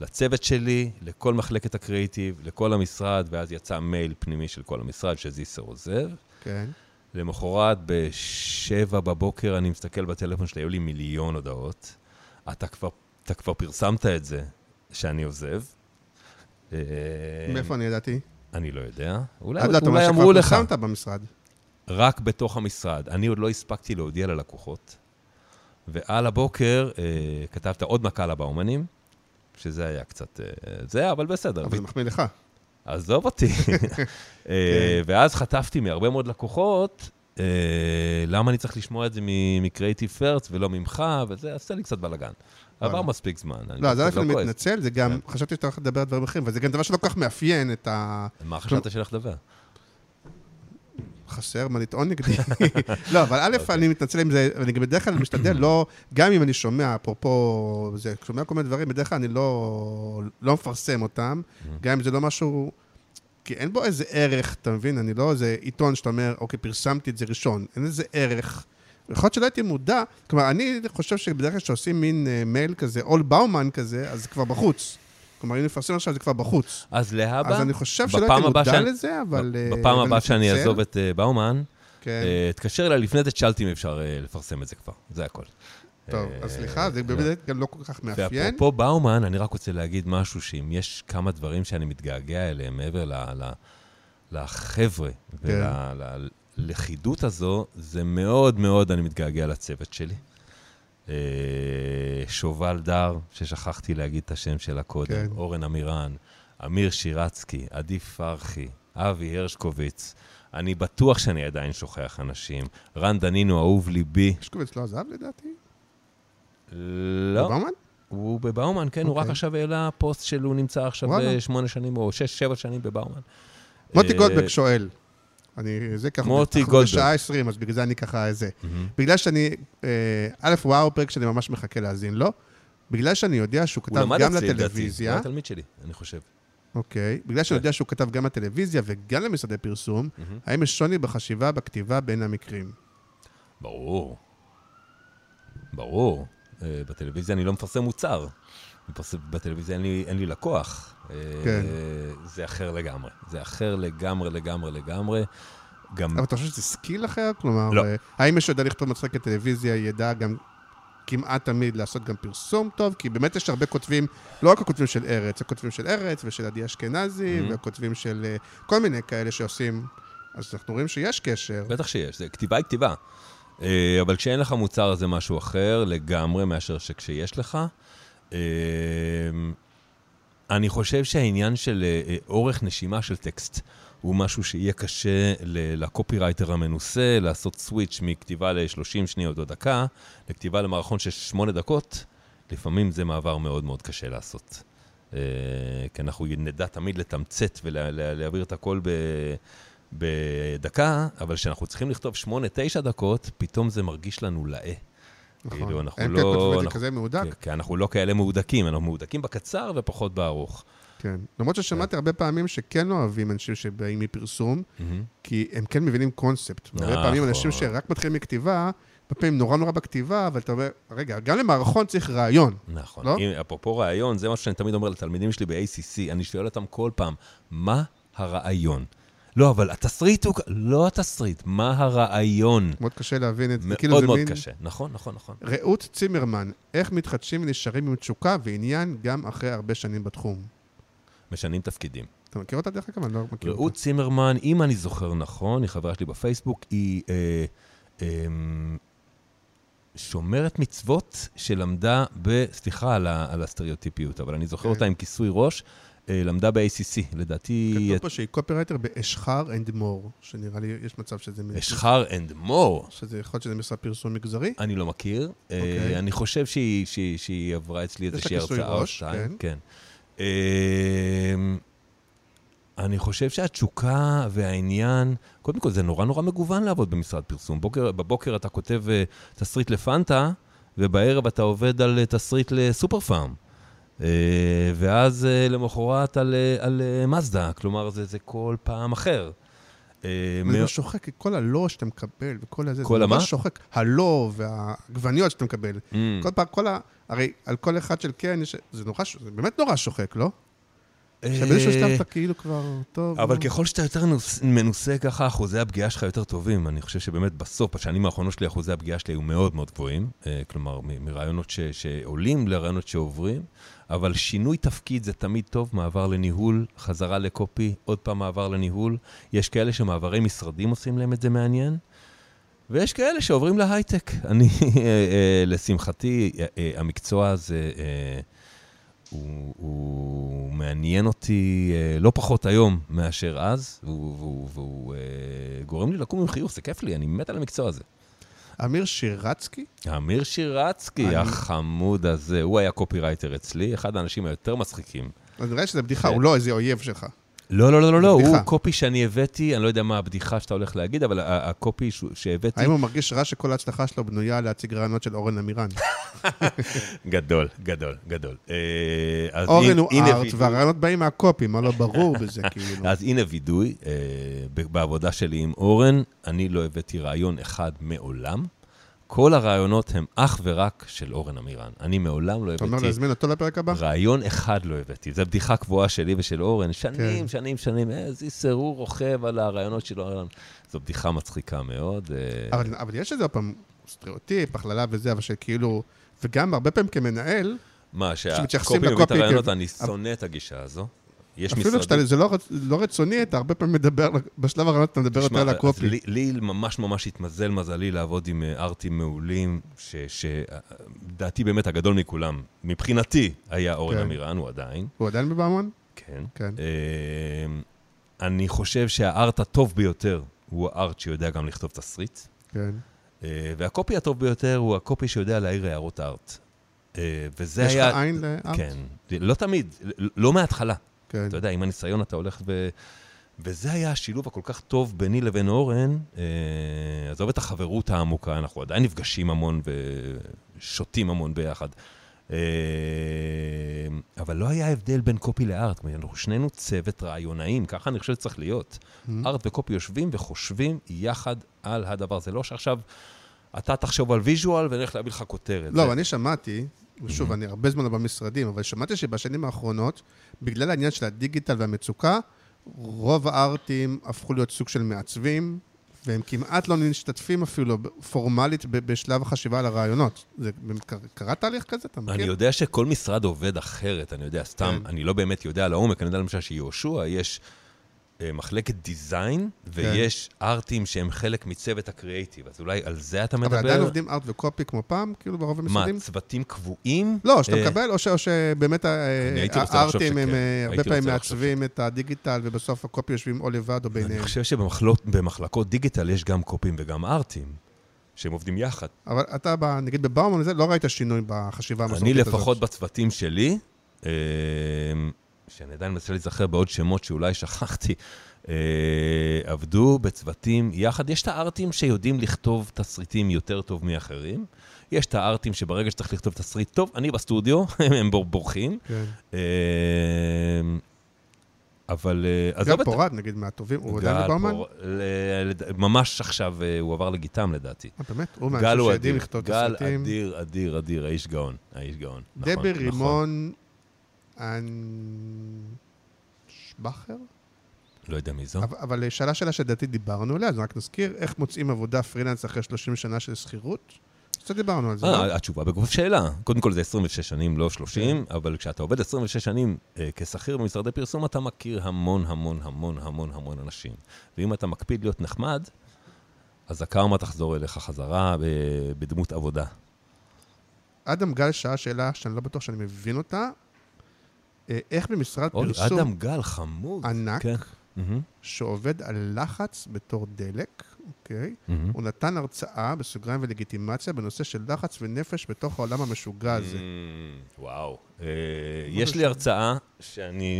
לצוות שלי, לכל מחלקת הקריאיטיב, לכל המשרד, ואז יצא מייל פנימי של כל המשרד שזיסר עוזב. כן. למחרת בשבע בבוקר אני מסתכל בטלפון שלי, היו לי מיליון הודעות. אתה כבר, אתה כבר פרסמת את זה שאני עוזב. מאיפה אני ידעתי? אני לא יודע. אולי, אולי אמרו לך. פרסמת במשרד. רק בתוך המשרד. אני עוד לא הספקתי להודיע ללקוחות. ועל הבוקר אה, כתבת עוד מקלה באומנים, שזה היה קצת... אה, זה היה, אבל בסדר. אבל ו... מחמיא לך. עזוב אותי. אה, ואז חטפתי מהרבה מאוד לקוחות, אה, למה אני צריך לשמוע את זה מקריאיטיב פרסט ולא ממך, וזה עשה לי קצת בלגן. עבר מספיק זמן. לא, אז אני מתנצל, זה גם... חשבתי שאתה הולך לדבר על דברים אחרים, וזה גם דבר שלא כל כך מאפיין את ה... מה חשבת שלך לדבר? חסר, מה לטעון נגדי. לא, אבל א', אני מתנצל עם זה, אני בדרך כלל משתדל, לא, גם אם אני שומע, אפרופו, זה, שומע כל מיני דברים, בדרך כלל אני לא, לא מפרסם אותם, גם אם זה לא משהו, כי אין בו איזה ערך, אתה מבין, אני לא, זה עיתון שאתה אומר, אוקיי, פרסמתי את זה ראשון, אין איזה ערך, יכול להיות שלא הייתי מודע, כלומר, אני חושב שבדרך כלל שעושים מין מייל כזה, אול באומן כזה, אז זה כבר בחוץ. כלומר, אם נפרסם עכשיו, זה כבר בחוץ. אז להבא... אז אני חושב שלא הייתי מודע לזה, אבל... בפעם הבאה שאני אעזוב את באומן, תקשר אליי לפני זה, תשאלתי אם אפשר לפרסם את זה כבר. זה הכל. טוב, אז סליחה, זה באמת גם לא כל כך מאפיין. ואפרופו באומן, אני רק רוצה להגיד משהו, שאם יש כמה דברים שאני מתגעגע אליהם, מעבר לחבר'ה וללכידות הזו, זה מאוד מאוד אני מתגעגע לצוות שלי. שובל דר, ששכחתי להגיד את השם שלה קודם, אורן אמירן, אמיר שירצקי, עדי פרחי, אבי הרשקוביץ, אני בטוח שאני עדיין שוכח אנשים, רן דנינו, אהוב ליבי. הרשקוביץ לא עזב לדעתי? לא. בבאומן? הוא בבאומן, כן, הוא רק עכשיו העלה פוסט שלו, נמצא עכשיו שמונה שנים או שש, שבע שנים בבאומן. מוטי גודבק שואל. אני, זה ככה, בשעה עשרים, אז בגלל זה אני ככה זה. בגלל שאני, א', וואו, פרק שאני ממש מחכה להזין לו, בגלל שאני יודע שהוא כתב גם לטלוויזיה. הוא התלמיד שלי, אני חושב. אוקיי. בגלל שאני יודע שהוא כתב גם לטלוויזיה וגם למשרדי פרסום, האם יש שוני בחשיבה, בכתיבה, בין המקרים? ברור. ברור. בטלוויזיה אני לא מפרסם מוצר. בטלוויזיה אין לי לקוח. זה אחר לגמרי. זה אחר לגמרי, לגמרי, לגמרי. אבל אתה חושב שזה סקיל אחר? כלומר, האם יש יודע לכתוב מצחק לטלוויזיה, ידע גם כמעט תמיד לעשות גם פרסום טוב, כי באמת יש הרבה כותבים, לא רק הכותבים של ארץ, הכותבים של ארץ ושל עדי אשכנזי, והכותבים של כל מיני כאלה שעושים, אז אנחנו רואים שיש קשר. בטח שיש, כתיבה היא כתיבה. אבל כשאין לך מוצר זה משהו אחר לגמרי מאשר שכשיש לך. אני חושב שהעניין של אורך נשימה של טקסט הוא משהו שיהיה קשה לקופירייטר המנוסה, לעשות סוויץ' מכתיבה ל-שלושים שניות או דקה, לכתיבה למערכון של שמונה דקות, לפעמים זה מעבר מאוד מאוד קשה לעשות. כי אנחנו נדע תמיד לתמצת ולהעביר את הכל בדקה, אבל כשאנחנו צריכים לכתוב שמונה, תשע דקות, פתאום זה מרגיש לנו לאה. נכון, אין כתוב וזה כזה מעודק. כי אנחנו לא כאלה מעודקים, אנחנו מעודקים בקצר ופחות בארוך. כן, למרות ששמעתי הרבה פעמים שכן אוהבים אנשים שבאים מפרסום, כי הם כן מבינים קונספט. הרבה פעמים אנשים שרק מתחילים מכתיבה, בפעמים נורא נורא בכתיבה, אבל אתה אומר, רגע, גם למערכון צריך רעיון. נכון, אפרופו רעיון, זה משהו שאני תמיד אומר לתלמידים שלי ב-A C C, אני שואל אותם כל פעם, מה הרעיון? לא, אבל התסריט הוא... לא התסריט, מה הרעיון? מאוד קשה להבין את זה. מאוד מאוד קשה, נכון, נכון, נכון. רעות צימרמן, איך מתחדשים ונשארים עם תשוקה ועניין גם אחרי הרבה שנים בתחום? משנים תפקידים. אתה מכיר אותה דרך כלל? לא מכיר אותה. רעות צימרמן, אם אני זוכר נכון, היא חברה שלי בפייסבוק, היא שומרת מצוות שלמדה בסליחה על הסטריאוטיפיות, אבל אני זוכר אותה עם כיסוי ראש, למדה ב-A C C, לדעתי... כתוב פה שהיא קופירייטר באשחר אנד מור, שנראה לי, יש מצב שזה... אשחר אנד מור? שזה יכול להיות שזה משרד פרסום מגזרי? אני לא מכיר. אני חושב שהיא עברה אצלי איזושהי הרצאה או שתיים. כן. אני חושב שהתשוקה והעניין... קודם כל, זה נורא נורא מגוון לעבוד במשרד פרסום. בבוקר אתה כותב תסריט לפנטה, ובערב אתה עובד על תסריט לסופר פארם. ואז למחרת על, על מזדה, כלומר זה, זה כל פעם אחר. זה שוחק, כל הלא שאתה מקבל, וכל הזה, כל המה? שוחק, הלא והגווניות שאתה מקבל. כל פעם, כל ה... הרי על כל אחד של כן, זה נורא, זה באמת נורא שוחק, לא? שבאיזשהו שלב אתה כאילו כבר טוב. אבל ככל שאתה יותר מנוסה ככה, אחוזי הפגיעה שלך יותר טובים. אני חושב שבאמת בסוף, השנים האחרונות שלי, אחוזי הפגיעה שלי היו מאוד מאוד גבוהים. כלומר, מרעיונות שעולים לרעיונות שעוברים, אבל שינוי תפקיד זה תמיד טוב, מעבר לניהול, חזרה לקופי, עוד פעם מעבר לניהול. יש כאלה שמעברי משרדים עושים להם את זה מעניין, ויש כאלה שעוברים להייטק. אני, לשמחתי, המקצוע הזה... הוא, הוא מעניין אותי לא פחות היום מאשר אז, והוא, והוא, והוא גורם לי לקום עם חיוך, זה כיף לי, אני מת על המקצוע הזה. אמיר שירצקי? אמיר שירצקי, אני... החמוד הזה, הוא היה קופירייטר אצלי, אחד האנשים היותר מצחיקים. אני רואה שזה בדיחה, ו... הוא לא איזה אויב שלך. לא, לא, לא, לא, לא. הוא קופי שאני הבאתי, אני לא יודע מה הבדיחה שאתה הולך להגיד, אבל הקופי שהבאתי... האם הוא מרגיש רע שכל ההצלחה שלו בנויה להציג רעיונות של אורן אמירן? גדול, גדול, גדול. אורן הוא ארט, והרעיונות באים מהקופי, מה לא ברור בזה, כאילו. אז הנה וידוי, בעבודה שלי עם אורן, אני לא הבאתי רעיון אחד מעולם, כל הרעיונות הם אך ורק של אורן אמירן. אני מעולם לא הבאתי... אתה אומר להזמין אותו לפרק הבא? רעיון אחד לא הבאתי. זו בדיחה קבועה שלי ושל אורן. שנים, שנים, שנים. איזה סירור רוכב על הרעיונות של אורן. זו בדיחה מצחיקה מאוד. אבל יש איזה פעם סטריאוטיפ, הכללה וזה, אבל שכאילו... וגם הרבה פעמים כמנהל... מה, שהקופי מביא את הרעיונות, אני שונא את הגישה הזו. אפילו שזה לא רצוני, אתה הרבה פעמים מדבר, בשלב הרעיונות אתה מדבר יותר על הקופי. לי ממש ממש התמזל מזלי לעבוד עם ארטים מעולים, שדעתי באמת הגדול מכולם, מבחינתי היה אורן אמירן, הוא עדיין. הוא עדיין בבאמן? כן. אני חושב שהארט הטוב ביותר הוא הארט שיודע גם לכתוב תסריט, והקופי הטוב ביותר הוא הקופי שיודע להעיר הערות הארט. יש לך עין לארט? כן. לא תמיד, לא מההתחלה. אתה יודע, עם הניסיון אתה הולך ו... וזה היה השילוב הכל כך טוב ביני לבין אורן, אז עובד החברות העמוקה, אנחנו עדיין נפגשים המון ושותים המון ביחד. אבל לא היה הבדל בין קופי לארט, אנחנו שנינו צוות רעיונאים, ככה אני חושב שצריך להיות. ארט וקופי יושבים וחושבים יחד על הדבר, זה לא שעכשיו אתה תחשוב על ויז'ואל ונלך להביא לך כותרת. לא, אני שמעתי... ושוב, אני הרבה זמן במשרדים, אבל שמעתי שבשנים האחרונות, בגלל העניין של הדיגיטל והמצוקה, רוב הארטים הפכו להיות סוג של מעצבים, והם כמעט לא נשתתפים אפילו פורמלית בשלב החשיבה על הרעיונות. זה קרה תהליך כזה, אתה מכיר? אני יודע שכל משרד עובד אחרת, אני יודע, סתם, אני לא באמת יודע לעומק, אני יודע למשל שיהושע, יש מחלקת דיזיין, ויש ארטים שהם חלק מצוות הקריאיטיב, אז אולי על זה אתה מדבר? אבל עדיין עובדים ארט וקופי כמו פעם, כאילו ברוב המשרדים? מה, צוותים קבועים? לא, שאתה מקבל, או שבאמת הארטים הם הרבה פעמים מעצבים את הדיגיטל, ובסוף הקופי יושבים או לבד או ביניהם. אני חושב שבמחלקות דיגיטל יש גם קופים וגם ארטים, שהם עובדים יחד. אבל אתה, נגיד בבאומן, לא ראית שינוי בחשיבה המסורתית הזאת. אני לפחות בצוותים שלי, שאני עדיין מנסה להיזכר בעוד שמות שאולי שכחתי, עבדו בצוותים יחד. יש את הארטים שיודעים לכתוב תסריטים יותר טוב מאחרים, יש את הארטים שברגע שצריך לכתוב תסריט טוב, אני בסטודיו, הם בורחים. אבל... גם פורד, נגיד, מהטובים, הוא עדיין לבאומן? ממש עכשיו הוא עבר לגיטם, לדעתי. באמת? הוא מאנשים שיודעים לכתוב תסריטים. גל אדיר, אדיר, אדיר, האיש גאון. האיש גאון. דבר רימון... שבחר? לא יודע מי זו. אבל שאלה שאלה שדעתי דיברנו עליה, אז רק נזכיר, איך מוצאים עבודה פרילנס אחרי שלושים שנה של שכירות? קצת דיברנו על זה. התשובה בגוף שאלה. קודם כל זה עשרים ושש שנים, לא שלושים, אבל כשאתה עובד עשרים ושש שנים כשכיר במשרדי פרסום, אתה מכיר המון המון המון המון המון אנשים. ואם אתה מקפיד להיות נחמד, אז הקרמה תחזור אליך חזרה בדמות עבודה. אדם גל שאלה שאלה שאני לא בטוח שאני מבין אותה, איך במשרד פרסום... אדם גל חמוד. ענק, שעובד על לחץ בתור דלק, אוקיי? הוא נתן הרצאה בסוגריים ולגיטימציה בנושא של לחץ ונפש בתוך העולם המשוגע הזה. וואו. יש לי הרצאה שאני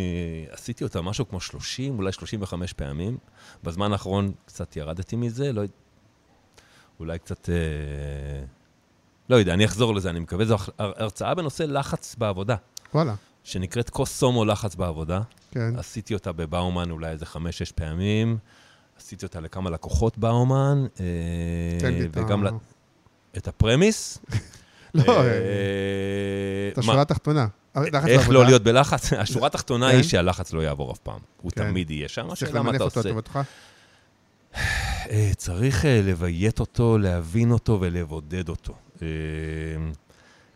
עשיתי אותה משהו כמו שלושים, אולי שלושים וחמש פעמים. בזמן האחרון קצת ירדתי מזה, אולי קצת... לא יודע, אני אחזור לזה, אני מקווה. זו הרצאה בנושא לחץ בעבודה. וואלה. שנקראת קוסומו לחץ בעבודה. עשיתי אותה בבאומן אולי איזה חמש-שש פעמים. עשיתי אותה לכמה לקוחות באומן, וגם את הפרמיס. לא, את השורה התחתונה. איך לא להיות בלחץ? השורה התחתונה היא שהלחץ לא יעבור אף פעם. הוא תמיד יהיה שם. צריך למנף אותו, אתה בטוחה? צריך לביית אותו, להבין אותו ולבודד אותו.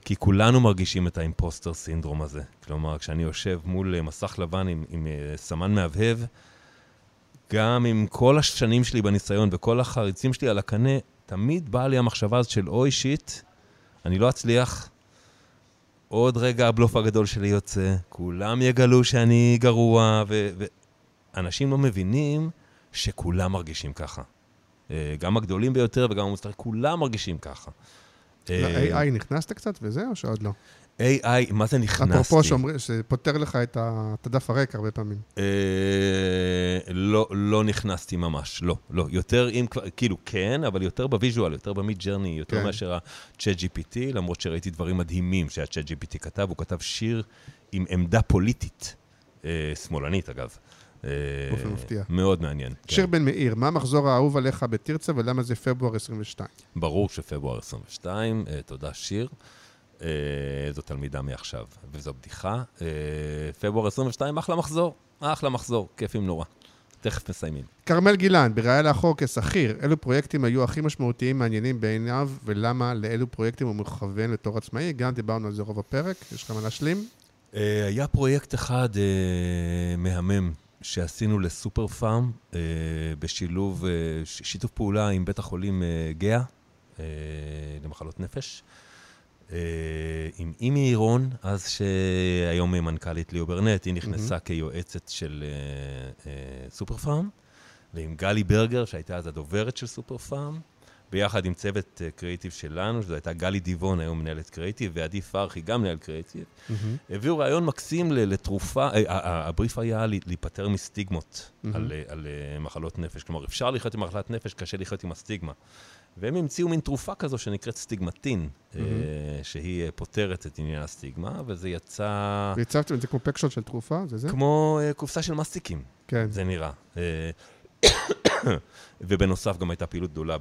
כי כולנו מרגישים את האימפוסטר סינדרום הזה. כלומר, כשאני יושב מול מסך לבן עם סמן מהבהב, גם עם כל השנים שלי בניסיון וכל החריצים שלי על הקנה, תמיד באה לי המחשבה הזאת של אוי שיט, אני לא אצליח, עוד רגע הבלוף הגדול שלי יוצא, כולם יגלו שאני גרוע, ואנשים לא מבינים שכולם מרגישים ככה. גם הגדולים ביותר וגם המוצלחים, כולם מרגישים ככה. איי איי נכנסת קצת וזה, או שעוד לא? איי איי, מה זה נכנסתי? אפרופו שפותר לך את הדף הרקע הרבה פעמים. לא, לא נכנסתי ממש, לא, לא. יותר אם כבר, כאילו כן, אבל יותר בוויז'ואל, יותר במידג'רני, יותר מאשר ה-צ'אט ג'י פי טי, למרות שראיתי דברים מדהימים שה-צ'אט ג'י פי טי כתב, הוא כתב שיר עם עמדה פוליטית, שמאלנית אגב. באופן מפתיע. מאוד מעניין. שיר בן מאיר, מה המחזור האהוב עליך בתרצה, ולמה זה פברואר עשרים ושתיים? ברור שפברואר עשרים ושתיים, תודה שיר. זו תלמידה מעכשיו, וזו בדיחה. פברואר עשרים ושתיים, אחלה מחזור. אחלה מחזור, כיפים נורא. תכף מסיימים. כרמל גילן, בראייה לאחור כסחיר, אילו פרויקטים היו הכי משמעותיים מעניינים בעיניו, ולמה לאילו פרויקטים הוא מכוון לתור עצמאי? גם דיברנו על זה רוב הפרק, יש לך מה להשלים? היה פרויקט אחד מהמם שעשינו לסופר פארם, בשילוב, שיתוף פעולה עם בית החולים גאה, למחלות נפש. עם אימי אירון, אז שהיום מנכ"לית ליאו ברנט, היא נכנסה כיועצת של סופר פארם, ועם גלי ברגר, שהייתה אז הדוברת של סופר פארם, ביחד עם צוות קריאיטיב שלנו, שזו הייתה גלי דיוון, היום מנהלת קריאיטיב, ועדי פרחי גם מנהל קריאיטיב, הביאו רעיון מקסים לתרופה, הבריף היה להיפטר מסטיגמות על מחלות נפש, כלומר אפשר לחיות עם מחלת נפש, קשה לחיות עם הסטיגמה. והם המציאו מין תרופה כזו שנקראת סטיגמטין, שהיא פותרת את עניין הסטיגמה, וזה יצא... ויצבתם את זה כמו פקשות של תרופה, זה זה? כמו קופסה של מסטיקים, זה נראה. ובנוסף גם הייתה פעילות גדולה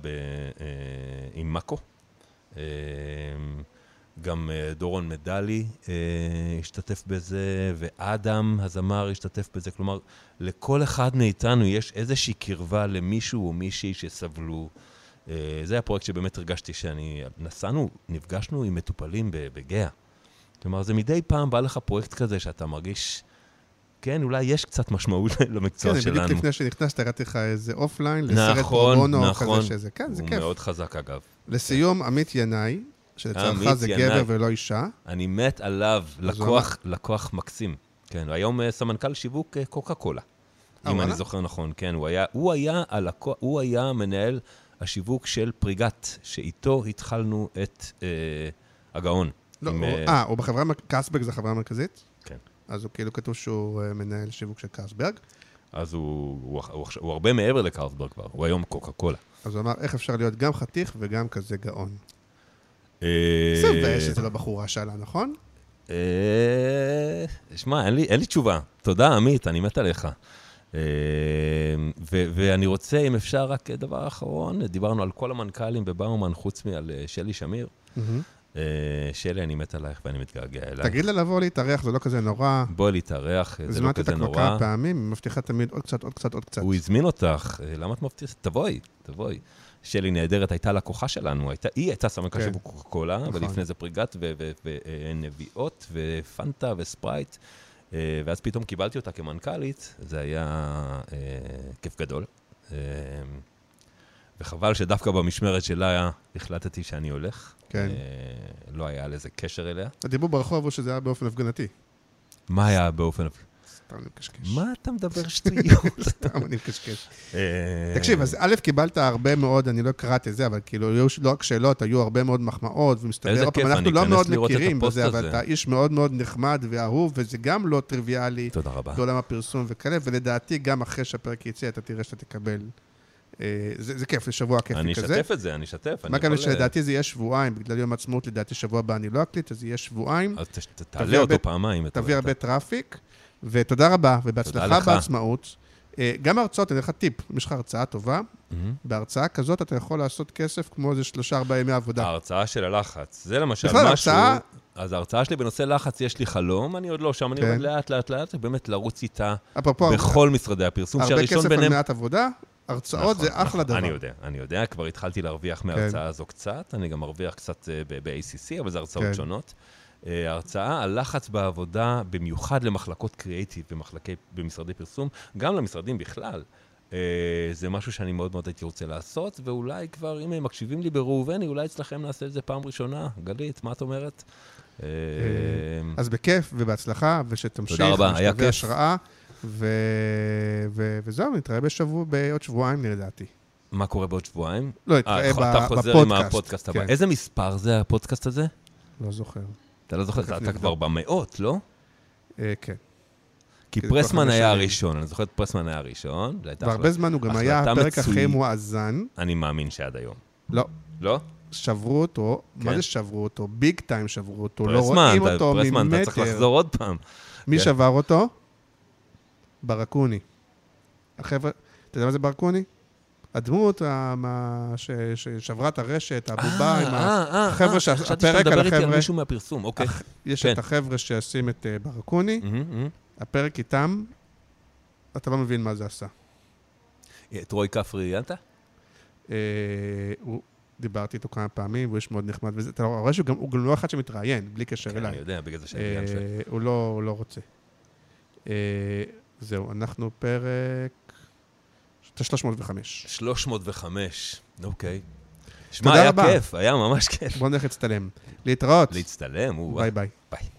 עם מקו. גם דורון מדלי השתתף בזה, ואדם הזמר השתתף בזה. כלומר, לכל אחד מאיתנו יש איזושהי קרבה למישהו או מישהי שסבלו. זה היה פרויקט שבאמת הרגשתי שאני... נסענו, נפגשנו עם מטופלים בגאה. כלומר, זה מדי פעם בא לך פרויקט כזה שאתה מרגיש... כן, אולי יש קצת משמעות למקצוע שלנו. כן, בדיוק לפני שנכנסת, הראתי לך איזה אופליין, לסרט רונו, כזה שזה. כן, זה כיף. הוא מאוד חזק, אגב. לסיום, עמית ינאי, שלצערך זה גבר ולא אישה. אני מת עליו, לקוח מקסים. כן, היום סמנכ"ל שיווק קוקה קולה. אם אני זוכר נכון, כן. הוא היה מנהל השיווק של פריגת, שאיתו התחלנו את הגאון. אה, או בחברה, קסבק זה חברה מרכזית? כן. אז הוא כאילו כתוב שהוא מנהל שיווק של קרסברג. אז הוא, הוא, הוא, הוא הרבה מעבר לקרסברג כבר, הוא היום קוקה קולה. אז הוא אמר, איך אפשר להיות גם חתיך וגם כזה גאון? זה מבאש את זה לבחורה שאלה, נכון? שמע, אין לי, אין לי תשובה. תודה, עמית, אני מת עליך. ואני רוצה, אם אפשר, רק דבר אחרון, דיברנו על כל המנכ"לים בבאומן, חוץ מעל שלי שמיר. שלי, אני מת עלייך ואני מתגעגע אליי. תגיד לה לבוא להתארח, זה לא כזה נורא. בוא להתארח, זה לא כזה נורא. הזמנת את הכמה פעמים, מבטיחה תמיד עוד קצת, עוד קצת, עוד קצת. הוא הזמין אותך, למה את מבטיחה? תבואי, תבואי. שלי נהדרת, הייתה לקוחה שלנו, היא הייתה סמנכ"ל של קוקה קולה, אבל לפני זה פריגת ונביעות ופנטה וספרייט, ואז פתאום קיבלתי אותה כמנכ"לית, זה היה כיף גדול. וחבל שדווקא במשמרת שלה החלטתי שאני הולך. כן. לא היה על איזה קשר אליה. הדיבור ברחוב הוא שזה היה באופן הפגנתי. מה היה באופן הפגנתי? סתם אני מקשקש. מה אתה מדבר שטריות? סתם אני מקשקש. תקשיב, אז א', קיבלת הרבה מאוד, אני לא קראתי זה, אבל כאילו, לא רק שאלות, היו הרבה מאוד מחמאות, ומסתבר, אנחנו לא מאוד מכירים בזה, אבל אתה איש מאוד מאוד נחמד ואהוב, וזה גם לא טריוויאלי. תודה רבה. בעולם הפרסום וכאלה, ולדעתי גם אחרי שהפרק יצא, אתה תראה שאתה תקבל זה, זה כיף, לשבוע כיפי אני כזה. אני אשתף את זה, אני אשתף. מה גם שלדעתי זה יהיה שבועיים, בגלל יום עצמאות, לדעתי שבוע הבא אני לא אקליט, אז יהיה שבועיים. אז תעלה אותו פעמיים. תביא הרבה טראפיק, ותודה רבה, ובהצלחה בעצמאות, גם הרצאות, אני לך טיפ, יש לך הרצאה טובה, בהרצאה כזאת אתה יכול לעשות כסף כמו איזה שלושה ארבעה ימי עבודה. ההרצאה של הלחץ, זה למשל משהו, אז ההרצאה שלי בנושא לחץ, יש לי חלום, אני עוד לא שם, אני עובד לאט לאט לאט, באמת לרוץ איתה בכל משרדי הפרסום. הרבה כסף על מעט עבודה, הרצאות זה אחלה דבר. אני יודע, אני יודע, כבר התחלתי להרוויח מההרצאה הזו קצת, אני גם מרוויח קצת ב-A C C, אבל זה הרצאות שונות. ההרצאה על לחץ בעבודה, במיוחד למחלקות קריאיטיב במשרדי פרסום, גם למשרדים בכלל, זה משהו שאני מאוד מאוד הייתי רוצה לעשות, ואולי כבר, אם הם מקשיבים לי בראובני, אולי אצלכם נעשה את זה פעם ראשונה. גלית, מה את אומרת? אז בכיף ובהצלחה, ושתמשיך, ושתביא השראה, וזהו, נתראה בעוד שבועיים נרדעתי. מה קורה בעוד שבועיים? לא, נתראה בפודקאסט. איזה מספר זה הפודקאסט הזה? לא זוכר. אתה לא זוכר, אתה כבר במאות, לא? כן. כי פרסמן היה הראשון, אני זוכר את פרסמן היה הראשון. והרבה זמן הוא גם היה הפרק הכי מואזן. אני מאמין שעד היום. לא. לא? שברו אותו, מה זה שברו אותו? ביג טיים שברו אותו, לא רואים אותו ממטר. פרסמן, אתה צריך לחזור עוד פעם. מי שבר אותו? ברקוני. החבר'ה, אתה יודע מה זה ברקוני? הדמות ששברה את הרשת, הבובה, עם החבר'ה, הפרק על החבר'ה. מישהו מהפרסום, אוקיי. יש את החבר'ה שעשים את ברקוני, הפרק איתם, אתה לא מבין מה זה עשה. את רוי קפרי ראיינת? דיברתי איתו כמה פעמים, והוא איש מאוד נחמד, ואתה רואה שהוא גם לא אחד שמתראיין, בלי קשר אליי. אני יודע, בגלל זה שהראיין שלו. הוא לא רוצה. זהו, אנחנו פרק... זה שלוש מאות וחמש. שלוש מאות וחמש, אוקיי. שמע, היה כיף, היה ממש כיף. בוא נלך להצטלם. להתראות. להצטלם, ביי ביי. ביי.